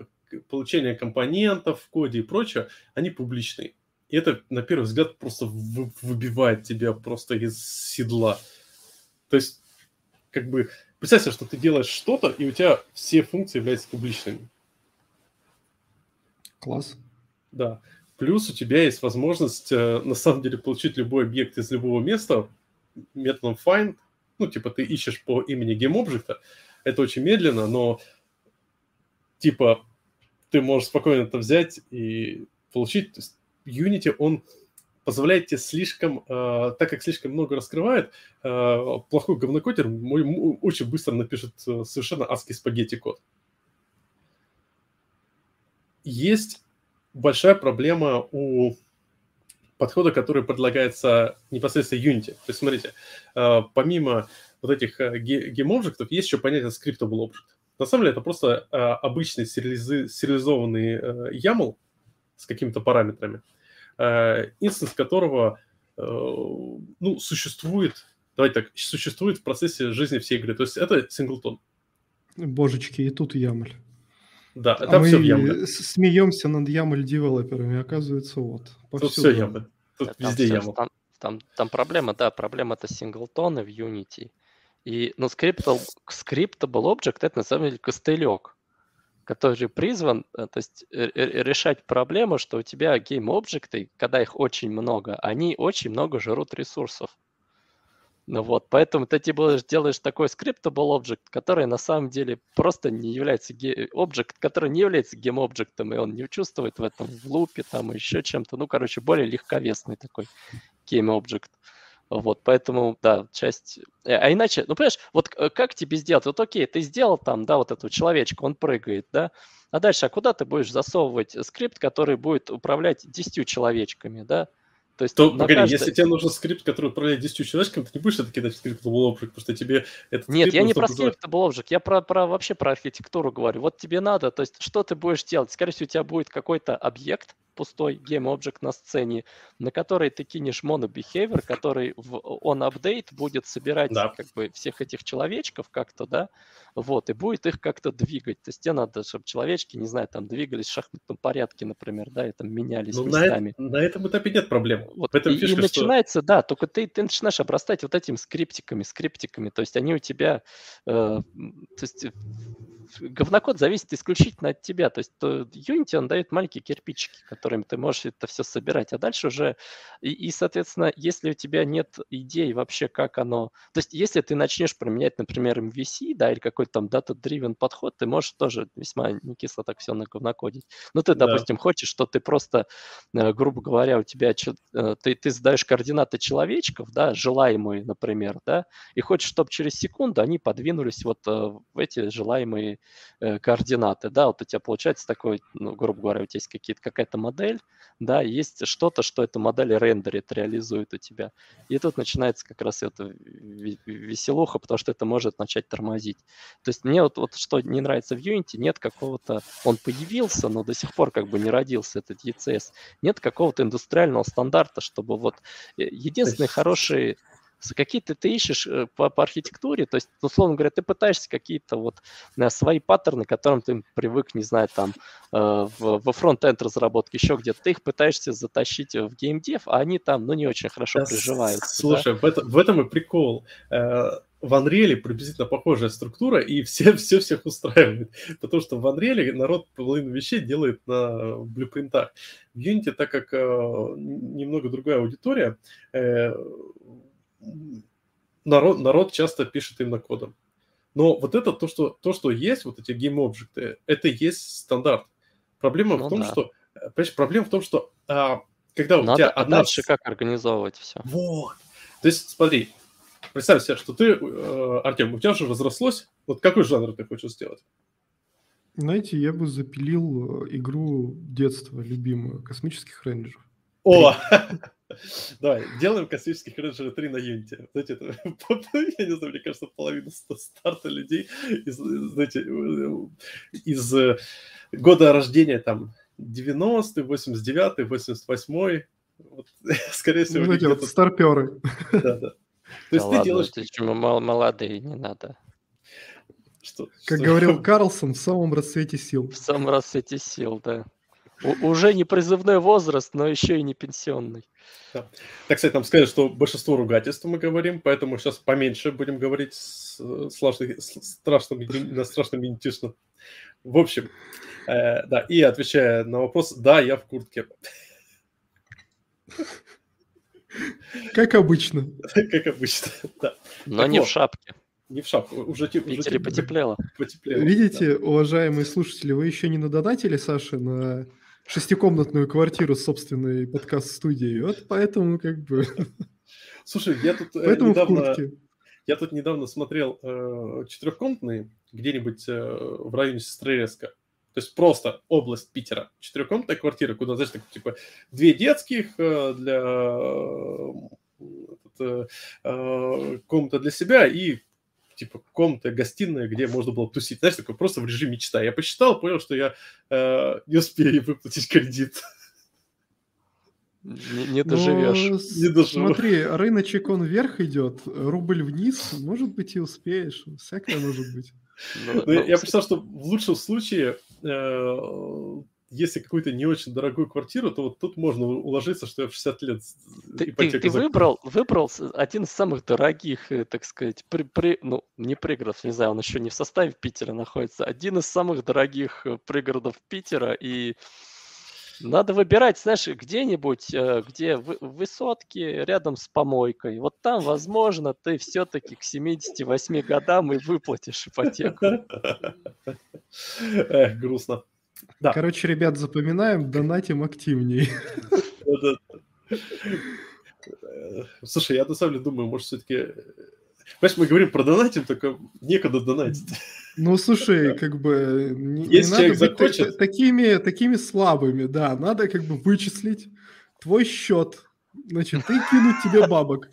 получение компонентов в коде и прочее, они публичные. И это, на первый взгляд, просто выбивает тебя просто из седла. То есть, как бы... Представь себе, что ты делаешь что-то, и у тебя все функции являются публичными. Класс. Да. Плюс у тебя есть возможность, на самом деле, получить любой объект из любого места методом find. Ну, типа, ты ищешь по имени GameObject. Это очень медленно, но, типа, ты можешь спокойно это взять и получить. То есть Unity, он позволяет тебе слишком, так как слишком много раскрывает, плохой говнокодер очень быстро напишет совершенно адский спагетти-код. Есть большая проблема у подхода, который предлагается непосредственно Unity. То есть, смотрите, помимо вот этих GameObject'ов есть еще понятие Scriptable Object. На самом деле это просто обычный сериализованный YAML с какими-то параметрами, инстанс которого существует в процессе жизни всей игры. То есть это синглтон. Божечки, и тут YAML. Да, это все в YAML. Смеемся над YAML-девелоперами, оказывается, вот. Тут все YAML. Тут везде YAML. Там проблема, да, проблема-то синглтоны в Unity. Но Scriptable Object — это на самом деле костылек, который призван, то есть, решать проблему, что у тебя гейм-объекты, когда их очень много, они очень много жрут ресурсов. Ну вот, поэтому ты делаешь такой scriptable object, который на самом деле просто не является object, который не является гейм-объектом, и он не участвует в этом, в лупе, там, еще чем-то. Ну, короче, более легковесный такой гейм-объект. Вот, поэтому, да, часть... А иначе, ну, понимаешь, вот как тебе сделать? Вот окей, ты сделал там, да, вот этого человечка, он прыгает, да? А дальше, а куда ты будешь засовывать скрипт, который будет управлять 10 человечками, да? То есть, то, погоди, каждый... если тебе нужен скрипт, который управляет 10 человечками, ты не будешь это кидать в scriptable object, потому что тебе это... Нет, я не про scriptable object, я вообще про архитектуру говорю. Вот тебе надо, то есть что ты будешь делать? Скорее всего, у тебя будет какой-то объект, пустой гейм-объект на сцене, на который ты кинешь mono-behavior, который в on-update будет собирать как бы всех этих человечков как-то, да, вот, и будет их как-то двигать. То есть тебе надо, чтобы человечки, не знаю, там двигались в шахматном порядке, например, да, и там менялись местами. На этом этапе нет проблем. Вот. И начинается, да, только ты начинаешь обрастать вот этими скриптиками, то есть они у тебя, то есть говнокод зависит исключительно от тебя, то есть Unity, он дает маленькие кирпичики, которыми ты можешь это все собирать, а дальше уже, и соответственно, если у тебя нет идей вообще, как оно, то есть если ты начнешь применять, например, MVC, да, или какой-то там data-driven подход, ты можешь тоже весьма не кисло так все наговнокодить. Ну, ты, допустим, хочешь, что ты просто, грубо говоря, у тебя ты задаешь координаты человечков, да, желаемые, например, да, и хочешь, чтобы через секунду они подвинулись вот в эти желаемые координаты, да, вот у тебя получается такой, ну, грубо говоря, у тебя есть какая-то модель, да, есть что-то, что эта модель рендерит, реализует у тебя. И тут начинается как раз эта веселуха, потому что это может начать тормозить. То есть мне вот что не нравится в Unity, нет какого-то, он появился, но до сих пор как бы не родился этот ECS, нет какого-то индустриального стандарта, чтобы вот единственные хорошие... Какие-то ты ищешь по архитектуре, то есть, условно говоря, ты пытаешься какие-то вот свои паттерны, к которым ты привык, не знаю, там, во фронт-энд разработке, еще где-то, ты их пытаешься затащить в GameDev, а они там, ну, не очень хорошо приживаются. Слушай, да? в этом и прикол. В Unreal приблизительно похожая структура, и все всех устраивает. Потому что в Unreal народ половину вещей делает на блюпринтах. В Unity, так как немного другая аудитория, народ часто пишет именно кодом. Но вот это то, что есть, вот эти гейм-объекты, это и есть стандарт. Проблема в том, что когда у тебя одна... Дальше как организовывать все. Вот. То есть смотри, представь себе, что ты, Артем, у тебя же разрослось, вот какой жанр ты хочешь сделать? Знаете, я бы запилил игру детства, любимую, космических рейнджеров. О! Давай, делаем космических рейнджеров 3 на Unity. Знаете, это, я не знаю, мне кажется, половина старта людей из года рождения там 90-й, 89-й, 88-й. Вот, скорее всего, ну, вот старперы. Да. То есть ты делаешь... Молодые, не надо. Как говорил Карлсон, в самом расцвете сил. В самом расцвете сил, да. Уже не призывной возраст, но еще и не пенсионный. Да. Так, кстати, нам сказали, что большинство ругательств мы говорим, поэтому сейчас поменьше будем говорить страшным юнитишным. В общем, да, и отвечая на вопрос, да, я в куртке. Как обычно. Как обычно, да. Но не в шапке. Не в шапку, уже потеплело. Видите, да. Уважаемые слушатели, вы еще не надонатили Саше на шестикомнатную квартиру с собственной подкаст-студией, вот поэтому как бы... Слушай, я тут недавно смотрел четырехкомнатные где-нибудь в районе Сестрорецка. То есть просто область Питера. Четырехкомнатная квартира, куда, знаешь, так, типа две детских комната для себя и типа комната, гостиная, где можно было тусить. Знаешь, такой просто в режиме мечта. Я посчитал, понял, что я не успею выплатить кредит. Не доживешь. Смотри, рыночек, он вверх идет, рубль вниз, может быть, и успеешь. Всякое может быть. Я посчитал, что в лучшем случае, если какую-то не очень дорогую квартиру, то вот тут можно уложиться, что я в 60 лет ипотеку... Ты выбрал один из самых дорогих, так сказать, ну, не пригородов, не знаю, он еще не в составе Питера находится, один из самых дорогих пригородов Питера, и Надо выбирать, знаешь, где-нибудь, где высотки рядом с помойкой. Вот там, возможно, ты все-таки к 78 годам и выплатишь ипотеку. Эх, грустно. Да. Короче, ребят, запоминаем, донатим активнее. Слушай, я на самом деле думаю, может, все-таки... Понимаешь, мы говорим про донатим, только некогда донатить. Ну, слушай, как бы... Если человек захочет... Такими слабыми, да. Надо как бы вычислить твой счет. Значит, и кинуть тебе бабок.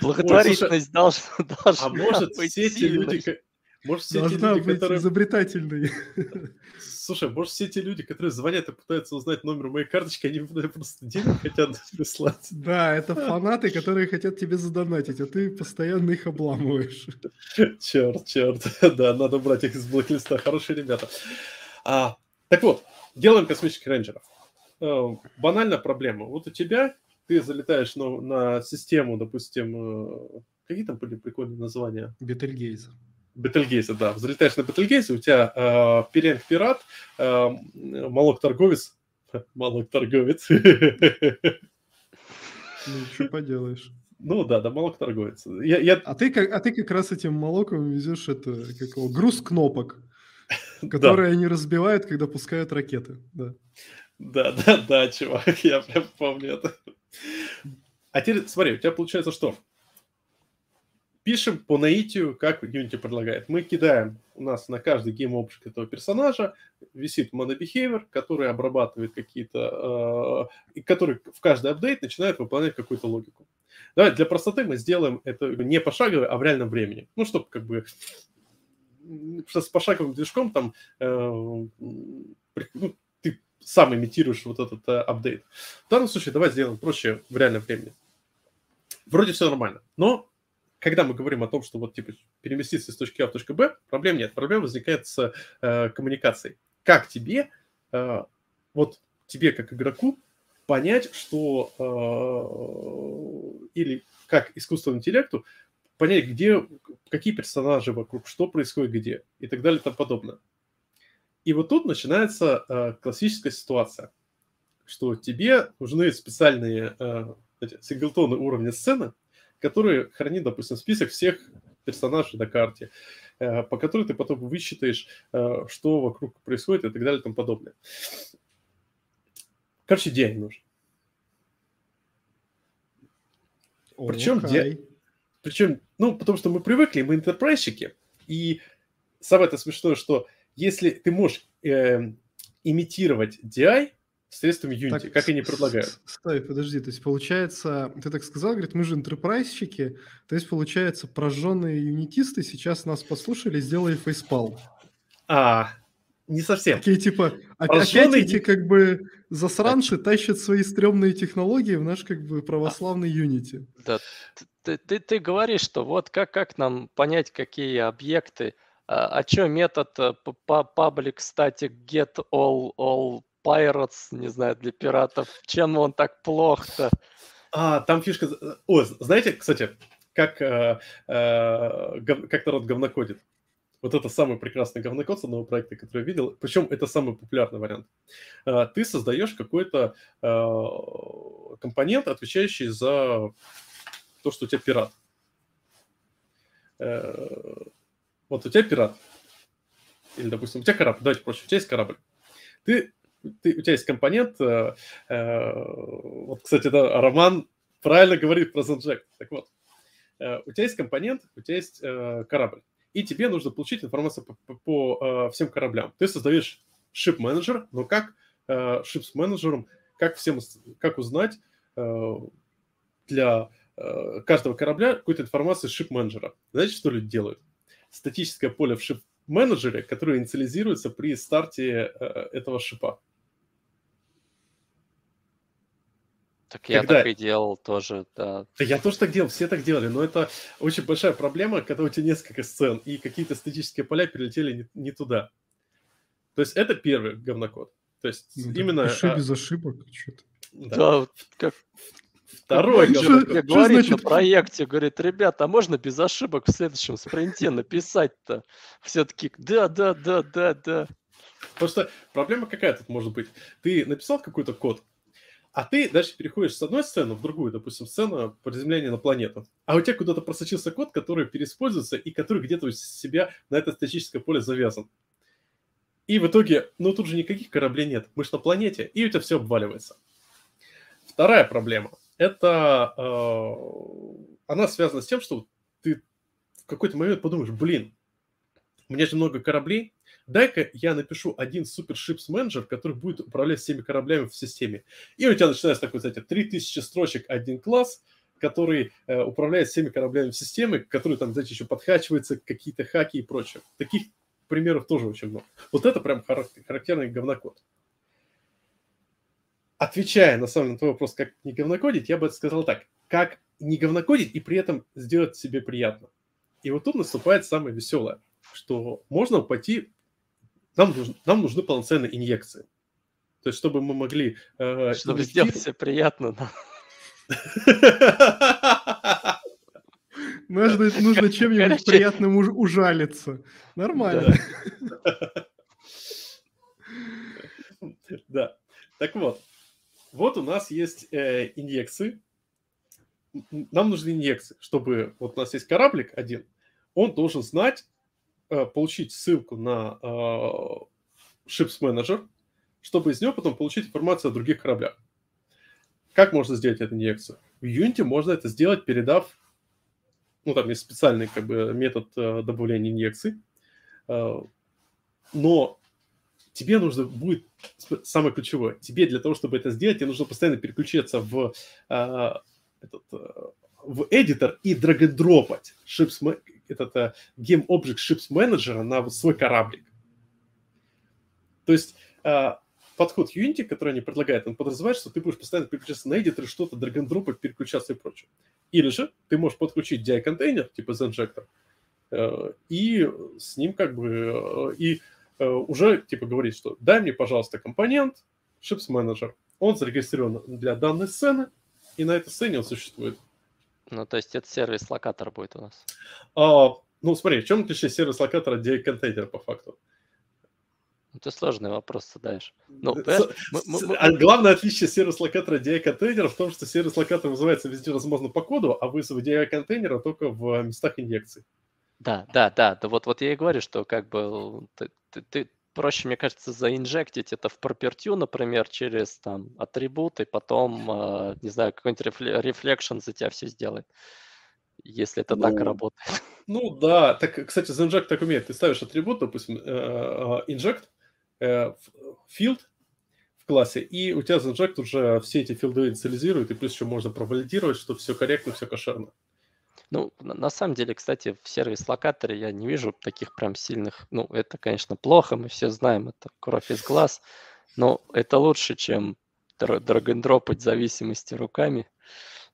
Благотворительность должна быть. А может, все эти люди... Может, все должна те люди, быть которые... изобретательной. Слушай, может, все те люди, которые звонят и пытаются узнать номер моей карточки, они просто денег хотят прислать. Да, это фанаты, которые хотят тебе задонатить, а ты постоянно их обламываешь. Черт. Да, надо брать их из блэк-листа. Хорошие ребята. Так вот, делаем космических рейнджеров. Банальная проблема. Вот у тебя, ты залетаешь на систему, допустим, какие там были прикольные названия? Бетельгейза. Бетельгейза, да. Взлетаешь на Бетельгейзе, у тебя пират, молок-торговец. Молок-торговец. Ну, что поделаешь. Ну, да, молок-торговец. А ты как раз этим молоком везешь груз кнопок, которые они разбивают, когда пускают ракеты. Да, чувак, я прям помню это. А теперь, смотри, у тебя получается что? Пишем по наитию, как Unity предлагает. Мы кидаем, у нас на каждый гейм-объект этого персонажа висит monobehavior, который обрабатывает какие-то... который в каждый апдейт начинает выполнять какую-то логику. Давай для простоты мы сделаем это не пошагово, а в реальном времени. Ну, чтобы как бы... с пошаговым движком там... ты сам имитируешь вот этот апдейт. В данном случае давай сделаем проще в реальном времени. Вроде все нормально, но... Когда мы говорим о том, что вот типа переместиться из точки А в точку Б, проблем нет. Проблема возникает с коммуникацией. Как тебе, тебе как игроку, понять, что... или как искусственному интеллекту, понять, где, какие персонажи вокруг, что происходит где, и так далее и тому подобное. И вот тут начинается классическая ситуация, что тебе нужны специальные синглтоны уровня сцены, который хранит, допустим, список всех персонажей на карте, по которой ты потом высчитаешь, что вокруг происходит и так далее и тому подобное. Короче, DI нужен. Причем, потому что мы привыкли, мы интерпрайзщики, и самое-то смешное, что если ты можешь имитировать DI, средствами Unity, так, как они предлагают. Стой, подожди, то есть получается, ты так сказал, говорит, мы же интерпрайзщики, то есть получается прожженные юнитисты сейчас нас послушали, сделали фейспал. Не совсем. Такие типа, прожженные... опять эти как бы засранцы тащат свои стрёмные технологии в наш как бы православный Unity. Да, ты говоришь, что вот как нам понять, какие объекты, а чё метод public static get all Pirates, не знаю, для пиратов. Чем он так плох-то? Там фишка... знаете, кстати, как народ говнокодит. Вот это самый прекрасный говнокод с одного проекта, который я видел. Причем это самый популярный вариант. Ты создаешь какой-то компонент, отвечающий за то, что у тебя пират. Вот у тебя пират. Или, допустим, у тебя корабль. Давайте проще. У тебя есть корабль. У тебя есть компонент, вот, кстати, да, Роман правильно говорит про Zenject. Так вот, у тебя есть компонент, у тебя есть корабль, и тебе нужно получить информацию по всем кораблям. Ты создаешь шип-менеджер, но как шип с менеджером, как узнать для каждого корабля какую-то информацию с шип-менеджера? Знаете, что люди делают? Статическое поле в шип-менеджере, которое инициализируется при старте этого шипа. Я так и делал тоже, да. Я тоже так делал, все так делали, но это очень большая проблема, когда у тебя несколько сцен, и какие-то статические поля перелетели не туда. То есть это первый говнокод. То есть именно... Пиши без ошибок. Что-то. Да, как... Второй говорит на проекте, говорит, ребята, а можно без ошибок в следующем спринте написать-то? Все-таки да. Потому что проблема какая тут может быть? Ты написал какой-то код, а ты дальше переходишь с одной сцены в другую, допустим, сцену приземления на планету. А у тебя куда-то просочился код, который переиспользуется и который где-то у себя на это статическое поле завязан. И в итоге, ну тут же никаких кораблей нет, мы же на планете, и у тебя все обваливается. Вторая проблема, это она связана с тем, что ты в какой-то момент подумаешь, блин, у меня же много кораблей, дай-ка я напишу один супер-шипс-менеджер, который будет управлять всеми кораблями в системе. И у тебя начинается такой, знаете, 3000 строчек один класс, который управляет всеми кораблями в системе, который там, знаете, еще подхачивается, какие-то хаки и прочее. Таких примеров тоже очень много. Вот это прям характерный говнокод. Отвечая, на самом деле, на твой вопрос, как не говнокодить, я бы сказал так. Как не говнокодить и при этом сделать себе приятно. И вот тут наступает самое веселое, что можно пойти... Нам нужны полноценные инъекции. То есть, чтобы мы могли... чтобы сделать себе приятно. Нужно чем-нибудь приятным ужалиться. Нормально. Да. Так вот. Вот у нас есть инъекции. Нам нужны инъекции, чтобы... Вот у нас есть кораблик один. Он должен знать... получить ссылку на Ships Manager, чтобы из него потом получить информацию о других кораблях. Как можно сделать эту инъекцию? В Unity можно это сделать, передав, ну, там есть специальный как бы метод добавления инъекций, но тебе нужно будет, самое ключевое, тебе для того, чтобы это сделать, тебе нужно постоянно переключаться в эдитор и драг-н-дропать этот Game Object Ships Manager на вот свой кораблик. То есть подход Unity, который они предлагают, он подразумевает, что ты будешь постоянно переключаться на эдитор, что-то драг-н-дропать, переключаться и прочее. Или же ты можешь подключить DI-контейнер, типа Zenject, и с ним как бы... И уже типа говорить, что дай мне, пожалуйста, компонент Ships Manager. Он зарегистрирован для данной сцены, и на этой сцене он существует. Ну, то есть это сервис-локатор будет у нас. Ну, смотри, в чем отличие сервис-локатора от DI-контейнера по факту? Ну, ты сложный вопрос задаешь. Ну, главное отличие сервис-локатора от DI-контейнера в том, что сервис-локатор вызывается везде, возможно, по коду, а вызов DI-контейнера только в местах инъекций. Да. Вот я и говорю, что как бы ты проще, мне кажется, заинжектить это в property, например, через там атрибуты, потом, не знаю, какой-нибудь reflection за тебя все сделает, если это так работает. Ну да, так, кстати, Zenject так умеет. Ты ставишь атрибут, допустим, inject, field в классе, и у тебя Zenject уже все эти филды инициализирует, и плюс еще можно провалидировать, что все корректно, все кошерно. Ну, на самом деле, кстати, в сервис-локаторе я не вижу таких прям сильных... Ну, это, конечно, плохо, мы все знаем, это кровь из глаз, но это лучше, чем драг-н-дропать зависимости руками.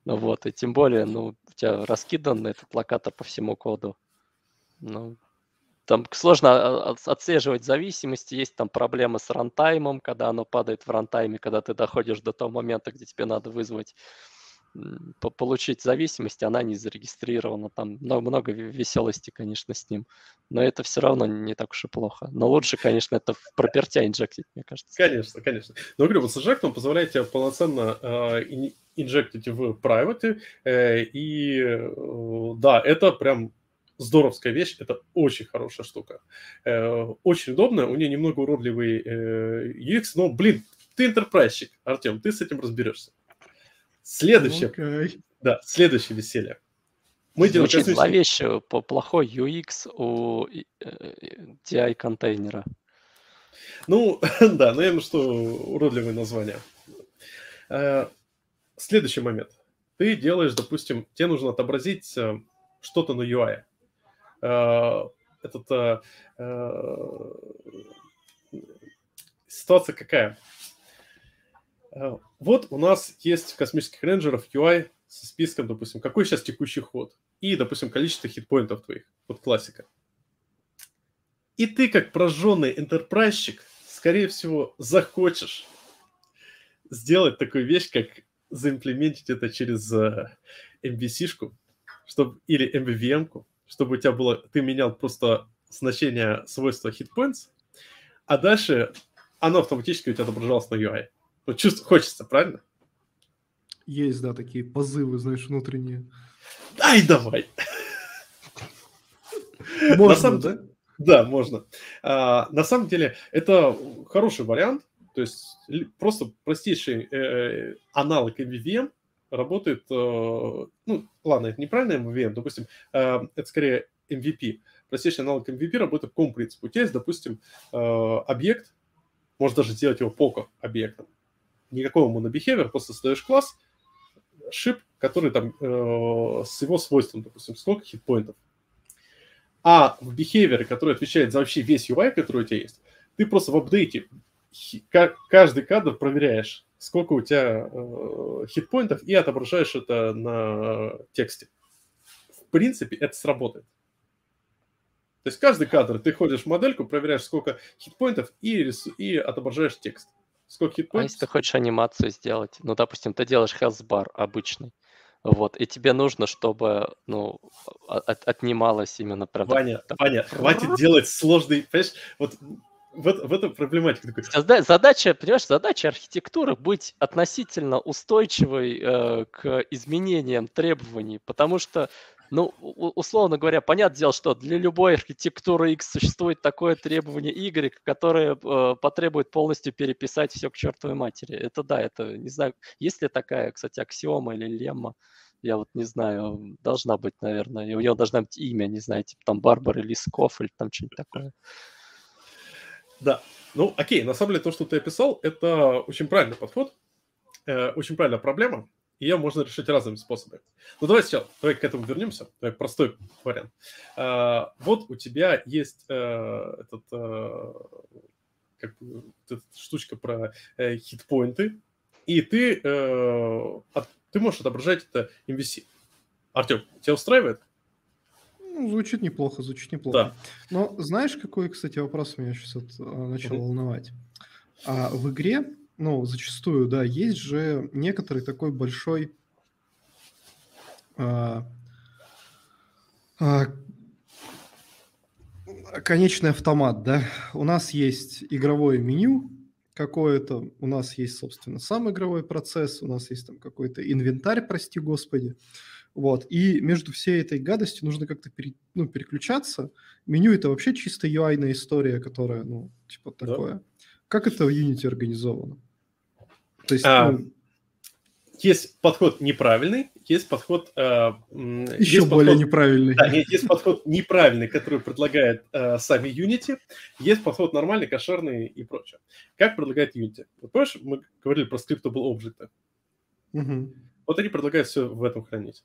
Ну вот, и тем более, ну, у тебя раскидан этот локатор по всему коду. Ну, там сложно отслеживать зависимости, есть там проблемы с рантаймом, когда оно падает в рантайме, когда ты доходишь до того момента, где тебе надо вызвать... получить зависимость, она не зарегистрирована. Там много веселости, конечно, с ним. Но это все равно не так уж и плохо. Но лучше, конечно, это в пропертя инжектить, мне кажется. Конечно. Но, говорю, вот с инжектом позволяет тебе полноценно инжектить в private. Да, это прям здоровская вещь. Это очень хорошая штука. Очень удобная. У нее немного уродливый UX. Но, блин, ты интерпрайзщик, Артем, ты с этим разберешься. Следующее, следующее веселье. Мы делаем зловеще плохой UX у DI-контейнера. Ну, да, наверное, что уродливое название. Следующий момент. Ты делаешь, допустим, тебе нужно отобразить что-то на UI. Ситуация какая? Вот у нас есть в космических рейнджеров UI со списком, допустим, какой сейчас текущий ход. И, допустим, количество хитпоинтов твоих. Вот классика. И ты, как прожженный энтерпрайзщик, скорее всего, захочешь сделать такую вещь, как заимплементить это через MVC-шку или MVVM-ку, чтобы у тебя было... Ты менял просто значение свойства хитпоинтс, а дальше оно автоматически у тебя отображалось на UI. Вот чувство хочется, правильно? Есть, да, такие позывы, знаешь, внутренние. Ай, давай! Можно, да? Да, можно. На самом деле, это хороший вариант. То есть просто простейший аналог MVVM работает... Ну, ладно, это неправильно MVVM, допустим, это скорее MVP. Простейший аналог MVP работает по какому принципу? У тебя есть, допустим, объект, можно даже сделать его поко объектом. Никакого monobehavior, просто создаешь класс, шип, который там с его свойством, допустим, сколько хитпоинтов. А в behavior, который отвечает за вообще весь UI, который у тебя есть, ты просто в апдейте каждый кадр проверяешь, сколько у тебя хитпоинтов, и отображаешь это на тексте. В принципе, это сработает. То есть каждый кадр ты ходишь в модельку, проверяешь, сколько хитпоинтов, и отображаешь текст. Сколько хитпоинтов? А если ты хочешь анимацию сделать? Ну, допустим, ты делаешь health-бар обычный. Вот, и тебе нужно, чтобы, ну, отнималось именно... Ваня, хватит делать сложный, понимаешь, вот в этом проблематика. Задача, понимаешь, задача архитектуры быть относительно устойчивой к изменениям требований, потому что, ну, условно говоря, понятное дело, что для любой архитектуры X существует такое требование Y, которое потребует полностью переписать все к чертовой матери. Это да, это, не знаю, есть ли такая, кстати, аксиома или лемма, я вот не знаю, должна быть, наверное, у нее должна быть имя, не знаю, типа там Барбара Лисков или там что-нибудь такое. Да, ну окей, на самом деле то, что ты описал, это очень правильный подход, очень правильная проблема. Ее можно решить разными способами. Ну, давай сейчас, давай к этому вернемся. Давай простой вариант. Вот у тебя есть эта штучка про хитпоинты, и ты можешь отображать это MVC. Артем, тебя устраивает? Ну, звучит неплохо, Да. Но знаешь, какой, кстати, вопрос меня сейчас начал волновать? В игре... Ну, зачастую, да, есть же некоторый такой большой конечный автомат, да. У нас есть игровое меню какое-то, у нас есть, собственно, сам игровой процесс, у нас есть там какой-то инвентарь, прости господи. Вот, и между всей этой гадостью нужно как-то переключаться. Меню – это вообще чисто UI-ная история, которая, ну, типа такое. Да. Как это в Unity организовано? То есть, есть подход неправильный, есть подход... неправильный. Да, есть подход неправильный, который предлагает сами Unity, есть подход нормальный, кошерный и прочее. Как предлагает Unity? Вот, понимаешь, мы говорили про scriptable object. Угу. Вот они предлагают все в этом хранить.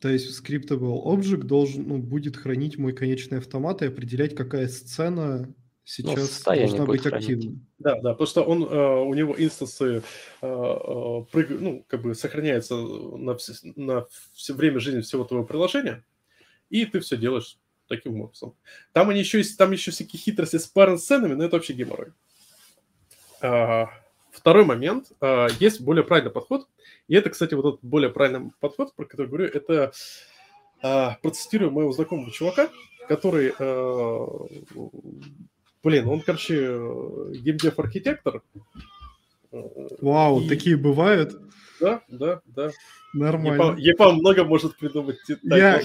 То есть scriptable object должен, будет хранить мой конечный автомат и определять, какая сцена сейчас должна быть активной. Да, потому что у него инстансы сохраняются на все время жизни всего твоего приложения, и ты все делаешь таким образом. Там еще всякие хитрости с парент-сценами, но это вообще геморрой. Второй момент. Есть более правильный подход. И это, кстати, вот этот более правильный подход, про который говорю, это процитирую моего знакомого чувака, который, он, короче, GameDev-архитектор. Вау, такие бывают? Да. Нормально. ЕПА много может придумать. Я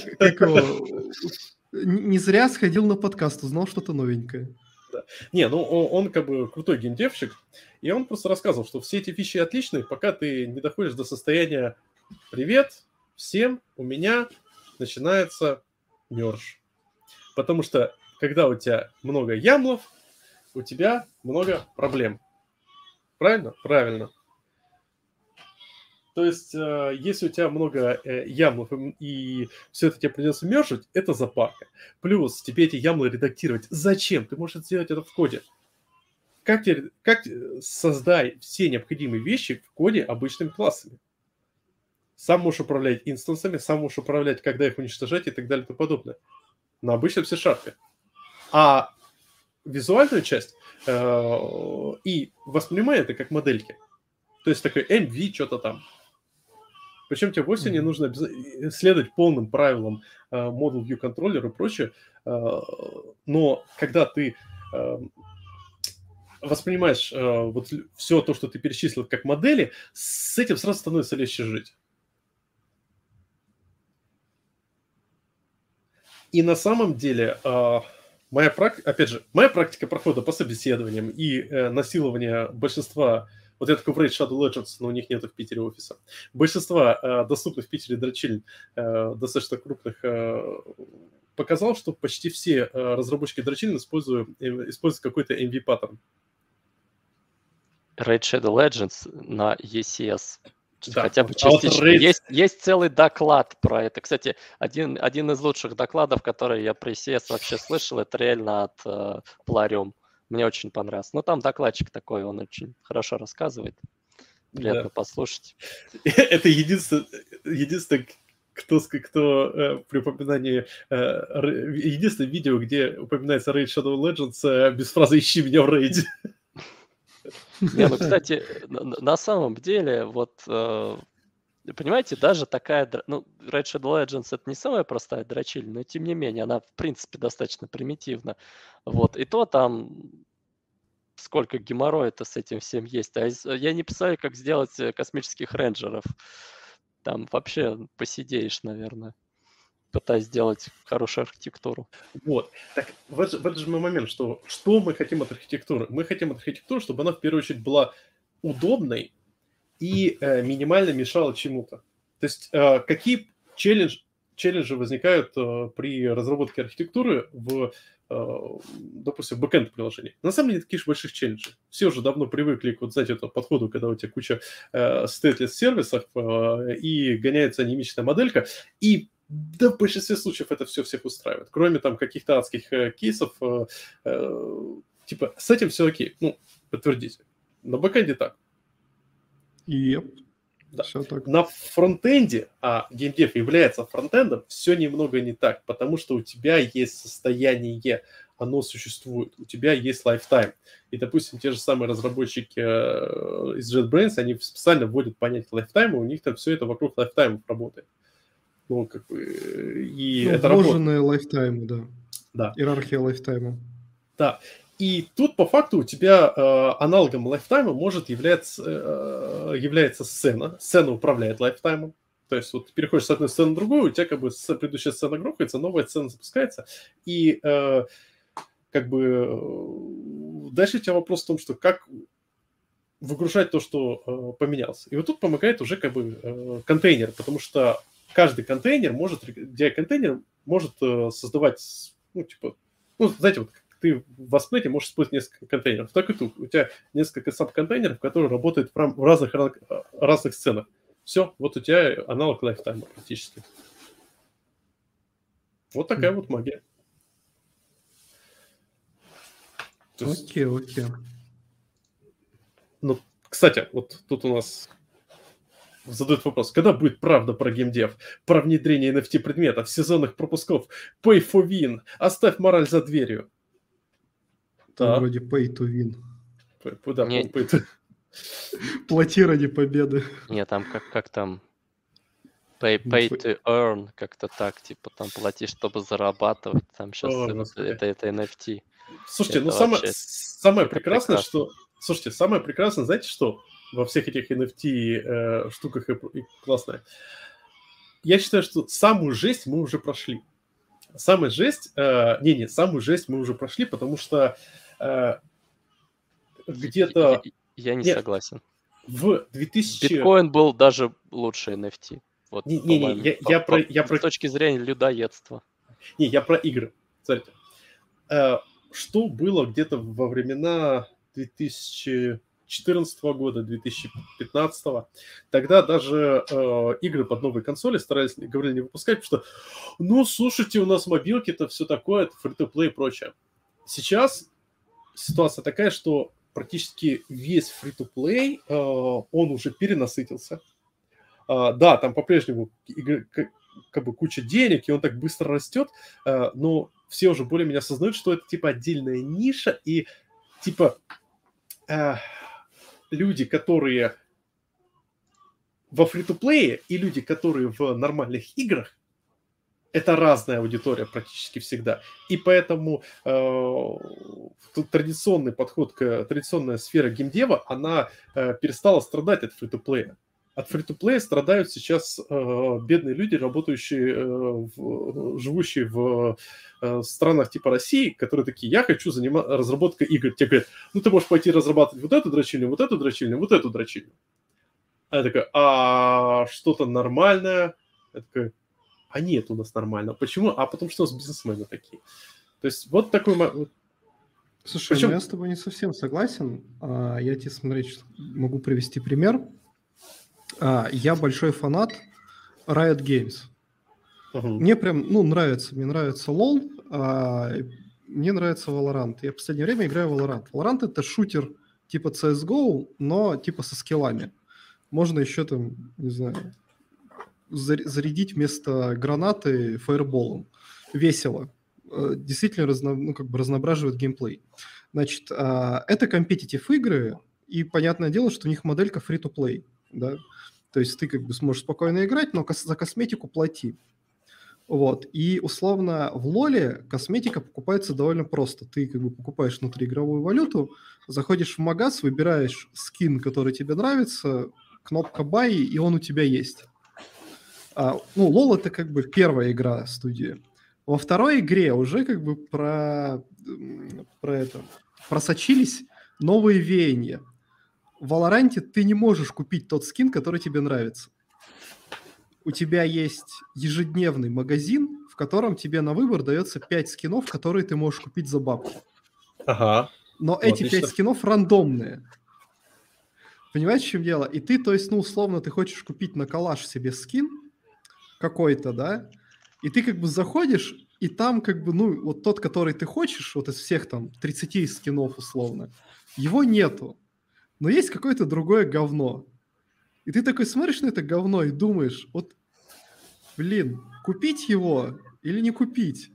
не зря сходил на подкаст, узнал что-то новенькое. Да. Не, он крутой геймдевщик, и он просто рассказывал, что все эти фичи отличные, пока ты не доходишь до состояния «Привет всем, у меня начинается мерж». Потому что, когда у тебя много ямлов, у тебя много проблем. Правильно? Правильно. То есть, если у тебя много ямлов, и все это тебе придется мержить, это запарка. Плюс тебе эти ямлы редактировать. Зачем? Ты можешь сделать это в коде. Создай все необходимые вещи в коде обычными классами. Сам можешь управлять инстансами, сам можешь управлять, когда их уничтожать и так далее и тому подобное. На обычном C-Sharp. А визуальную часть и воспринимай это как модельки. То есть, такой MV что-то там. Причем тебе вовсе не нужно следовать полным правилам Model View Controller и прочее. Но когда ты воспринимаешь вот все то, что ты перечислил, как модели, с этим сразу становится легче жить. И на самом деле, моя практика прохода по собеседованиям и насилования большинства, вот я такой в Raid Shadow Legends, но у них нет в Питере офиса, большинства доступных в Питере дрочильн достаточно крупных показал, что почти все разработчики дрочильн используют какой-то MV-паттерн. Raid Shadow Legends на ECS. Да. Хотя бы частично. Есть целый доклад про это. Кстати, один из лучших докладов, который я при CS вообще слышал, это реально от Plarium. Мне очень понравилось. Но там докладчик такой, он очень хорошо рассказывает. Приятно послушать. Это единственное, кто при упоминании... Единственное видео, где упоминается Raid Shadow Legends без фразы «Ищи меня в рейде». Не, ну, кстати, на самом деле, вот, понимаете, даже такая, ну, Raid Shadow Legends — это не самая простая дрочильня, но тем не менее, она, в принципе, достаточно примитивна. Вот, и то там, сколько геморроя-то с этим всем есть. А я не представляю, как сделать космических рейнджеров. Там вообще посидеешь, наверное, пытаясь сделать хорошую архитектуру. Вот. Так, в этот же момент, что мы хотим от архитектуры? Мы хотим от архитектуры, чтобы она, в первую очередь, была удобной и минимально мешала чему-то. То есть какие челленджи возникают при разработке архитектуры в, допустим, бэкэнд-приложении? На самом деле, таких же больших челленджей. Все уже давно привыкли к, вот, знаете, подходу, когда у тебя куча stateless-сервисов и гоняется анимичная моделька, и да, в большинстве случаев это все всех устраивает. Кроме там каких-то адских кейсов, типа, с этим все окей. Ну, подтвердите. На бэкэнде так. Yep. Да. Все так. На фронтенде, а GameDev является фронтендом, все немного не так, потому что у тебя есть состояние, оно существует, у тебя есть лайфтайм. И, допустим, те же самые разработчики из JetBrains, они специально вводят понятие лайфтайма, у них там все это вокруг лайфтаймов работает. Ну, как бы, и это вложенные лайфтаймы, да. Да. Иерархия лайфтайма. Да. И тут, по факту, у тебя аналогом лайфтайма может является сцена. Сцена управляет лайфтаймом. То есть, вот ты переходишь с одной сцены на другую, у тебя как бы предыдущая сцена грохается, новая сцена запускается. И как бы дальше у тебя вопрос в том, что как выгружать то, что поменялось. И вот тут помогает уже как бы контейнер, потому что каждый контейнер может, DI-контейнер может создавать, ну, типа, ну, знаете, вот ты в Asplate можешь использовать несколько контейнеров. Так и тут. У тебя несколько саб-контейнеров, которые работают в разных сценах. Все, вот у тебя аналог лайфтайма практически. Вот такая вот магия. Окей. Ну, кстати, вот тут у нас задают вопрос, когда будет правда про геймдев, про внедрение NFT-предметов, сезонных пропусков, pay for win, оставь мораль за дверью. Да. Вроде pay to win. Куда? Плати ради победы. Нет, там как там pay to earn, как-то так, типа там плати, чтобы зарабатывать, там сейчас это NFT. Слушайте, это ну самое прекрасное, что... Слушайте, самое прекрасное, знаете что? Во всех этих NFT штуках и классное. Я считаю, что самую жесть мы уже прошли. Самую жесть мы уже прошли, потому что где-то... Я не согласен. В 2000... Биткоин был даже лучше NFT. Вот, я про... С точки зрения людоедства. Не, я про игры. Смотрите. Что было где-то во времена 2014 года, 2015, тогда даже игры под новые консоли старались, говорили, не выпускать, потому что, ну, слушайте, у нас мобилки-то все такое, это free-to-play и прочее. Сейчас ситуация такая, что практически весь free-to-play, он уже перенасытился. Да, там по-прежнему игры, как бы куча денег, и он так быстро растет, но все уже более-менее осознают, что это типа отдельная ниша, и типа... люди, которые во фри-то-плее и люди, которые в нормальных играх, это разная аудитория практически всегда. И поэтому традиционный подход, традиционная сфера геймдева, она перестала страдать от фри-то-плея. От фри-то-плея страдают сейчас бедные люди, работающие, живущие в странах типа России, которые такие: я хочу заниматься разработкой игр. Тебе говорят: ну ты можешь пойти разрабатывать вот эту дрочильню, вот эту дрочильню, вот эту дрочильню. А я такая: а что-то нормальное? Я такая: а нет, у нас нормально. Почему? А потому что у нас бизнесмены такие. То есть вот такой... Слушай, причем... я с тобой не совсем согласен. Я тебе, смотри, могу привести пример. Я большой фанат Riot Games. Uh-huh. Мне прям, нравится. Мне нравится LoL, мне нравится Valorant. Я в последнее время играю в Valorant. Valorant — это шутер типа CSGO, но типа со скиллами. Можно еще там, не знаю, зарядить вместо гранаты фаерболом. Весело. Действительно разноображивает геймплей. Значит, это компетитив игры, и понятное дело, что у них моделька free-to-play. Да? То есть ты сможешь спокойно играть, но за косметику плати. Вот. И условно в лоле косметика покупается довольно просто. Ты покупаешь внутриигровую валюту, заходишь в магаз, выбираешь скин, который тебе нравится, кнопка buy, и он у тебя есть. Лол — это первая игра студии. Во второй игре уже просочились новые веяния. В Валоранте ты не можешь купить тот скин, который тебе нравится. У тебя есть ежедневный магазин, в котором тебе на выбор дается 5 скинов, которые ты можешь купить за бабки. Ага. Но эти 5 скинов рандомные. Понимаешь, в чем дело? И ты, то есть, условно, ты хочешь купить на калаш себе скин какой-то, да? И ты заходишь, и там вот тот, который ты хочешь, вот из всех там 30 скинов условно, его нету. Но есть какое-то другое говно. И ты такой смотришь на это говно и думаешь: вот, купить его или не купить?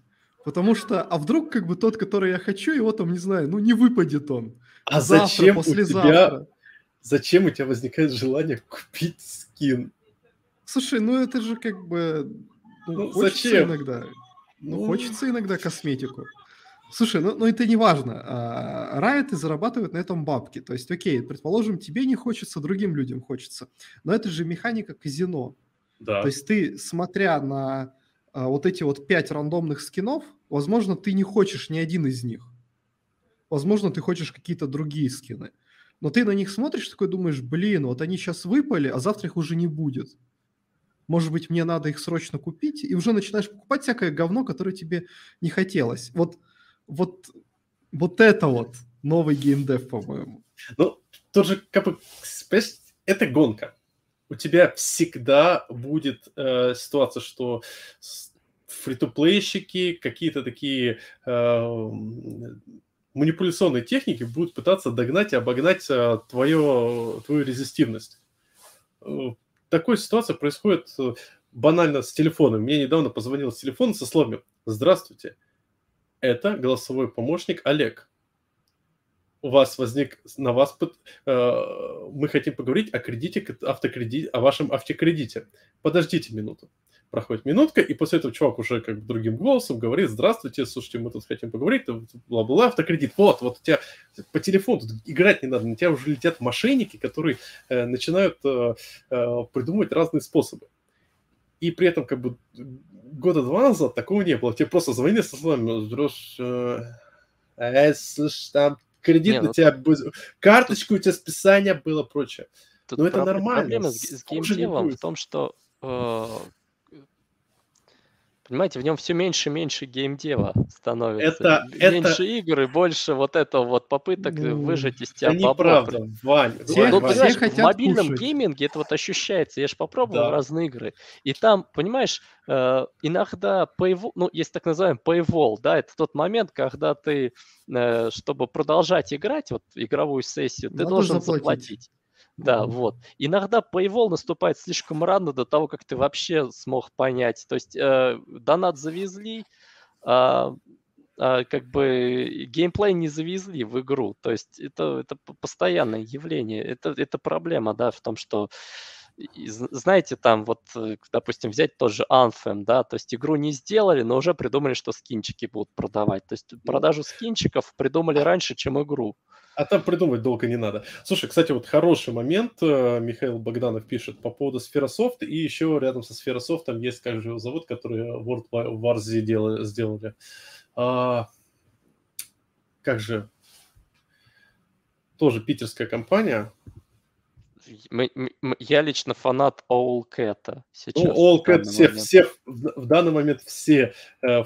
Потому что, а вдруг тот, который я хочу, его там, не знаю, не выпадет он. А завтра, зачем послезавтра. Зачем у тебя возникает желание купить скин? Слушай, это же хочется зачем? Иногда. Хочется иногда косметику. Слушай, это не важно. Riot зарабатывает на этом бабки. То есть, окей, предположим, тебе не хочется, другим людям хочется. Но это же механика казино. Да. То есть ты, смотря на вот эти 5 рандомных скинов, возможно, ты не хочешь ни один из них. Возможно, ты хочешь какие-то другие скины. Но ты на них смотришь, такой думаешь: вот они сейчас выпали, а завтра их уже не будет. Может быть, мне надо их срочно купить? И уже начинаешь покупать всякое говно, которое тебе не хотелось. Вот это новый геймдев, по-моему. Тоже это гонка. У тебя всегда будет ситуация, что фри-то-плейщики, какие-то такие манипуляционные техники будут пытаться догнать и обогнать твою резистивность. Такая ситуация происходит банально с телефоном. Мне недавно позвонил с телефона со словами: «Здравствуйте. Это голосовой помощник Олег. У вас возник... мы хотим поговорить о о вашем автокредите. Подождите минуту». Проходит минутка, и после этого чувак уже другим голосом говорит: «Здравствуйте, слушайте, мы тут хотим поговорить, бла-бла-бла, автокредит». Вот у тебя по телефону тут играть не надо, на тебя уже летят мошенники, которые начинают придумывать разные способы. И при этом года два назад такого не было. Тебе просто звонили со словами: «Здравствуйте, слушай, там кредит на тебя будет, карточку у тебя списание было, прочее». Но это нормально. Проблема с геймдевом в том, что, понимаете, в нем все меньше и меньше геймдева становится. Меньше игр и больше попыток выжать из тебя бабла. Это неправда, Вань. В мобильном гейминге это ощущается. Я же попробовал разные игры. И там, понимаешь, иногда paywall, есть так называемый paywall, да, это тот момент, когда ты, чтобы продолжать играть, игровую сессию, ты должен заплатить. Да, Иногда paywall наступает слишком рано до того, как ты вообще смог понять. То есть донат завезли, геймплей не завезли в игру. То есть это постоянное явление. Это проблема, да, в том, что знаете, там вот, допустим, взять тот же Anthem, да, то есть игру не сделали, но уже придумали, что скинчики будут продавать. То есть продажу скинчиков придумали раньше, чем игру. А там придумывать долго не надо. Слушай, кстати, вот хороший момент. Михаил Богданов пишет по поводу Spherosoft. И еще рядом со Spherosoft там есть, как же его зовут, который World of Warcraft сделали. Как же? Тоже питерская компания. Я лично фанат Allcat сейчас. Ну, Allcat, все, в данный момент все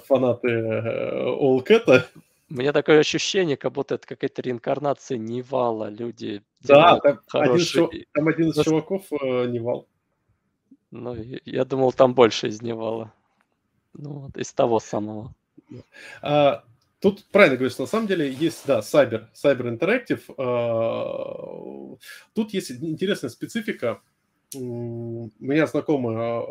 фанаты Allcat. У меня такое ощущение, как будто это какая-то реинкарнация Невала. Люди делают хорошие... там один из чуваков Невал. Ну, я думал, там больше из Невала. Ну, вот, из того самого. Тут правильно говоришь, на самом деле есть, да, Cyber Interactive. Тут есть интересная специфика. У меня знакомая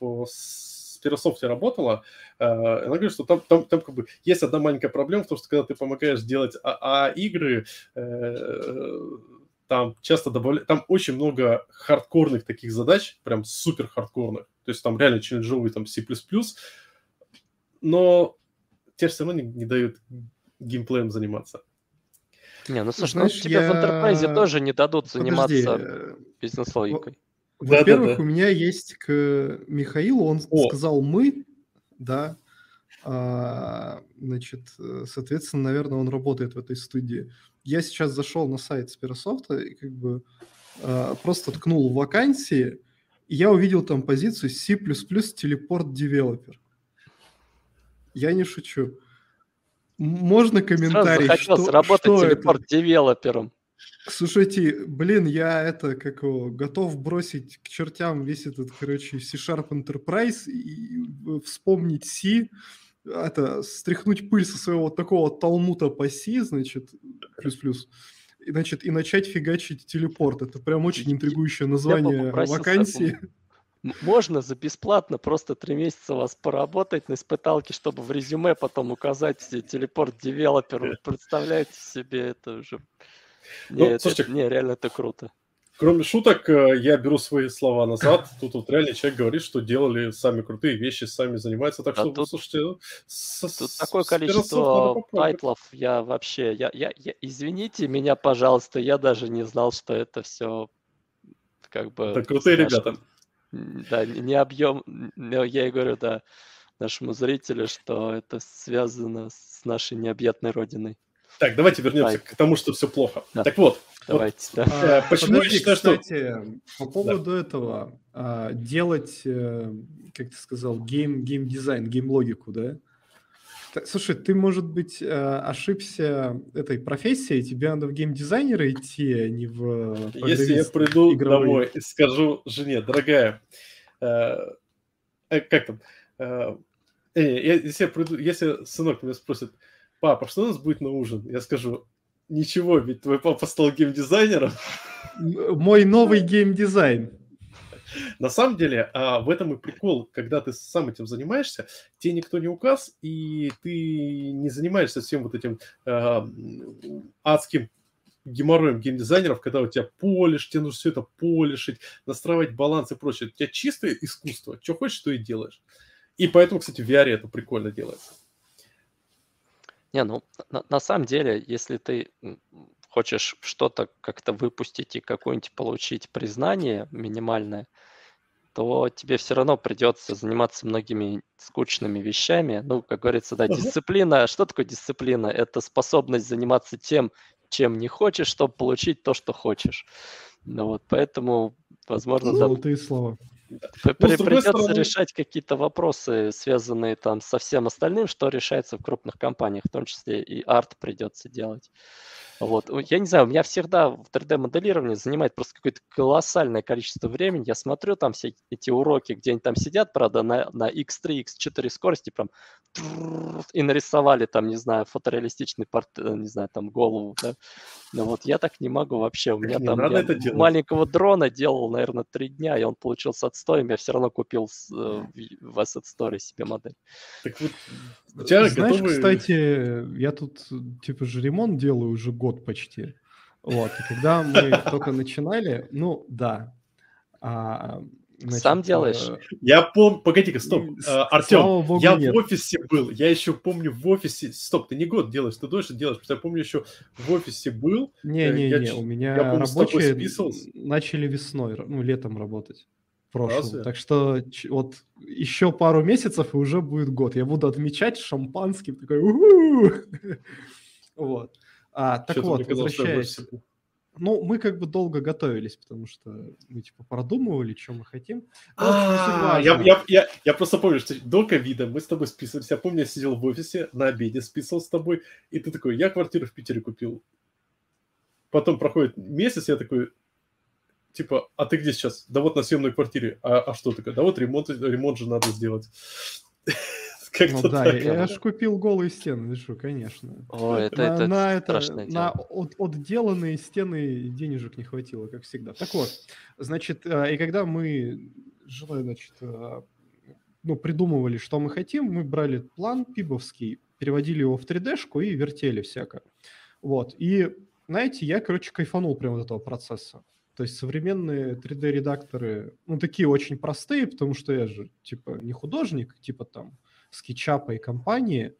в Spherosoft работала. Она говорит, что там как бы есть одна маленькая проблема в том, что когда ты помогаешь делать игры, там часто добавляют, там очень много хардкорных таких задач, прям супер хардкорных. То есть там реально челленджовый там C++, но тебе все равно не дают геймплеем заниматься. Не, ну слушай, знаешь, тебе в Enterprise тоже не дадут заниматься бизнес-логикой. Во-первых, у меня есть к Михаилу, он сказал «мы», да, значит, соответственно, наверное, он работает в этой студии. Я сейчас зашел на сайт Spherosoft и как бы просто ткнул в вакансии, и я увидел там позицию C++ Teleport Developer. Я не шучу. Можно комментарий, что работать телепорт-девелопером. Слушайте, блин, я готов бросить к чертям весь этот, C-Sharp Enterprise и вспомнить C, стряхнуть пыль со своего такого талмута по C, значит, плюс-плюс, и, значит, и начать фигачить телепорт. Это прям очень интригующее название вакансии. Можно за бесплатно просто 3 месяца у вас поработать на испыталке, чтобы в резюме потом указать телепорт-девелоперу. Представляете себе, это уже... слушайте, реально это круто. Кроме шуток, я беру свои слова назад. Тут вот реально человек говорит, что делали сами крутые вещи, сами занимаются. Так что, слушайте... Тут такое количество тайтлов, я вообще... Извините меня, пожалуйста, я даже не знал, что это все как бы... Это крутые ребята. Да, не объем, но я и говорю, да, нашему зрителю, что это связано с нашей необъятной родиной. Так, давайте вернемся к тому, что все плохо. Да. Так вот, давайте. Вот, да. Почему я считаю, кстати, что... по поводу этого, делать, как ты сказал, гейм-дизайн, гейм-логику, да? Слушай, ты, может быть, ошибся этой профессией, тебе надо в геймдизайнера идти, а не в... Если я приду домой и скажу жене, дорогая, как там, если сынок меня спросит, папа, что у нас будет на ужин? Я скажу, ничего, ведь твой папа стал геймдизайнером. Мой новый геймдизайн. На самом деле, в этом и прикол, когда ты сам этим занимаешься, тебе никто не указ, и ты не занимаешься всем вот этим адским геморроем геймдизайнеров, когда у тебя полишь, тебе нужно все это полишить, настраивать баланс и прочее. У тебя чистое искусство, что хочешь, то и делаешь. И поэтому, кстати, в VR это прикольно делается. Не, ну, на самом деле, если ты... хочешь что-то как-то выпустить и какое-нибудь получить признание минимальное, то тебе все равно придется заниматься многими скучными вещами. Ну, как говорится, да, дисциплина. Что такое дисциплина? Это способность заниматься тем, чем не хочешь, чтобы получить то, что хочешь. Ну вот, поэтому, возможно, золотые слова. Придется решать какие-то вопросы, связанные там со всем остальным, что решается в крупных компаниях, в том числе и арт придется делать. Вот. Я не знаю, у меня всегда в 3D-моделировании занимает просто какое-то колоссальное количество времени. Я смотрю там все эти уроки, где они там сидят, правда, на X3, X4 скорости прям и нарисовали там, не знаю, фотореалистичный не знаю, там голову. Да? Но вот я так не могу вообще. У меня там маленького дрона делал, наверное, 3 дня, и он получился отстоем. Я все равно купил в Asset Store себе модель. Так вот, знаешь, кстати, я тут типа же ремонт делаю уже год почти. Вот, и когда мы только начинали, ну да, Значит, сам делаешь? Я помню... Погоди-ка, стоп. Артем, я в офисе был. Я еще помню в офисе... Стоп, ты не год делаешь, ты дольше делаешь. Потому что я помню, еще в офисе был. Не-не-не, у меня помню, рабочие начали весной, ну, летом работать. В прошлом. Так что вот еще пару месяцев, и уже будет год. Я буду отмечать шампанским. Такой... Вот. Так вот, возвращаясь... Ну, мы как бы долго готовились, потому что мы типа продумывали, что мы хотим. Я просто помню, что до ковида мы с тобой списывались. Я помню, я сидел в офисе, на обеде списывал с тобой, и ты такой, я квартиру в Питере купил. Потом проходит месяц, я такой, типа, а ты где сейчас? Да вот на съемной квартире. А что такое? Да вот ремонт же надо сделать. Ну да, я аж купил голые стены, конечно. О, это страшное дело. На отделанные стены денежек не хватило, как всегда. Так вот, значит, и когда мы придумывали, что мы хотим, мы брали план пибовский, переводили его в 3D-шку и вертели всяко. Вот, и, знаете, я, кайфанул прямо от этого процесса. То есть современные 3D-редакторы, ну, такие очень простые, потому что я же, типа, не художник, типа там SketchUp и компании,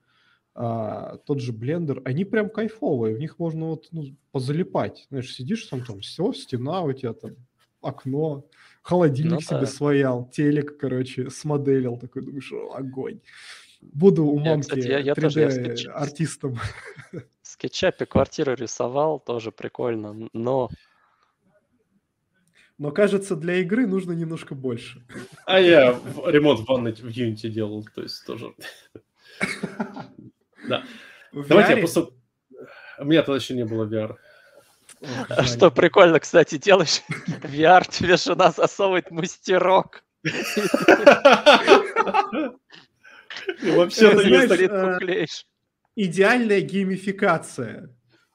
тот же Blender, они прям кайфовые, в них можно позалипать. Знаешь, сидишь там все, стена у тебя там, окно, холодильник себе своял, телек, смоделил, такой, думаешь, огонь. Буду у мамки 3D-артистом. В SketchUp квартиру рисовал, тоже прикольно, но... Но, кажется, для игры нужно немножко больше. А я ремонт в ванной в Unity делал, то есть тоже... Да. Давайте я просто... У меня тогда еще не было VR. Что прикольно, кстати, делаешь VR, тебе жена засовывает мастерок. Вообще ты не клеишь. Идеальная геймификация.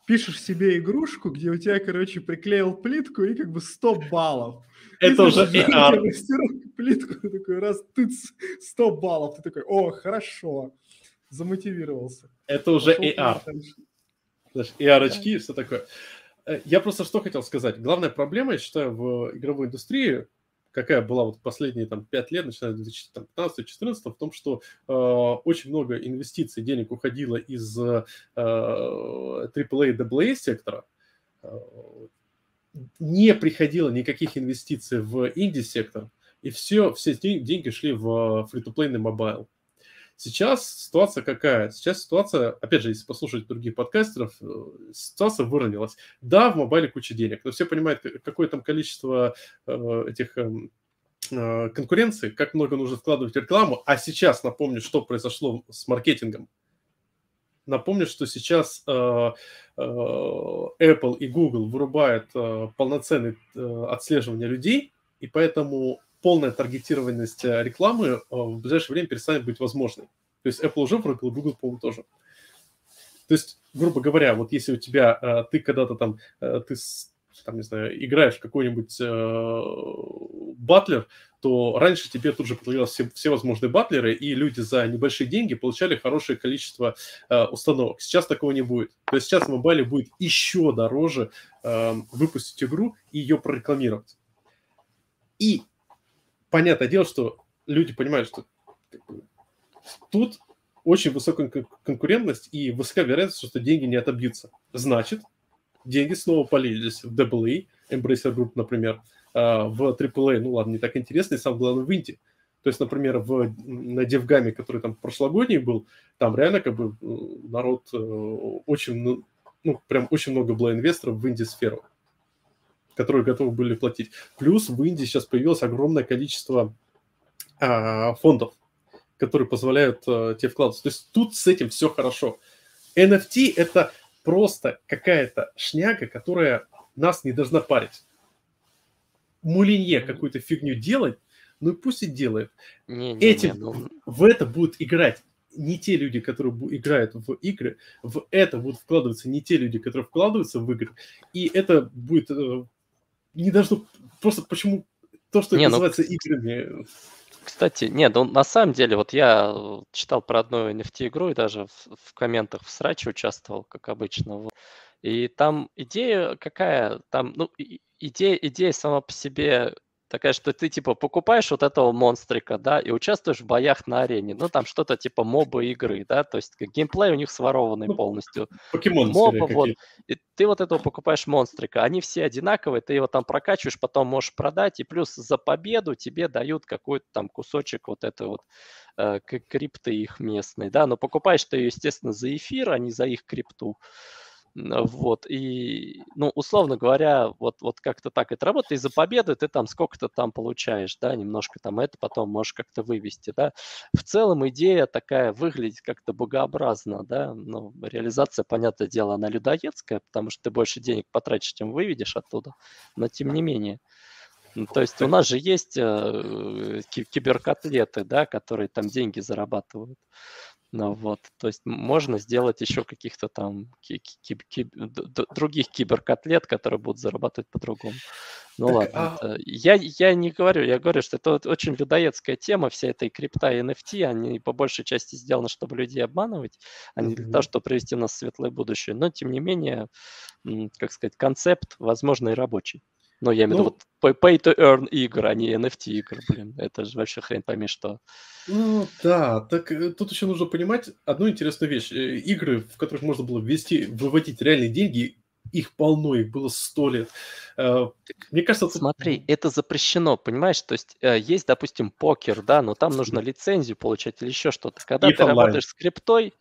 Пишешь себе игрушку, где у тебя, приклеил плитку и 100 баллов. Это уже AR. Плитку такой, раз, тыц, 100 баллов. Ты такой, о, хорошо. Замотивировался. Это уже AR. AR-очки и все такое. Я просто что хотел сказать. Главная проблема, я считаю, в игровой индустрии, какая была вот последние 5 лет, начиная с 2015-2014, в том, что очень много инвестиций, денег уходило из AAA и AA сектора. Не приходило никаких инвестиций в инди-сектор, и все деньги шли в фри-то-плейный мобайл. Сейчас ситуация какая? Сейчас ситуация, опять же, если послушать других подкастеров, ситуация выровнялась. Да, в мобайле куча денег, но все понимают, какое там количество этих конкуренций, как много нужно вкладывать в рекламу. А сейчас напомню, что произошло с маркетингом. Напомню, что сейчас Apple и Google вырубают полноценное отслеживание людей, и поэтому... полная таргетированность рекламы в ближайшее время перестанет быть возможной. То есть Apple уже вырубил, Google, по-моему, тоже. То есть, грубо говоря, вот если у тебя, ты когда-то там, ты, там, не знаю, играешь в какой-нибудь батлер, то раньше тебе тут же появились все возможные батлеры, и люди за небольшие деньги получали хорошее количество установок. Сейчас такого не будет. То есть сейчас в мобайле будет еще дороже выпустить игру и ее прорекламировать. И понятное дело, что люди понимают, что тут очень высокая конкурентность и высокая вероятность, что деньги не отобьются. Значит, деньги снова полились в AA, Embracer Group, например, в AAA, ну ладно, не так интересно, и самое главное в инди. То есть, например, на DevGam'е, который там прошлогодний был, там реально народ очень, прям очень много было инвесторов в инди-сферу, которые готовы были платить. Плюс в Индии сейчас появилось огромное количество фондов, которые позволяют тебе вкладываться. То есть тут с этим все хорошо. NFT – это просто какая-то шняга, которая нас не должна парить. Мулинье какую-то фигню делает, ну и пусть и делает. В это будут играть не те люди, которые играют в игры, в это будут вкладываться не те люди, которые вкладываются в игры, и это будет не должно... Просто почему то, что называется играми... Кстати, на самом деле, вот я читал про одну NFT-игру и даже в комментах в сраче участвовал, как обычно. И там идея сама по себе такая, что ты типа покупаешь вот этого монстрика, да, и участвуешь в боях на арене. Ну, там что-то типа мобы игры, да, то есть геймплей у них сворованный полностью. Покемон. Мобы, вот. И ты вот этого покупаешь монстрика. Они все одинаковые, ты его там прокачиваешь, потом можешь продать, и плюс за победу тебе дают какой-то там кусочек вот этой вот крипты их местной, да, но покупаешь ты ее, естественно, за эфир, а не за их крипту. Вот, и, ну, условно говоря, вот как-то так это работает, и за победы ты там сколько-то там получаешь, да, немножко там это потом можешь как-то вывести, да. В целом идея такая выглядит как-то богообразно, да, ну, реализация, понятное дело, она людоедская, потому что ты больше денег потратишь, чем выведешь оттуда, но тем не менее. Ну, то есть у нас же есть киберкотлеты, да, которые там деньги зарабатывают. Ну, вот, то есть можно сделать еще каких-то там других киберкотлет, которые будут зарабатывать по-другому. Ну так, ладно, я не говорю, я говорю, что это вот очень людоедская тема, вся эта и крипта, и NFT, они по большей части сделаны, чтобы людей обманывать, а не для того, чтобы привести нас в светлое будущее. Но, тем не менее, как сказать, концепт, возможно, и рабочий. Ну, я имею в виду вот pay-to-earn игр, а не NFT-игр, блин. Это же вообще хрен пойми что. Ну, да. Так тут еще нужно понимать одну интересную вещь. Игры, в которых можно было выводить реальные деньги, их полно, их было 100 лет. Мне кажется... Смотри, это запрещено, понимаешь? То есть есть, допустим, покер, да, но там нужно лицензию получать или еще что-то. Когда ты работаешь с криптой...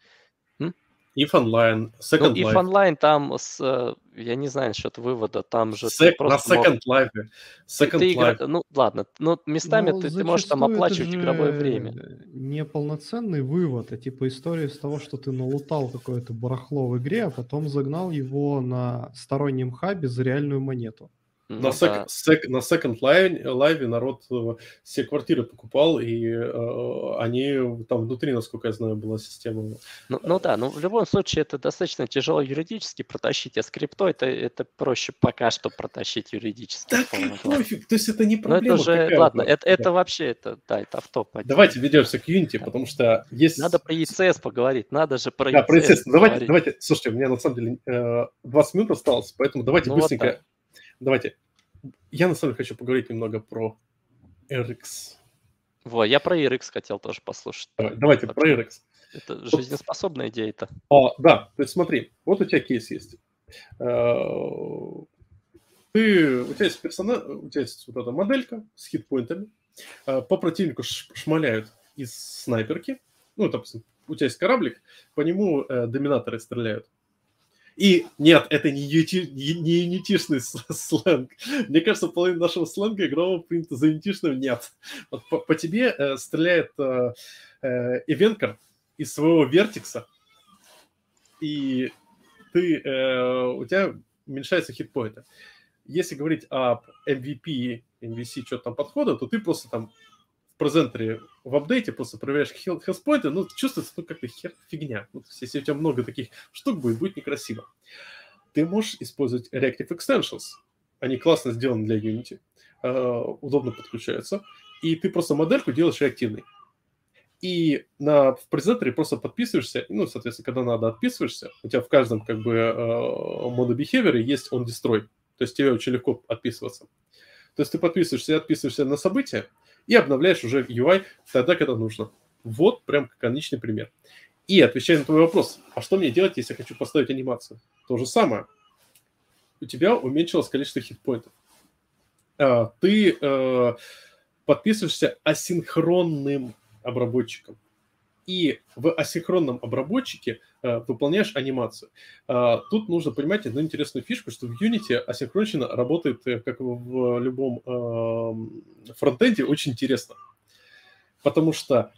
If Online, Second Life. If Online там, я не знаю насчет вывода, там же... просто на Second Life. Ну, ладно, но местами ты можешь там оплачивать игровое время. Не полноценный вывод, а типа история из того, что ты налутал какое-то барахло в игре, а потом загнал его на стороннем хабе за реальную монету. На Second Live народ все квартиры покупал, и они там внутри, насколько я знаю, была система. Ну да, но в любом случае это достаточно тяжело юридически протащить, а с крипто это проще пока что протащить юридически. Да пофиг, то есть это не проблема. Ну это же, ладно, это вообще, это автоп. Давайте ведемся к Unity, потому что есть... Надо про ECS поговорить, надо же про ECS. Да, про ECS, давайте, слушайте, у меня на самом деле 20 минут осталось, поэтому давайте быстренько... Давайте. Я на самом деле хочу поговорить немного про RX. Во, я про RX хотел тоже послушать. Давайте про RX. Это жизнеспособная идея-то. Да, то есть смотри, вот у тебя кейс есть. У тебя есть вот эта моделька с хитпоинтами. По противнику шмаляют из снайперки. Ну, допустим, у тебя есть кораблик, по нему доминаторы стреляют. И нет, это не юнитишный сленг. Мне кажется, половина нашего сленга игрового принята за юнитишным. Нет. Вот по тебе стреляет ивенкер из своего вертекса, и у тебя уменьшается хитпоинты. Если говорить об MVP, MVC, что-то там подхода, то ты просто там в презентере, в апдейте просто проверяешь хелспойнты, ну, чувствуется, ну, как-то фигня. Вот, если у тебя много таких штук будет некрасиво. Ты можешь использовать Reactive Extensions. Они классно сделаны для Unity, удобно подключаются, и ты просто модельку делаешь реактивной. И в презентере просто подписываешься, ну, соответственно, когда надо, отписываешься. У тебя в каждом, как бы, модо-бихевере есть on destroy, то есть тебе очень легко отписываться. То есть ты подписываешься и отписываешься на события, и обновляешь уже UI тогда, когда нужно. Вот прям каноничный пример. И отвечая на твой вопрос, а что мне делать, если я хочу поставить анимацию? То же самое. У тебя уменьшилось количество хитпоинтов. Ты подписываешься асинхронным обработчиком. И в асинхронном обработчике выполняешь анимацию. Тут нужно понимать одну интересную фишку, что в Unity асинхронично работает, как в любом фронтенде, очень интересно. Потому что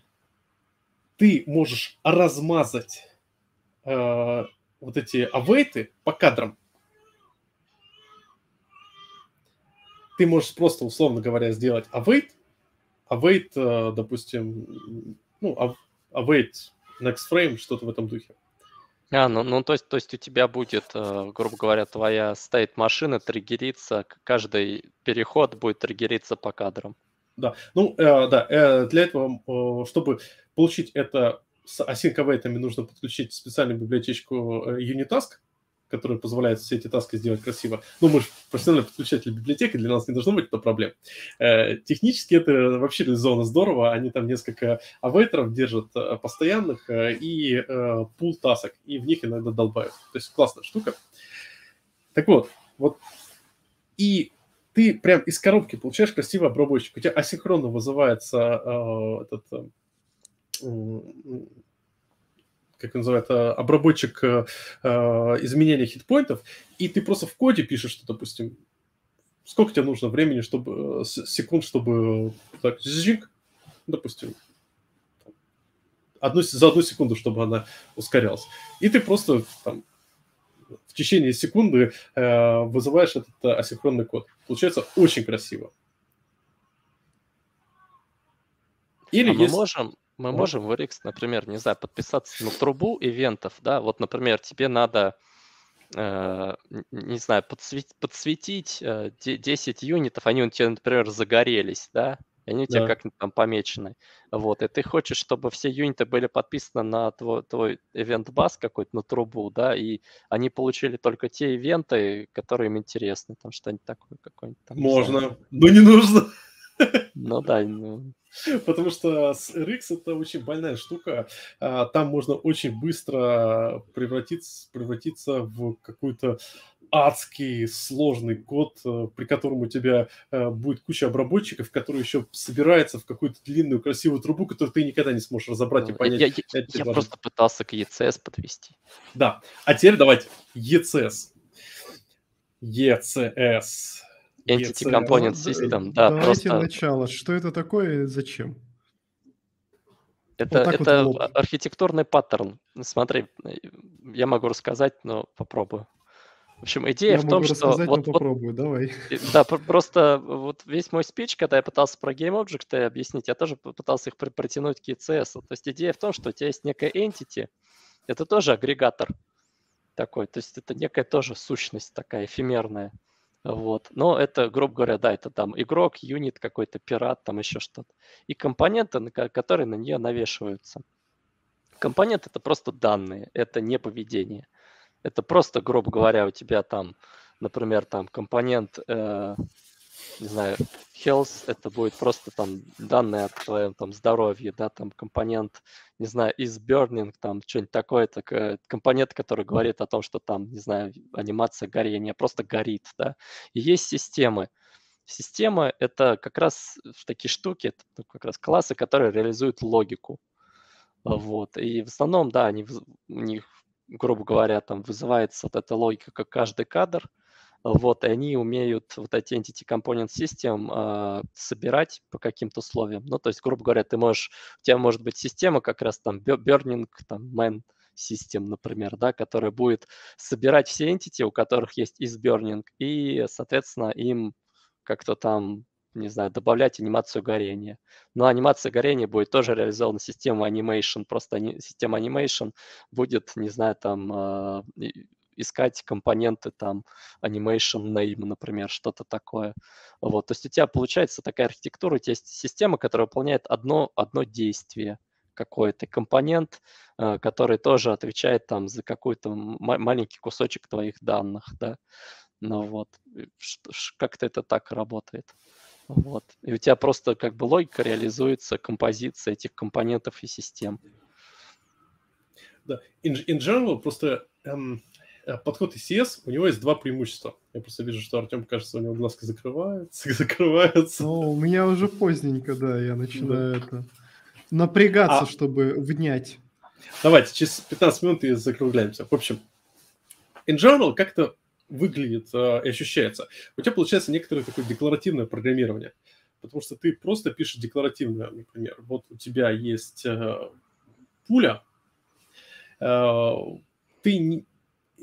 ты можешь размазать вот эти авейты по кадрам. Ты можешь просто, условно говоря, сделать авейт, допустим, ну, await next frame, что-то в этом духе. То есть у тебя будет, грубо говоря, твоя стоит машина, триггерится, каждый переход будет триггериться по кадрам. Да, для этого, чтобы получить это с async-await'ами, нужно подключить специальную библиотечку Unitask, которые позволяют все эти таски сделать красиво. Ну, мы же профессиональные подключатели библиотеки, для нас не должно быть это проблем. Технически это вообще реализовано здорово. Они там несколько авейтеров держат постоянных и пул тасок, и в них иногда долбают. То есть классная штука. Так вот, и ты прям из коробки получаешь красивый обработчик. У тебя асинхронно вызывается как называется, обработчик изменения хитпоинтов, и ты просто в коде пишешь, что, допустим, сколько тебе нужно времени, чтобы секунд, чтобы так, допустим, за одну секунду, чтобы она ускорялась. И ты просто там, в течение секунды вызываешь этот асинхронный код. Получается очень красиво. Или мы можем в RX, например, не знаю, подписаться на трубу ивентов, да, вот, например, тебе надо, не знаю, подсветить 10 юнитов, они у тебя, например, загорелись, да, они у тебя как-нибудь там помечены, вот, и ты хочешь, чтобы все юниты были подписаны на твой ивент-бас какой-то, на трубу, да, и они получили только те ивенты, которые им интересны, там что-нибудь такое, какое-нибудь там. Можно, но не нужно. Ну да, потому что с RX это очень больная штука. Там можно очень быстро превратиться в какой-то адский сложный код, при котором у тебя будет куча обработчиков, которые еще собираются в какую-то длинную красивую трубу, которую ты никогда не сможешь разобрать и понять. Я просто пытался к ECS подвести. Да, а теперь давайте ECS. Entity Component System, да, давайте просто... начало. Что это такое и зачем? Это вот архитектурный паттерн. Смотри, я могу рассказать, но попробую. В общем, идея в том, что... Давай. Да, просто вот весь мой спич, когда я пытался про GameObjects объяснить, я тоже пытался их притянуть к ECS. То есть идея в том, что у тебя есть некая Entity, это тоже агрегатор такой, то есть это некая тоже сущность такая эфемерная. Вот. Но это, грубо говоря, да, это там игрок, юнит какой-то, пират, там еще что-то. И компоненты, которые на нее навешиваются. Компоненты — это просто данные, это не поведение. Это просто, грубо говоря, у тебя там, например, там компонент, не знаю, health — это будет просто там данные о твоем там здоровье, да, там компонент, не знаю, is burning, там что-нибудь такое, так, компонент, который говорит о том, что там, не знаю, анимация горения, просто горит, да. И есть системы. Системы — это как раз такие штуки, это как раз классы, которые реализуют логику. Вот. И в основном, да, у них, грубо говоря, там вызывается вот эта логика, как каждый кадр. Вот, и они умеют вот эти Entity Component System собирать по каким-то условиям. Ну, то есть, грубо говоря, у тебя может быть система как раз там Burning, там Man System, например, да, которая будет собирать все Entity, у которых есть is Burning, и, соответственно, им как-то там, не знаю, добавлять анимацию горения. Но анимация горения будет тоже реализована системой Animation, просто система Animation будет, не знаю, там... искать компоненты, там, animation name, например, что-то такое. Вот, то есть у тебя получается такая архитектура, у тебя есть система, которая выполняет одно действие какое-то, компонент, который тоже отвечает там за какой-то маленький кусочек твоих данных, да. Ну вот, как-то это так работает. Вот, и у тебя просто как бы логика реализуется, композиция этих компонентов и систем. Да, in general просто... Подход ECS, у него есть два преимущества. Я просто вижу, что Артем, кажется, у него глазки закрываются. О, у меня уже поздненько, да, я начинаю это напрягаться, чтобы внять. Давайте, через 15 минут и закругляемся. В общем, in general как-то выглядит и ощущается. У тебя получается некоторое такое декларативное программирование, потому что ты просто пишешь декларативное, например. Вот у тебя есть пуля,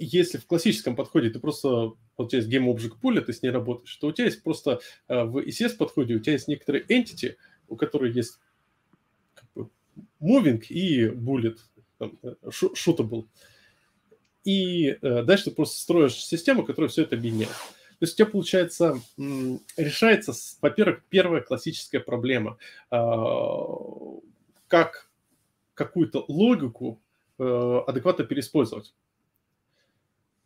если в классическом подходе ты просто... Вот у тебя есть GameObject пуля, ты с ней работаешь, то у тебя есть просто в ECS-подходе у тебя есть некоторые entity, у которых есть как бы moving и bullet, там, shootable. И дальше ты просто строишь систему, которая все это объединяет. То есть у тебя, получается, решается, во-первых, первая классическая проблема. Как какую-то логику адекватно переиспользовать.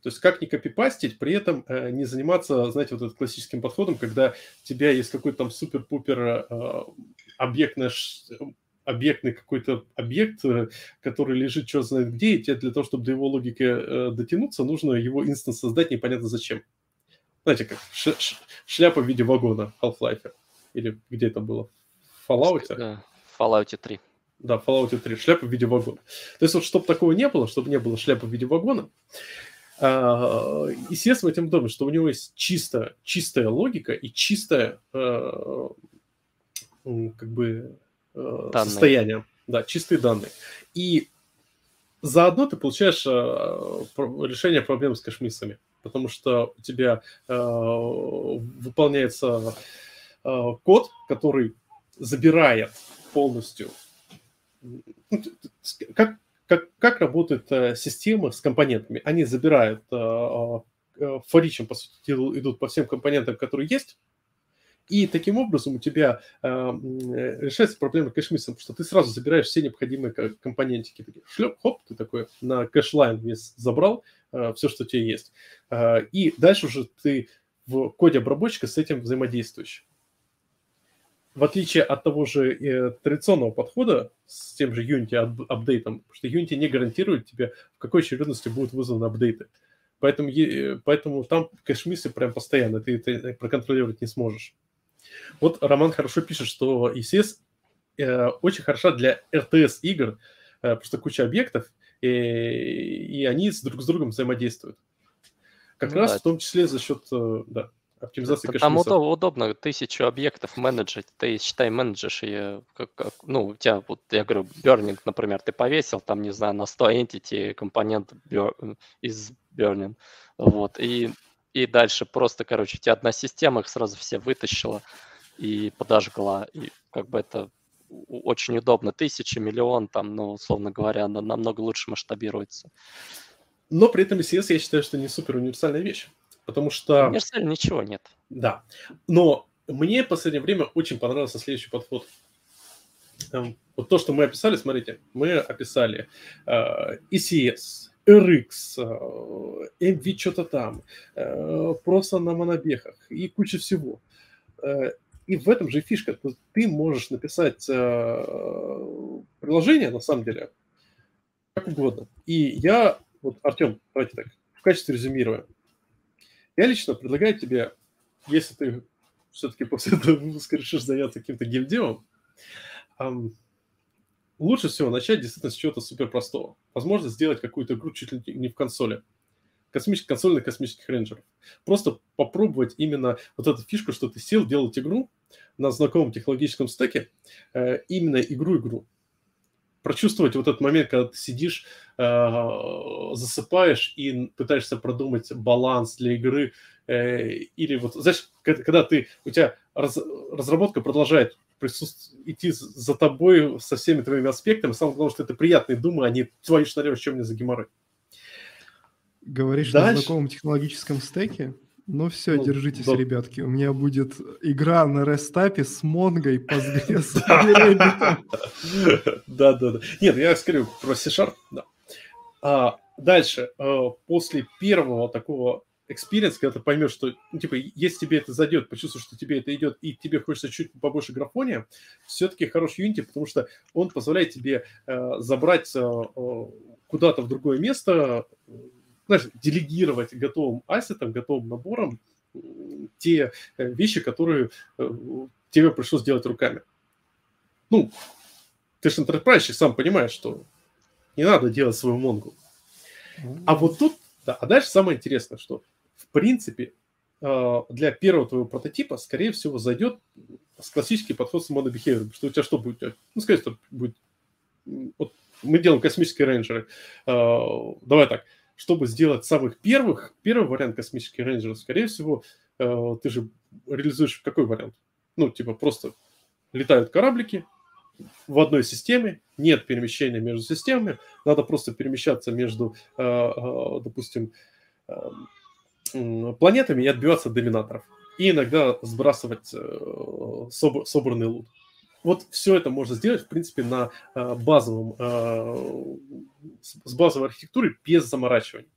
То есть как не копипастить, при этом не заниматься, знаете, вот этим классическим подходом, когда у тебя есть какой-то там супер-пупер объектный какой-то объект, который лежит черт знает где, и тебе для того, чтобы до его логики дотянуться, нужно его инстанс создать непонятно зачем. Знаете, как шляпа в виде вагона Half-Life. Или где это было? В Fallout? Да, в Fallout 3. Да, в Fallout 3. Шляпа в виде вагона. То есть вот чтобы такого не было, чтобы не было шляпы в виде вагона, ECS в этом доме, что у него есть чистая логика и чистая как бы состояние, да, чистые данные. И заодно ты получаешь решение проблем с кэшмиссами, потому что у тебя выполняется код, который забирает полностью... Как работает система с компонентами? Они забирают for each, по сути, идут по всем компонентам, которые есть. И таким образом у тебя решается проблема кэшмисса, потому что ты сразу забираешь все необходимые компонентики. Шлеп, хоп, ты такой на кэшлайн весь забрал, все, что у тебя есть. И дальше уже ты в коде обработчика с этим взаимодействуешь. В отличие от того же традиционного подхода с тем же Unity апдейтом, потому что Unity не гарантирует тебе, в какой очередности будут вызваны апдейты. Поэтому там кэшмиссы прям постоянно, ты это проконтролировать не сможешь. Вот Роман хорошо пишет, что ECS очень хороша для RTS-игр, просто куча объектов, и они друг с другом взаимодействуют. Как раз да. В том числе за счет оптимизации кэшмиссов. Там удобно 1000 объектов менеджить, ты, считай, менеджишь ее, у тебя, вот я говорю, Burning, например, ты повесил, там, не знаю, на 100 entity компонент из Burning, вот, и дальше просто, короче, у тебя одна система их сразу все вытащила и подожгла, и как бы это очень удобно, 1000, миллион, там, ну, условно говоря, она намного лучше масштабируется. Но при этом ECS, я считаю, что не супер универсальная вещь. Потому что... Универсально ничего нет. Да. Но мне в последнее время очень понравился следующий подход. Вот то, что мы описали, смотрите. Мы описали ECS, RX, MV что-то там, просто на монобехах и куча всего. И в этом же фишка. Ты можешь написать приложение, на самом деле, как угодно. И я... Вот, Артем, давайте так, в качестве резюмирования. Я лично предлагаю тебе, если ты все-таки после этого выпуска решишь заняться каким-то геймдевом, лучше всего начать действительно с чего-то суперпростого. Возможно, сделать какую-то игру чуть ли не в консоли. Консольных космических рейнджеров. Просто попробовать именно вот эту фишку, что ты сел делать игру на знакомом технологическом стеке, именно игру-игру. Прочувствовать вот этот момент, когда ты сидишь, засыпаешь и пытаешься продумать баланс для игры. Или вот, знаешь, когда разработка продолжает идти за тобой со всеми твоими аспектами, самое главное, что это приятные думы, а не твои шнарёшь, чем мне за геморрой. Говоришь на знакомом технологическом стеке? Ну все, держитесь, ребятки. У меня будет игра на рестапе с Монгой по сгресу. Да. Нет, я скажу про C-Sharp. Дальше. После первого такого экспириенса, когда ты поймешь, что, если тебе это зайдет, почувствуешь, что тебе это идет, и тебе хочется чуть побольше графония, все-таки хорош Unity, потому что он позволяет тебе забрать куда-то в другое место, знаешь, делегировать готовым ассетом, готовым набором те вещи, которые тебе пришлось делать руками. Ну, ты же энтерпрайзщик, сам понимаешь, что не надо делать свою монгу. А вот тут, а дальше самое интересное, что, в принципе, для первого твоего прототипа, скорее всего, зайдет классический подход с монобихевиором, что у тебя что будет? Ну, скорее всего, будет... Вот мы делаем космические рейнджеры. Давай так. Чтобы сделать самых первый вариант космических рейнджеров, скорее всего, ты же реализуешь какой вариант? Ну, просто летают кораблики в одной системе, нет перемещения между системами, надо просто перемещаться между, допустим, планетами и отбиваться от доминаторов. И иногда сбрасывать собранный лут. Вот все это можно сделать, в принципе, с базовой архитектурой без заморачиваний.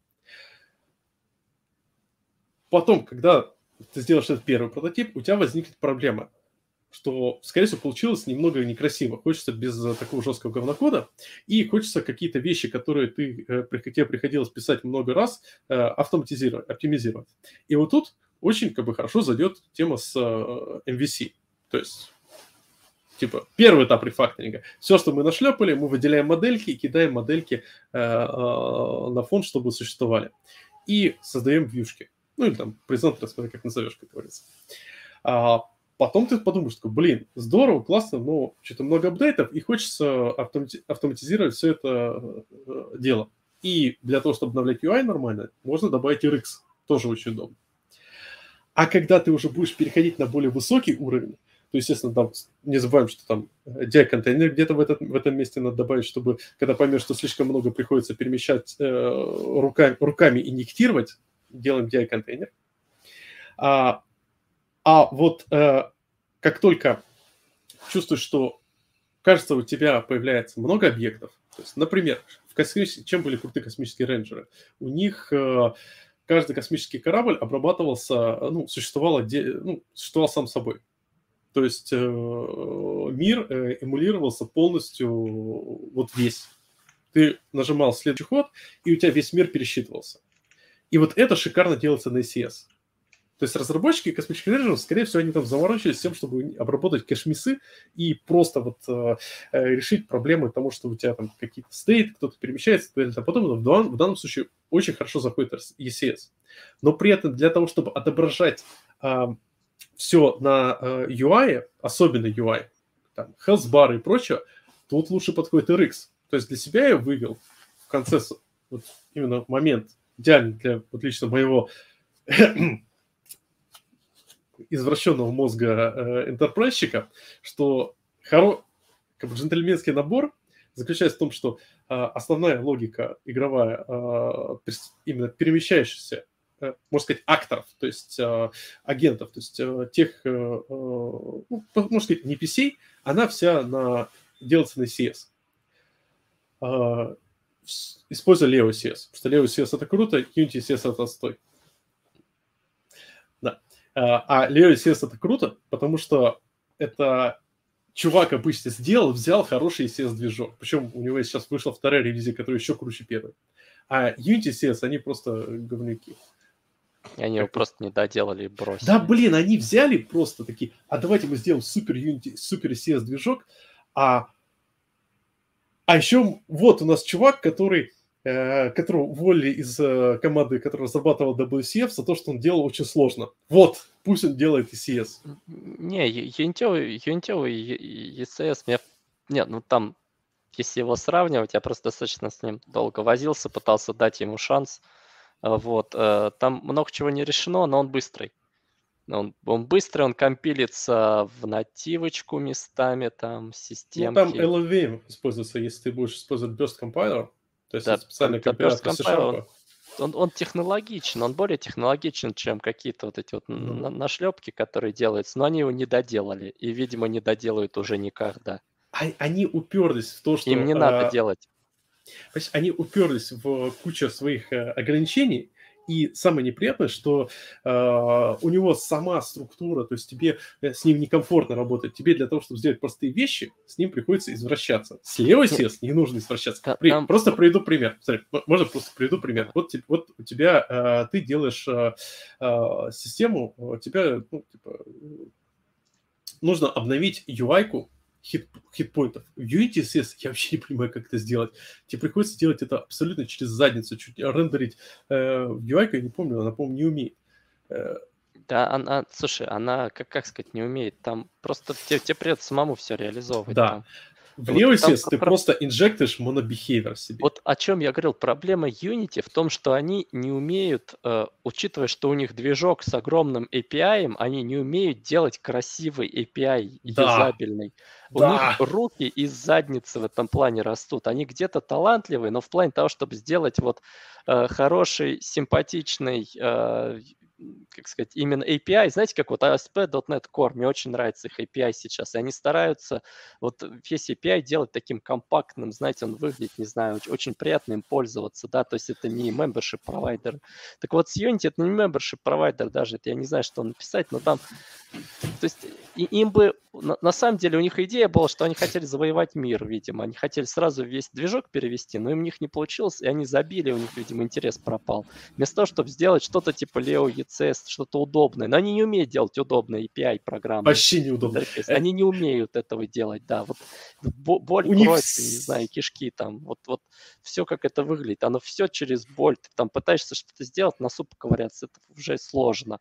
потом, когда ты сделаешь этот первый прототип, у тебя возникнет проблема, что, скорее всего, получилось немного некрасиво. Хочется без такого жесткого говнокода, и хочется какие-то вещи, которые тебе приходилось писать много раз, автоматизировать, оптимизировать. И вот тут очень хорошо зайдет тема с MVC. То есть, первый этап рефакторинга. Все, что мы нашлепали, мы выделяем модельки и кидаем модельки на фон, чтобы существовали. И создаем вьюшки. Ну, или там презент, смотри, как назовешь, как говорится. Потом ты подумаешь, такой, здорово, классно, но что-то много апдейтов, и хочется автоматизировать все это дело. И для того, чтобы обновлять UI нормально, можно добавить RX, тоже очень удобно. А когда ты уже будешь переходить на более высокий уровень, то, естественно, там, не забываем, что там DI-контейнер где-то в этом месте надо добавить, чтобы, когда поймешь, что слишком много приходится перемещать руками, инъектировать, делаем DI-контейнер. Как только чувствуешь, что, кажется, у тебя появляется много объектов, то есть, например, чем были крутые космические рейнджеры? У них каждый космический корабль обрабатывался, существовал сам собой. То есть мир эмулировался полностью весь. Ты нажимал следующий ход, и у тебя весь мир пересчитывался. И вот это шикарно делается на ECS. То есть разработчики космических рейнджеров, скорее всего, они там заморочились тем, чтобы обработать кэш-миссы и просто решить проблемы того, что у тебя там какие-то стейты, кто-то перемещается, а потом в данном случае очень хорошо заходит ECS. Но при этом для того, чтобы отображать все на UI, особенно UI, там, health-бар и прочее, тут лучше подходит RX. То есть для себя я вывел в конце именно момент, идеально для лично моего извращенного мозга энтерпрайзчика, что джентльменский набор заключается в том, что основная логика игровая, именно перемещающаяся, можно сказать, акторов, то есть агентов, то есть тех, можно сказать, не NPC, она вся делается на ECS. Используя LeoECS, потому что LeoECS это круто, Unity ECS это отстой. А LeoECS это круто, потому что это чувак обычно взял хороший ECS-движок. Причем у него сейчас вышла вторая ревизия, которая еще круче первой. А Unity ECS, они просто говнюки. Они его просто не доделали и бросили. Да, они взяли просто такие, давайте мы сделаем супер Unity, супер ECS-движок, а еще вот у нас чувак, которого уволили из команды, которая разрабатывала WCF, за то, что он делал очень сложно. Пусть он делает ECS. Не, Unity ECS, там, если его сравнивать, я просто достаточно с ним долго возился, пытался дать ему шанс. Там много чего не решено, но он быстрый. Он быстрый, он компилится в нативочку местами, там, системки. Там LLVM используется, если ты будешь использовать Burst Compiler. То есть специальный компилятор C#. Он технологичен, он более технологичен, чем какие-то нашлепки, которые делаются, но они его не доделали и, видимо, не доделают уже никогда. Они уперлись в то, что... Им не надо делать. Они уперлись в кучу своих ограничений, и самое неприятное, что у него сама структура, то есть тебе с ним некомфортно работать. Тебе для того, чтобы сделать простые вещи, с ним приходится извращаться. С LeoECS не нужно извращаться. Просто приведу пример. Можно просто приведу пример. Вот у тебя ты делаешь систему, у тебя нужно обновить UI-ку хитпоинтов. В Unity ECS я вообще не понимаю, как это сделать. Тебе приходится делать это абсолютно через задницу, рендерить UI-ку, я не помню, она, по-моему, не умеет. Да, она, как сказать, не умеет. Там просто тебе придется самому все реализовывать. Да. Там. В LeoECS ты просто инжектишь монобихейвер себе. Вот о чем я говорил. Проблема Unity в том, что они не умеют, учитывая, что у них движок с огромным API, они не умеют делать красивый API, юзабельный. У них руки из задницы в этом плане растут. Они где-то талантливые, но в плане того, чтобы сделать хороший, симпатичный как сказать, именно API, знаете, как вот ASP.NET Core, мне очень нравится их API сейчас, и они стараются вот весь API делать таким компактным, знаете, он выглядит, не знаю, очень приятно им пользоваться, да, то есть это не membership provider. Так вот, с Unity это не membership provider даже, это я не знаю, что написать, но там, то есть им бы, на самом деле у них идея была, что они хотели завоевать мир, видимо, они хотели сразу весь движок перевести, но им у них не получилось, и они забили, у них, видимо, интерес пропал. Вместо того, чтобы сделать что-то типа LeoECS, что-то удобное, но они не умеют делать удобные API-программы. Вообще неудобно. Они не умеют этого делать, да. Вот боль, кровь, не знаю, кишки там, вот все, как это выглядит, оно все через боль, ты там пытаешься что-то сделать, на суп ковыряться, это уже сложно.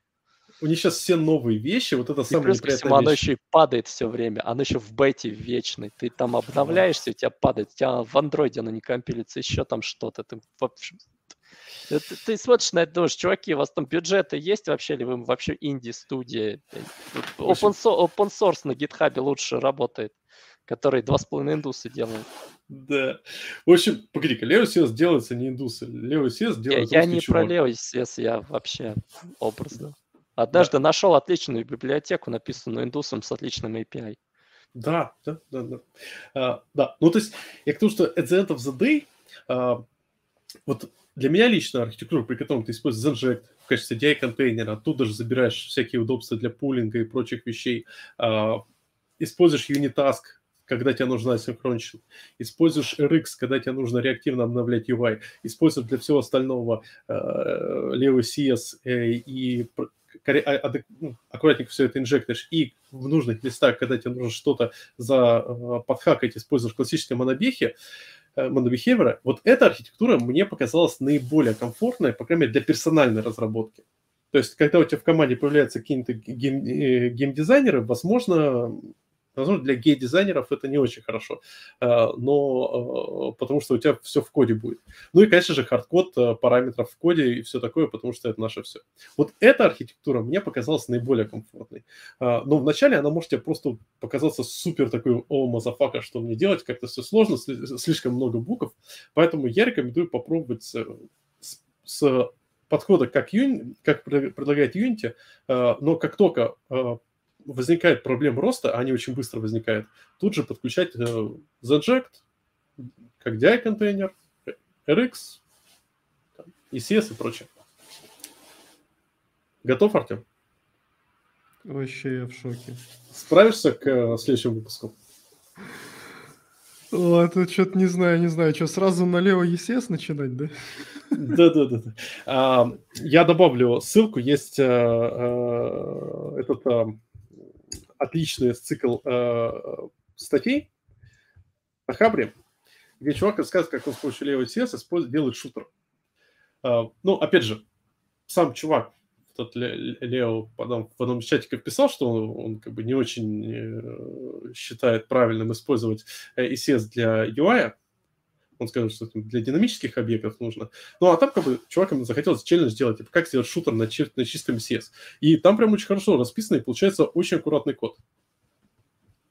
У них сейчас все новые вещи, вот это самое неприятное. Плюс ко всему, оно еще и падает все время, оно еще в бете вечной. Ты там обновляешься, у тебя падает, у тебя в андроиде оно не компилится, еще там что-то. Ты смотришь на это, думаешь, чуваки, у вас там бюджеты есть вообще, или вы вообще инди-студия? Open source на гитхабе лучше работает, который 2,5 индуса делают. Да. В общем, погоди-ка, LeoECS делается не индусы, LeoECS делает... Я не про LeoECS, я вообще образно. Однажды нашел отличную библиотеку, написанную индусом с отличным API. Да. Ну, то есть, я к тому, что at the end of the day, вот для меня лично архитектура, при котором ты используешь Zenject в качестве DI-контейнера, оттуда же забираешь всякие удобства для пулинга и прочих вещей, используешь Unitask, когда тебе нужна асинхронщина, используешь RX, когда тебе нужно реактивно обновлять UI, используешь для всего остального LeoECS и... аккуратненько все это инжектишь, и в нужных местах, когда тебе нужно что-то подхакать, используешь классическое монобихевера, вот эта архитектура мне показалась наиболее комфортной, по крайней мере, для персональной разработки. То есть, когда у тебя в команде появляются какие-то геймдизайнеры, возможно, для гей-дизайнеров это не очень хорошо, но потому что у тебя все в коде будет. Ну и, конечно же, хардкод, параметров в коде и все такое, потому что это наше все. Вот эта архитектура мне показалась наиболее комфортной. Но вначале она может тебе просто показаться супер такой, о, мазафака, что мне делать, как-то все сложно, слишком много букв. Поэтому я рекомендую попробовать с подхода, как предлагает Unity, но как только... возникает проблема роста, они очень быстро возникают. Тут же подключать Zenject, как DI-контейнер, RX, ECS и прочее. Готов, Артем? Вообще я в шоке. Справишься к следующему выпуску? Ладно, что-то не знаю. Что, сразу на LeoECS начинать, да? Да. Я добавлю ссылку. Есть отличный цикл статей на Хабре, где чувак рассказывает, как он с помощью LeoECS делает шутер. Ну, опять же, сам чувак, тот Лео, потом в одном чатике писал, что он как бы не очень считает правильным использовать ECS для UI. Он сказал, что для динамических объектов нужно. Ну, а там как бы чувакам захотелось челлендж делать, типа, как сделать шутер на чистом CS. И там прям очень хорошо расписано, и получается очень аккуратный код.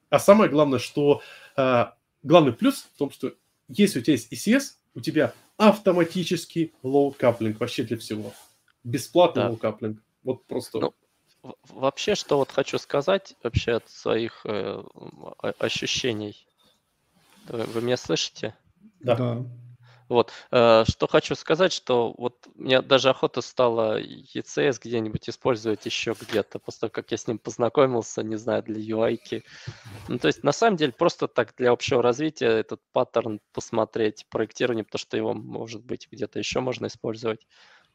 А самое главное, что... главный плюс в том, что если у тебя есть ECS, у тебя автоматический лоу-каплинг вообще для всего. Бесплатный лоу-каплинг. Вот просто... Вообще, что вот хочу сказать вообще от своих ощущений. Вы меня слышите? Да. Вот. Что хочу сказать, что вот мне даже охота стала ECS где-нибудь использовать еще где-то, после того, как я с ним познакомился, не знаю, для UI-ки. Ну, то есть, на самом деле, просто так для общего развития этот паттерн посмотреть, проектирование, потому что его, может быть, где-то еще можно использовать.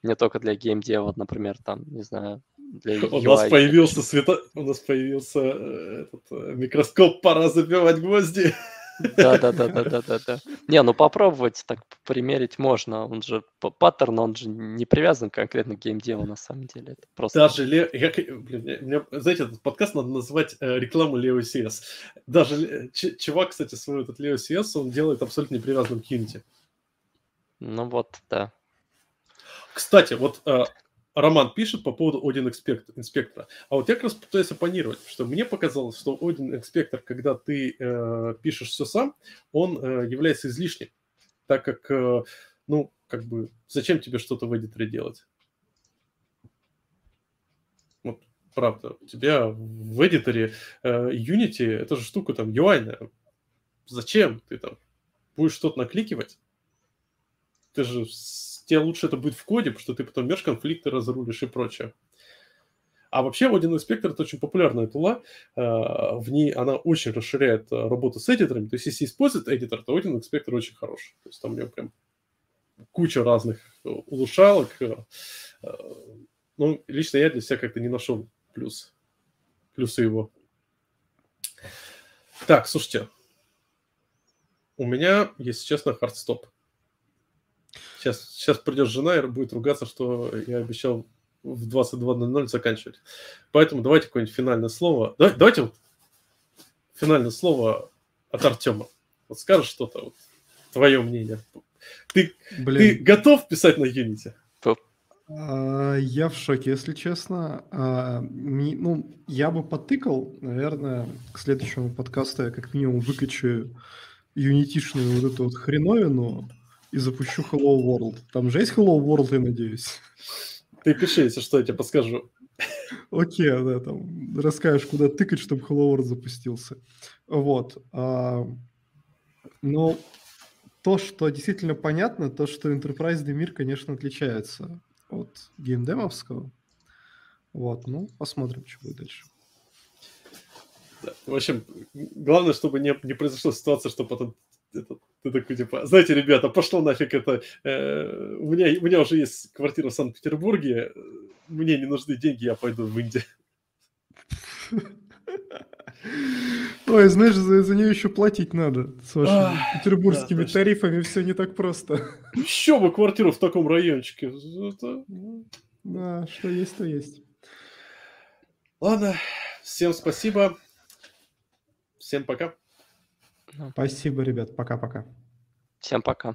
Не только для геймдева, например, там, не знаю, для UI. У нас появился этот микроскоп, пора забивать гвозди. Да. Не, ну попробовать так примерить можно. Он же паттерн, он же не привязан конкретно к геймдеву, на самом деле. Это просто... Даже знаете, этот подкаст надо назвать рекламу LeoECS. Даже чувак, кстати, свой этот LeoECS, он делает абсолютно не привязанным к Unity. Ну вот, да. Кстати, вот Роман пишет по поводу Odin Inspector. А вот я как раз пытаюсь оппонировать, что мне показалось, что Odin Inspector, когда ты пишешь все сам, он является излишним, так как, зачем тебе что-то в Editor делать? правда. У тебя в эдиторе Unity, это же штука там UI-ная. Зачем ты там будешь что-то накликивать? Ты же... Тебе лучше это будет в коде, потому что ты потом межконфликты разрулишь и прочее. А вообще, Один Inspector — это очень популярная тула. В ней она очень расширяет работу с эдиторами. То есть, если использует эдитор, то Один Inspector очень хорош. То есть, там у него прям куча разных улучшалок. Ну, лично я для себя как-то не нашел плюсы его. Так, слушайте. У меня, если честно, хардстоп. Сейчас придет жена и будет ругаться, что я обещал в 22:00 заканчивать. Поэтому давайте какое-нибудь финальное слово. Давайте вот финальное слово от Артема. Вот скажешь что-то, вот, твое мнение. Ты готов писать на Unity? Я в шоке, если честно. Ну, я бы потыкал, наверное, к следующему подкасту я как минимум выкачу юнитишную вот эту вот хреновину и запущу Hello World. Там же есть Hello World, я надеюсь. Ты пиши, если что, я тебе подскажу. Окей, да, там расскажешь, куда тыкать, чтобы Hello World запустился. Вот. Но то, что действительно понятно, то, что энтерпрайзный мир, конечно, отличается от геймдемовского. Вот, ну, посмотрим, что будет дальше. Да, в общем, главное, чтобы не произошла ситуация, что потом... Ты такой, типа, знаете, ребята, пошло нафиг это. У меня уже есть квартира в Санкт-Петербурге, мне не нужны деньги, я пойду в Индию. Ой, знаешь, за нее еще платить надо. С вашими петербургскими тарифами все не так просто. Еще бы квартиру в таком райончике. Да, что есть, то есть. Ладно, всем спасибо. Всем пока. Спасибо, ребят. Пока-пока. Всем пока.